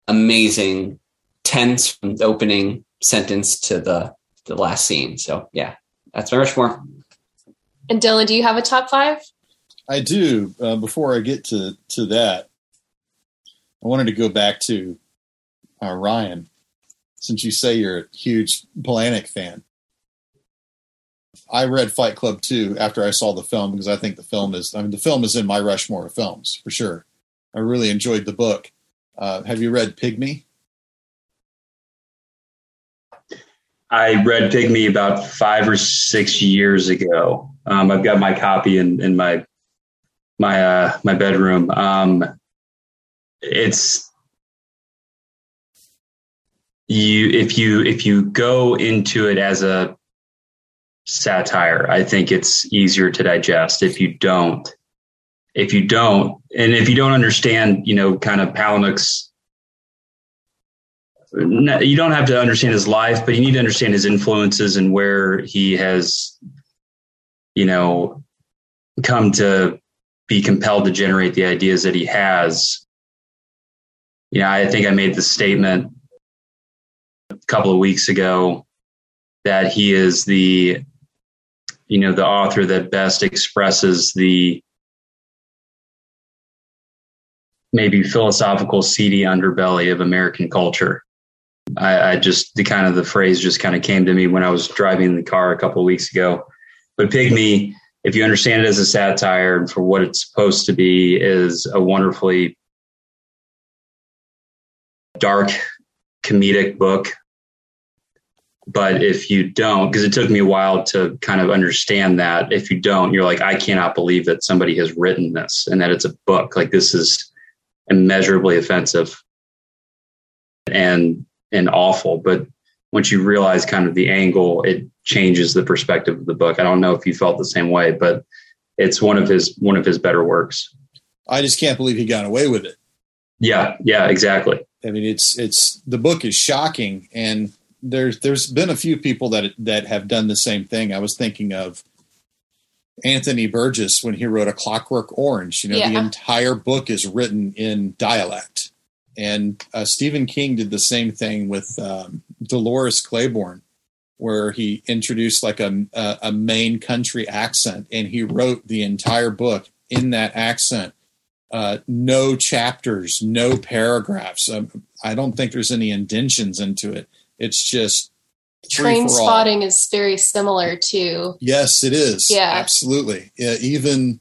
amazing tense from the opening sentence to the, the last scene. So yeah, that's my Rushmore. And Dylan, do you have a top five? I do. Uh, before I get to, to that, I wanted to go back to uh, Ryan, since you say you're a huge Palahniuk fan. I read Fight Club two after I saw the film because I think the film is, I mean, the film is in my Rushmore of films for sure. I really enjoyed the book. Uh, have you read Pygmy? I read Pygmy about five or six years ago. Um, I've got my copy in, in my my uh, my bedroom. Um, it's you if you if you go into it as a satire, I think it's easier to digest. If you don't, if you don't, and if you don't understand, you know, kind of Palahniuk's. You don't have to understand his life, but you need to understand his influences and where he has, you know, come to be compelled to generate the ideas that he has. You know, I think I made the statement a couple of weeks ago that he is the, you know, the author that best expresses the maybe philosophical, seedy underbelly of American culture. I, I just, the kind of the phrase just kind of came to me when I was driving in the car a couple of weeks ago. But Pygmy, if you understand it as a satire and for what it's supposed to be, is a wonderfully dark, comedic book. But if you don't, because it took me a while to kind of understand that, if you don't, you're like, I cannot believe that somebody has written this and that it's a book. Like, this is immeasurably offensive and and awful. But once you realize kind of the angle, it changes the perspective of the book. I don't know if you felt the same way, but it's one of his one of his better works. I just can't believe he got away with it. Yeah, yeah, exactly. I mean, it's it's the book is shocking, and there's there's been a few people that that have done the same thing. I was thinking of Anthony Burgess when he wrote A Clockwork Orange. You know, yeah. The entire book is written in dialect. And uh, Stephen King did the same thing with um, Dolores Claiborne, where he introduced like a, a, a main country accent, and he wrote the entire book in that accent. Uh, no chapters, no paragraphs. Um, I don't think there's any indentions into it. It's just Train Spotting is very similar to. Yes, it is. Yeah, absolutely. Yeah, even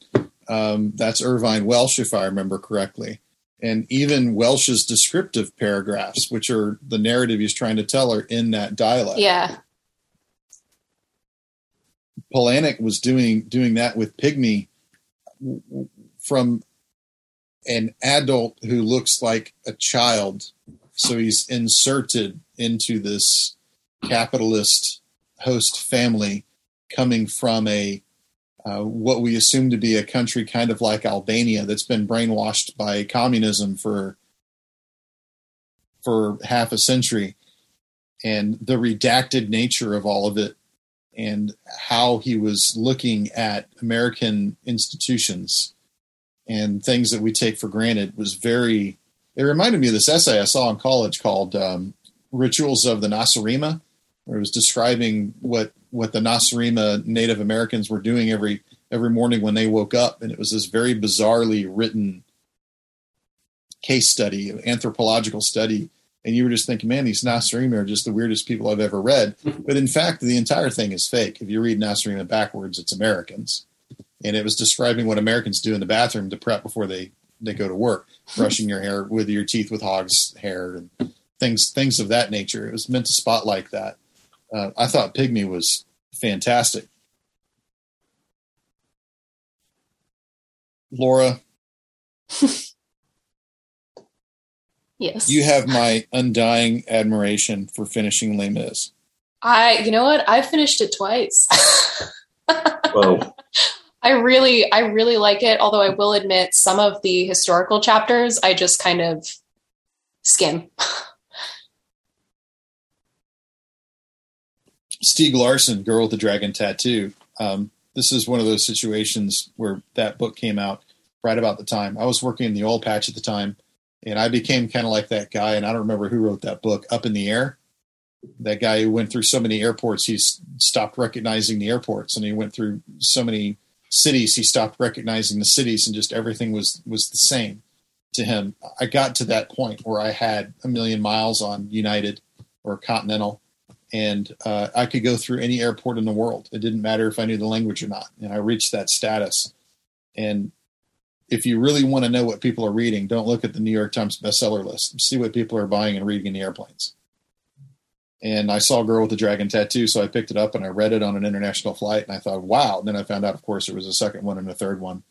um, that's Irvine Welsh, if I remember correctly. And even Welsh's descriptive paragraphs, which are the narrative he's trying to tell, are in that dialect. Yeah. Palahniuk was doing doing that with Pygmy from an adult who looks like a child. So he's inserted into this capitalist host family coming from a Uh, what we assume to be a country kind of like Albania that's been brainwashed by communism for for half a century, and the redacted nature of all of it, and how he was looking at American institutions and things that we take for granted was very, it reminded me of this essay I saw in college called um, Rituals of the Nasarima, where it was describing what what the Nasarima Native Americans were doing every, every morning when they woke up. And it was this very bizarrely written case study, anthropological study. And you were just thinking, man, these Nasarima are just the weirdest people I've ever read. But in fact, the entire thing is fake. If you read Nasarima backwards, it's Americans. And it was describing what Americans do in the bathroom to prep before they, they go to work, brushing your hair with your teeth with hog's hair and things, things of that nature. It was meant to spotlight that. Uh, I thought Pygmy was fantastic. Laura. Yes. You have my undying admiration for finishing Les Mis. I, you know what? I finished it twice. Whoa. I really, I really like it. Although I will admit some of the historical chapters, I just kind of skim. Stieg Larsson, Girl with the Dragon Tattoo. Um, this is one of those situations where that book came out right about the time. I was working in the oil patch at the time, and I became kind of like that guy, and I don't remember who wrote that book, Up in the Air. That guy who went through so many airports, he stopped recognizing the airports, and he went through so many cities, he stopped recognizing the cities, and just everything was, was the same to him. I got to that point where I had a million miles on United or Continental, and uh, I could go through any airport in the world. It didn't matter if I knew the language or not. And I reached that status. And if you really want to know what people are reading, don't look at the New York Times bestseller list. See what people are buying and reading in the airplanes. And I saw Girl with the Dragon Tattoo, so I picked it up and I read it on an international flight. And I thought, wow. And then I found out, of course, there was a second one and a third one.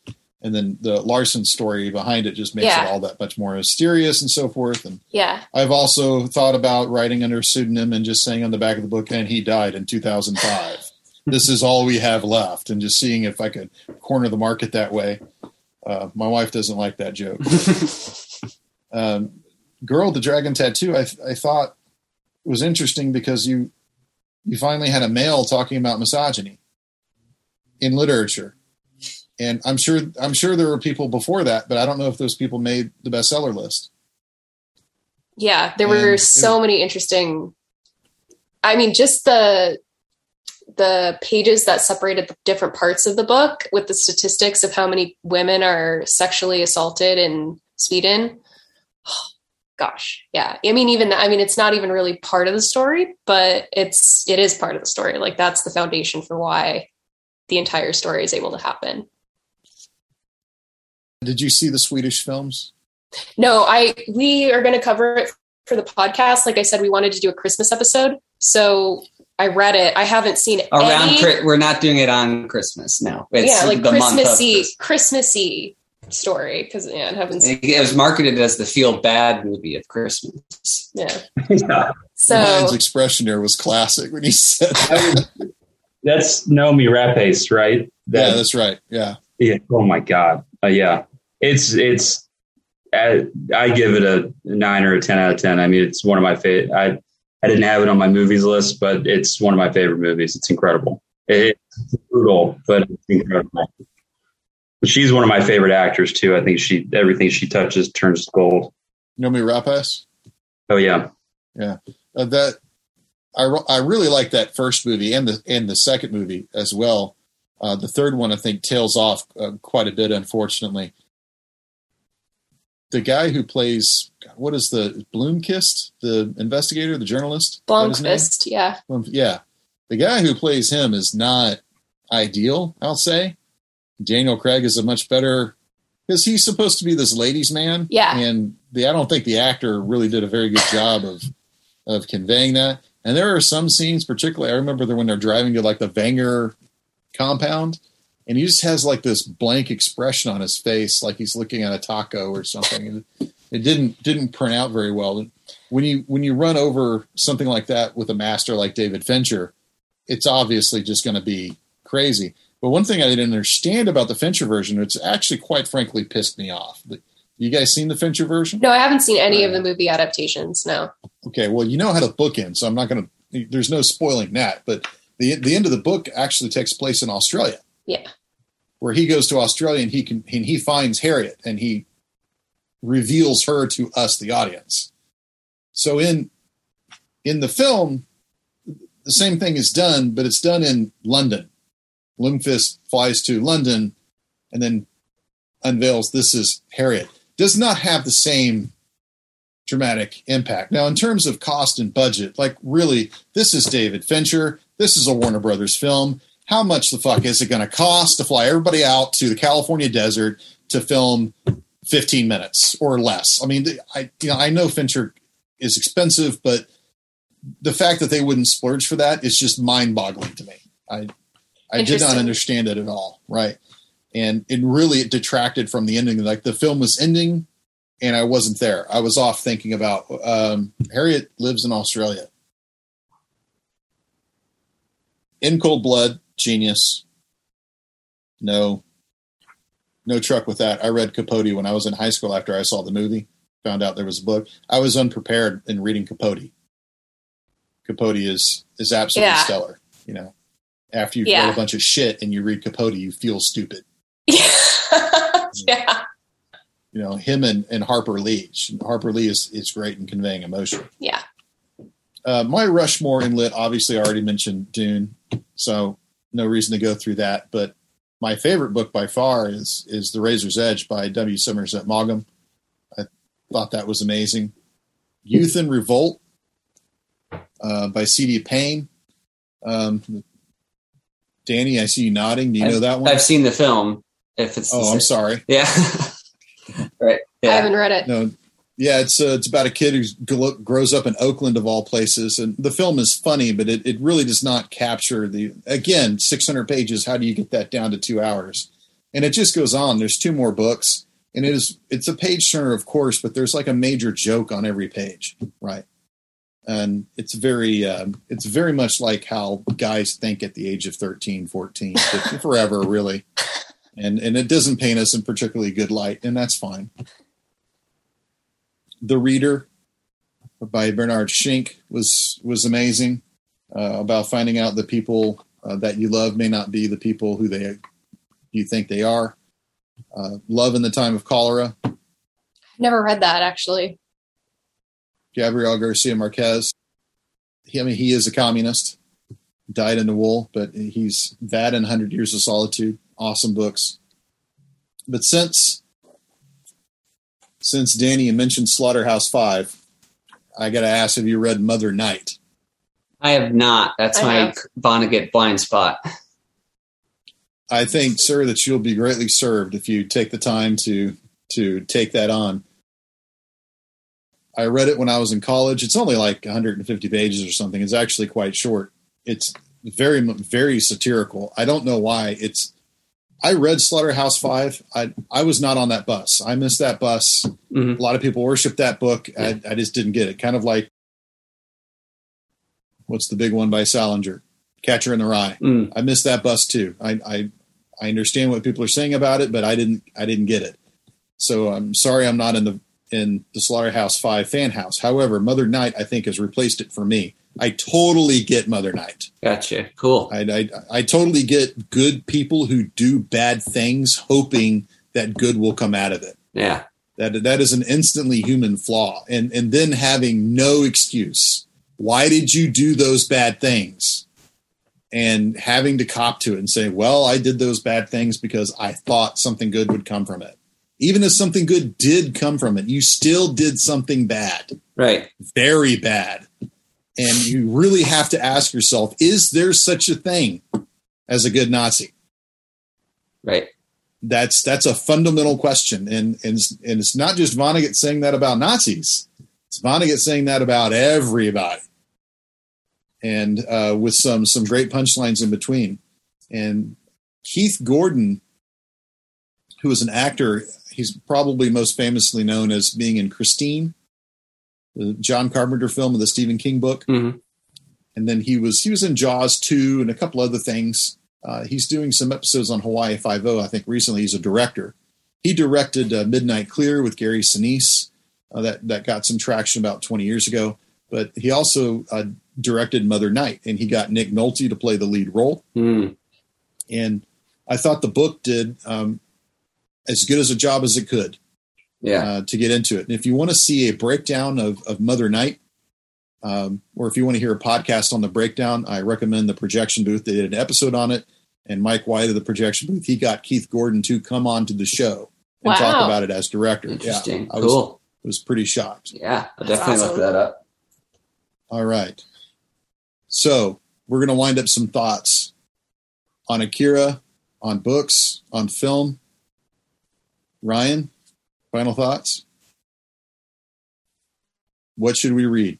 And then the Larson story behind it just makes yeah. it all that much more mysterious and so forth. And yeah. I've also thought about writing under a pseudonym and just saying on the back of the book, and he died in two thousand five. This is all we have left. And just seeing if I could corner the market that way. Uh, my wife doesn't like that joke. um, Girl with the Dragon Tattoo, I, I thought was interesting because you, you finally had a male talking about misogyny in literature. And I'm sure I'm sure there were people before that, but I don't know if those people made the bestseller list. Yeah, there and were so was, many interesting. I mean, just the the pages that separated the different parts of the book with the statistics of how many women are sexually assaulted in Sweden. Oh, gosh, yeah. I mean, even I mean, it's not even really part of the story, but it's it is part of the story. Like that's the foundation for why the entire story is able to happen. Did you see the Swedish films? No, I we are going to cover it for the podcast. Like I said, we wanted to do a Christmas episode, so I read it. I haven't seen it. Around any... We're not doing it on Christmas, no. It's yeah, like the Christmassy, month of Christmas. Christmassy story because yeah, I haven't seen it. It was marketed as the feel bad movie of Christmas. Yeah. yeah. So Ryan's expression there was classic when he said that. That's Naomi Rapace, right? That, yeah, that's right. Yeah. yeah. Oh my God. Uh, yeah. It's, it's, I, I give it a nine or a ten out of ten. I mean, it's one of my favorite. I, I didn't have it on my movies list, but it's one of my favorite movies. It's incredible. It, it's brutal, but it's incredible. She's one of my favorite actors too. I think she, everything she touches turns to gold. Naomi Rapace. Oh yeah. Yeah. Uh, that, I, re- I really like that first movie and the and the second movie as well. Uh, the third one, I think, tails off uh, quite a bit, unfortunately. The guy who plays, what is the, Blomkvist, the investigator, the journalist? Blomkvist, yeah. Yeah. The guy who plays him is not ideal, I'll say. Daniel Craig is a much better, because he's supposed to be this ladies' man. Yeah. And the, I don't think the actor really did a very good job of of conveying that. And there are some scenes, particularly, I remember that when they're driving to like the Wenger compound, and he just has like this blank expression on his face, like he's looking at a taco or something. And it didn't didn't print out very well. When you when you run over something like that with a master like David Fincher, it's obviously just going to be crazy. But one thing I didn't understand about the Fincher version, it's actually quite frankly pissed me off. You guys seen the Fincher version? No, I haven't seen any uh, of the movie adaptations. No. Okay, well, you know how to book in, so I'm not going to. There's no spoiling that, but the the end of the book actually takes place in Australia. Yeah. Where he goes to Australia and he can and he finds Harriet and he reveals her to us, the audience. So in in the film, the same thing is done, but it's done in London. Blomkvist flies to London and then unveils this is Harriet. Does not have the same dramatic impact. Now, in terms of cost and budget, like really, this is David Fincher. This is a Warner Brothers film. How much the fuck is it going to cost to fly everybody out to the California desert to film fifteen minutes or less? I mean, I you know I know Fincher is expensive, but the fact that they wouldn't splurge for that is just mind-boggling to me. I I did not understand it at all. Right. And it really it detracted from the ending. Like the film was ending and I wasn't there. I was off thinking about um, Harriet lives in Australia. In Cold Blood, genius. No, no truck with that. I read Capote when I was in high school after I saw the movie, found out there was a book. I was unprepared in reading Capote. Capote is, is absolutely yeah. stellar. You know, after you've yeah. read a bunch of shit and you read Capote, you feel stupid. yeah. You know, him and, and Harper Lee. Harper Lee is, is great in conveying emotion. Yeah. Uh, my Rushmore in Lit, obviously I already mentioned Dune, so no reason to go through that. But my favorite book by far is is The Razor's Edge by W. Somerset Maugham. I thought that was amazing. Youth in Revolt uh, by C D Payne. Um, Danny, I see you nodding. Do you I've, know that one? I've seen the film. If it's oh, I'm sorry. Yeah. Right. Yeah. I haven't read it. No. Yeah, it's uh, it's about a kid who grows up in Oakland of all places, and the film is funny, but it, it really does not capture the again six hundred pages. How do you get that down to two hours? And it just goes on. There's two more books, and it is it's a page turner, of course, but there's like a major joke on every page, right? And it's very um, it's very much like how guys think at the age of thirteen, fourteen, forever, really, and and it doesn't paint us in particularly good light, and that's fine. The Reader by Bernard Schenck was was amazing uh, about finding out the people uh, that you love may not be the people who they you think they are. Uh, Love in the Time of Cholera. Never read that, actually. Gabriel Garcia Marquez. He, I mean, he is a communist. Died in the wool, but he's that and one hundred Years of Solitude. Awesome books. But since... Since Danny mentioned Slaughterhouse Five, I got to ask, have you read Mother Night? I have not. That's I my have. Vonnegut blind spot. I think, sir, that you'll be greatly served if you take the time to to take that on. I read it when I was in college. It's only like one hundred fifty pages or something. It's actually quite short. It's very, very satirical. I don't know why it's... I read Slaughterhouse Five. I I was not on that bus. I missed that bus. Mm-hmm. A lot of people worship that book. Yeah. I, I just didn't get it. Kind of like, what's the big one by Salinger? Catcher in the Rye. Mm. I missed that bus too. I, I I understand what people are saying about it, but I didn't I didn't get it. So I'm sorry I'm not in the in the Slaughterhouse Five fan house. However, Mother Night I think has replaced it for me. I totally get Mother Night. Gotcha. Cool. I, I I totally get good people who do bad things hoping that good will come out of it. Yeah. That that is an instantly human flaw. And and then having no excuse why did you do those bad things? And having to cop to it and say, well, I did those bad things because I thought something good would come from it. Even if something good did come from it, you still did something bad. Right. Very bad. And you really have to ask yourself, is there such a thing as a good Nazi? Right. That's that's a fundamental question. And, and, it's, and it's not just Vonnegut saying that about Nazis. It's Vonnegut saying that about everybody. And uh, with some some great punchlines in between. And Keith Gordon, who is an actor, he's probably most famously known as being in Christine, the John Carpenter film of the Stephen King book. Mm-hmm. And then he was he was in Jaws two and a couple other things. Uh, he's doing some episodes on Hawaii Five-O, I think, recently. He's a director. He directed uh, Midnight Clear with Gary Sinise. Uh, that, that got some traction about twenty years ago. But he also uh, directed Mother Night, and he got Nick Nolte to play the lead role. Mm. And I thought the book did um, as good as a job as it could yeah. uh, to get into it. And if you want to see a breakdown of, of Mother Night, um, or if you want to hear a podcast on the breakdown, I recommend The Projection Booth. They did an episode on it. And Mike White of The Projection Booth, he got Keith Gordon to come on to the show and wow. talk about it as director. Interesting. Yeah, I was, cool. I was pretty shocked. Yeah, I'll definitely awesome. look that up. All right. So we're going to wind up some thoughts on Akira, on books, on film. Ryan, final thoughts? What should we read?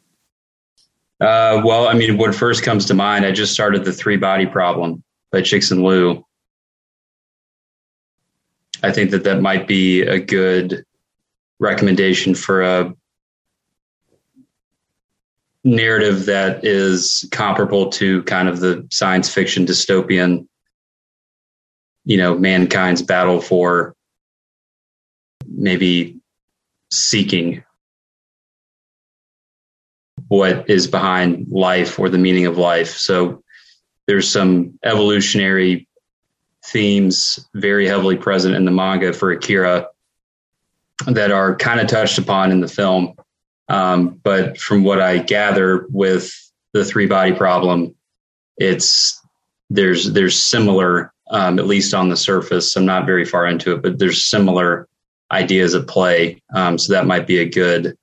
Uh, well, I mean, what first comes to mind, I just started The Three Body Problem by Csikszentmihalyi. I think that that might be a good recommendation for a narrative that is comparable to kind of the science fiction dystopian, you know, mankind's battle for maybe seeking what is behind life or the meaning of life. So there's some evolutionary themes very heavily present in the manga for Akira that are kind of touched upon in the film. Um, but from what I gather with The Three Body Problem, it's there's there's similar, um, at least on the surface. I'm not very far into it, but there's similar ideas at play. Um, so that might be a good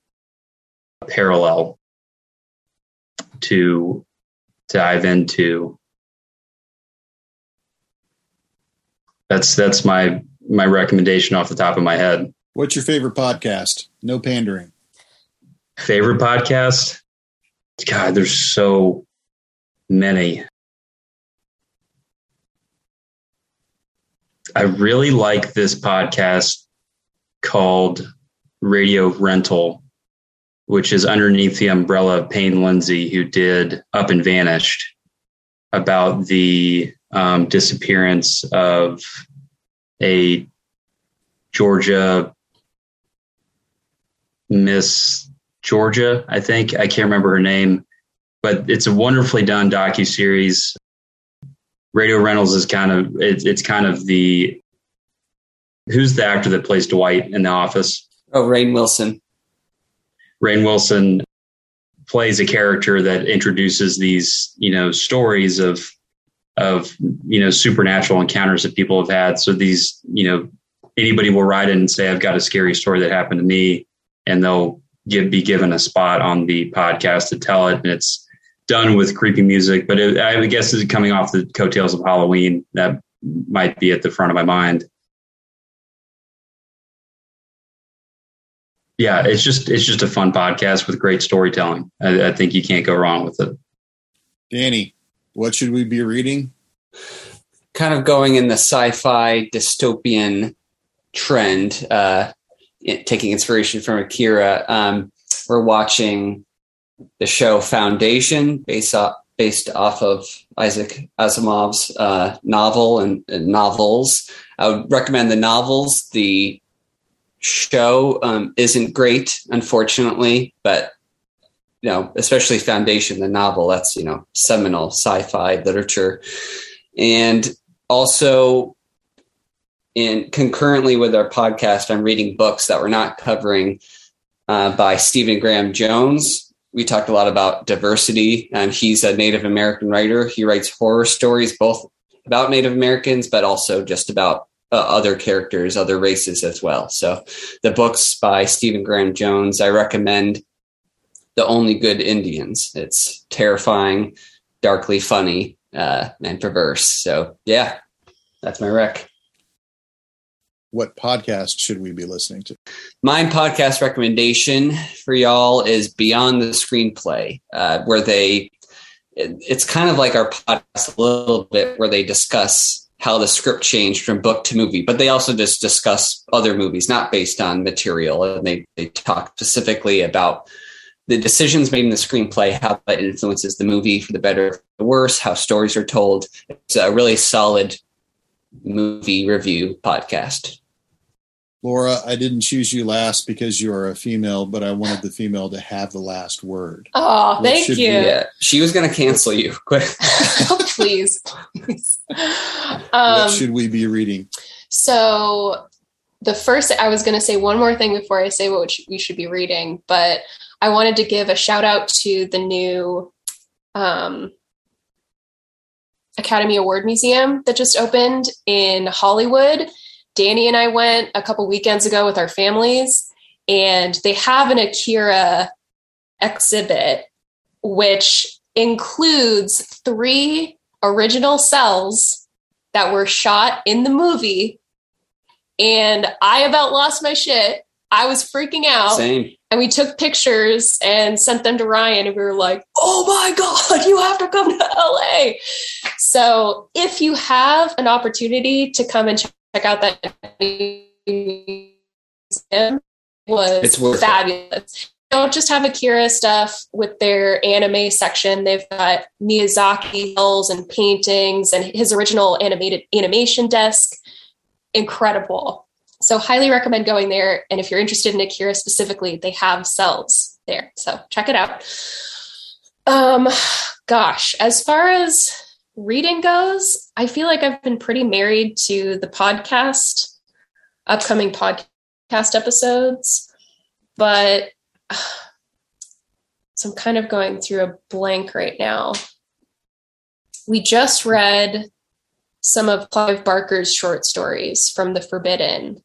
parallel to dive into. That's that's my my recommendation off the top of my head. What's your favorite podcast? No pandering. Favorite podcast? God, there's so many. I really like this podcast called Radio Rental, which is underneath the umbrella of Payne Lindsay, who did Up and Vanished, about the um, disappearance of a Georgia Miss... Georgia, I think. I can't remember her name, but it's a wonderfully done docuseries. Radio Reynolds is kind of, it, it's kind of the, who's the actor that plays Dwight in The Office? Oh, Rainn Wilson. Rainn Wilson plays a character that introduces these, you know, stories of, of, you know, supernatural encounters that people have had. So these, you know, anybody will write in and say, I've got a scary story that happened to me, and they'll Give, be given a spot on the podcast to tell it. And it's done with creepy music, but it, I guess it's coming off the coattails of Halloween. That might be at the front of my mind. Yeah. It's just, it's just a fun podcast with great storytelling. I, I think you can't go wrong with it. Danny, what should we be reading? Kind of going in the sci-fi dystopian trend, uh, It, taking inspiration from Akira, um, we're watching the show Foundation, based off, based off of Isaac Asimov's uh, novel and, and novels. I would recommend the novels. The show um, isn't great, unfortunately, but you know, especially Foundation, the novel. That's you know, seminal sci-fi literature, and also. And concurrently with our podcast, I'm reading books that we're not covering uh, by Stephen Graham Jones, we talked a lot about diversity, and he's a Native American writer. He writes horror stories, both about Native Americans, but also just about uh, other characters, other races as well. So the books by Stephen Graham Jones, I recommend The Only Good Indians. It's terrifying, darkly funny, uh, and perverse. So yeah, that's my rec. What podcast should we be listening to? My podcast recommendation for y'all is Beyond the Screenplay, uh, where they, it, it's kind of like our podcast a little bit, where they discuss how the script changed from book to movie, but they also just discuss other movies, not based on material. And they, they talk specifically about the decisions made in the screenplay, how that influences the movie for the better, for the worse, how stories are told. It's a really solid movie review podcast. Laura, I didn't choose you last because you are a female, but I wanted the female to have the last word. Oh, what thank you. Be- yeah, she was going to cancel you. Quick. Oh, please. please. Um, what should we be reading? So the first, I was going to say one more thing before I say what we should be reading, but I wanted to give a shout out to the new um, Academy Award Museum that just opened in Hollywood. Danny and I went a couple weekends ago with our families, and they have an Akira exhibit, which includes three original cells that were shot in the movie. And I about lost my shit. I was freaking out. Same. And we took pictures and sent them to Ryan, and we were like, oh my God, you have to come to L A. So if you have an opportunity to come and check out that museum, it was fabulous. They don't just have Akira stuff with their anime section. They've got Miyazaki films and paintings and his original animated animation desk. Incredible. So highly recommend going there. And if you're interested in Akira specifically, they have cells there. So check it out. Um, gosh, as far as reading goes, I feel like I've been pretty married to the podcast, upcoming podcast episodes, but uh, so I'm kind of going through a blank right now. We just read some of Clive Barker's short stories from The Forbidden.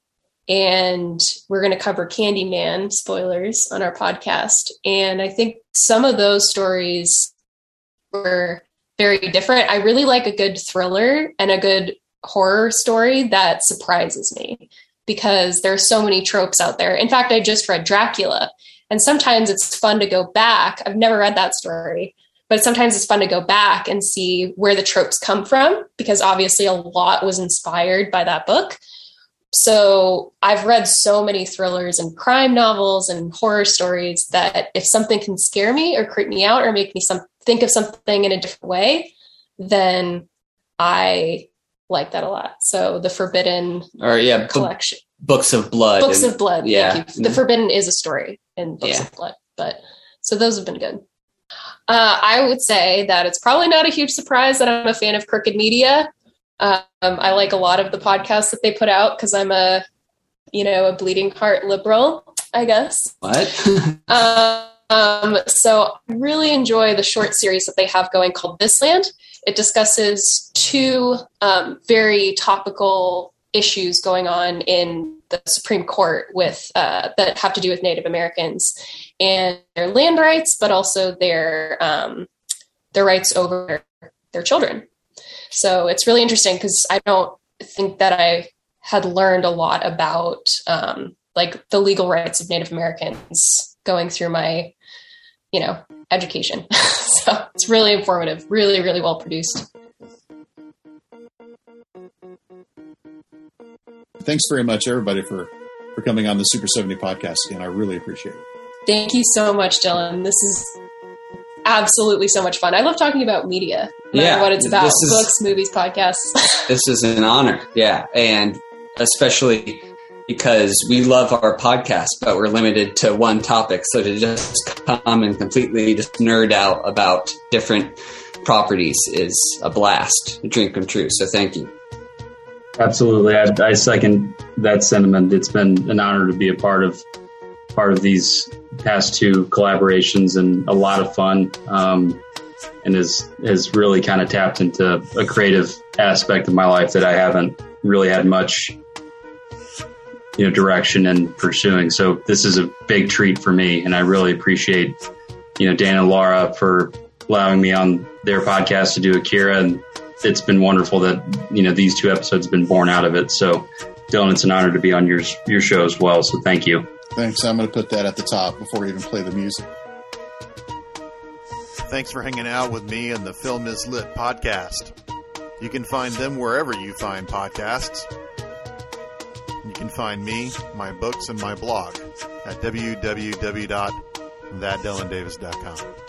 And we're going to cover Candyman, spoilers, on our podcast. And I think some of those stories were very different. I really like a good thriller and a good horror story that surprises me, because there are so many tropes out there. In fact, I just read Dracula, and sometimes it's fun to go back. I've never read that story, but sometimes it's fun to go back and see where the tropes come from, because obviously a lot was inspired by that book. So I've read so many thrillers and crime novels and horror stories that if something can scare me or creep me out or make me some, think of something in a different way, then I like that a lot. So The Forbidden or yeah, collection. Bo- Books of Blood. Books and, of Blood. Yeah. Thank you. The Forbidden is a story in Books yeah. of Blood. But so those have been good. Uh, I would say that it's probably not a huge surprise that I'm a fan of Crooked Media. Um, I like a lot of the podcasts that they put out because I'm a, you know, a bleeding heart liberal, I guess. What? um, um, so I really enjoy the short series that they have going called This Land. It discusses two um, very topical issues going on in the Supreme Court with uh, that have to do with Native Americans and their land rights, but also their um, their rights over their children. So it's really interesting because I don't think that I had learned a lot about um, like the legal rights of Native Americans going through my, you know, education. So it's really informative, really, really well produced. Thanks very much, everybody, for, for coming on the Super seventy podcast again. I really appreciate it. Thank you so much, Dylan. This is absolutely so much fun. I love talking about media, no yeah, matter what it's about. Is, books, movies, podcasts. This is an honor. Yeah. And especially because we love our podcast, but we're limited to one topic. So to just come and completely just nerd out about different properties is a blast. A dream come true. So thank you. Absolutely. I, I second that sentiment. It's been an honor to be a part of part of these past two collaborations and a lot of fun, um, and has, has really kind of tapped into a creative aspect of my life that I haven't really had much, you know, direction in pursuing. So this is a big treat for me, and I really appreciate, you know, Dan and Laura for allowing me on their podcast to do Akira, and it's been wonderful that, you know, these two episodes have been born out of it. So Dylan, it's an honor to be on your your show as well, so thank you. Thanks. I'm going to put that at the top before we even play the music. Thanks for hanging out with me and the Film Is Lit podcast. You can find them wherever you find podcasts. You can find me, my books, and my blog at w w w dot that dylan davis dot com.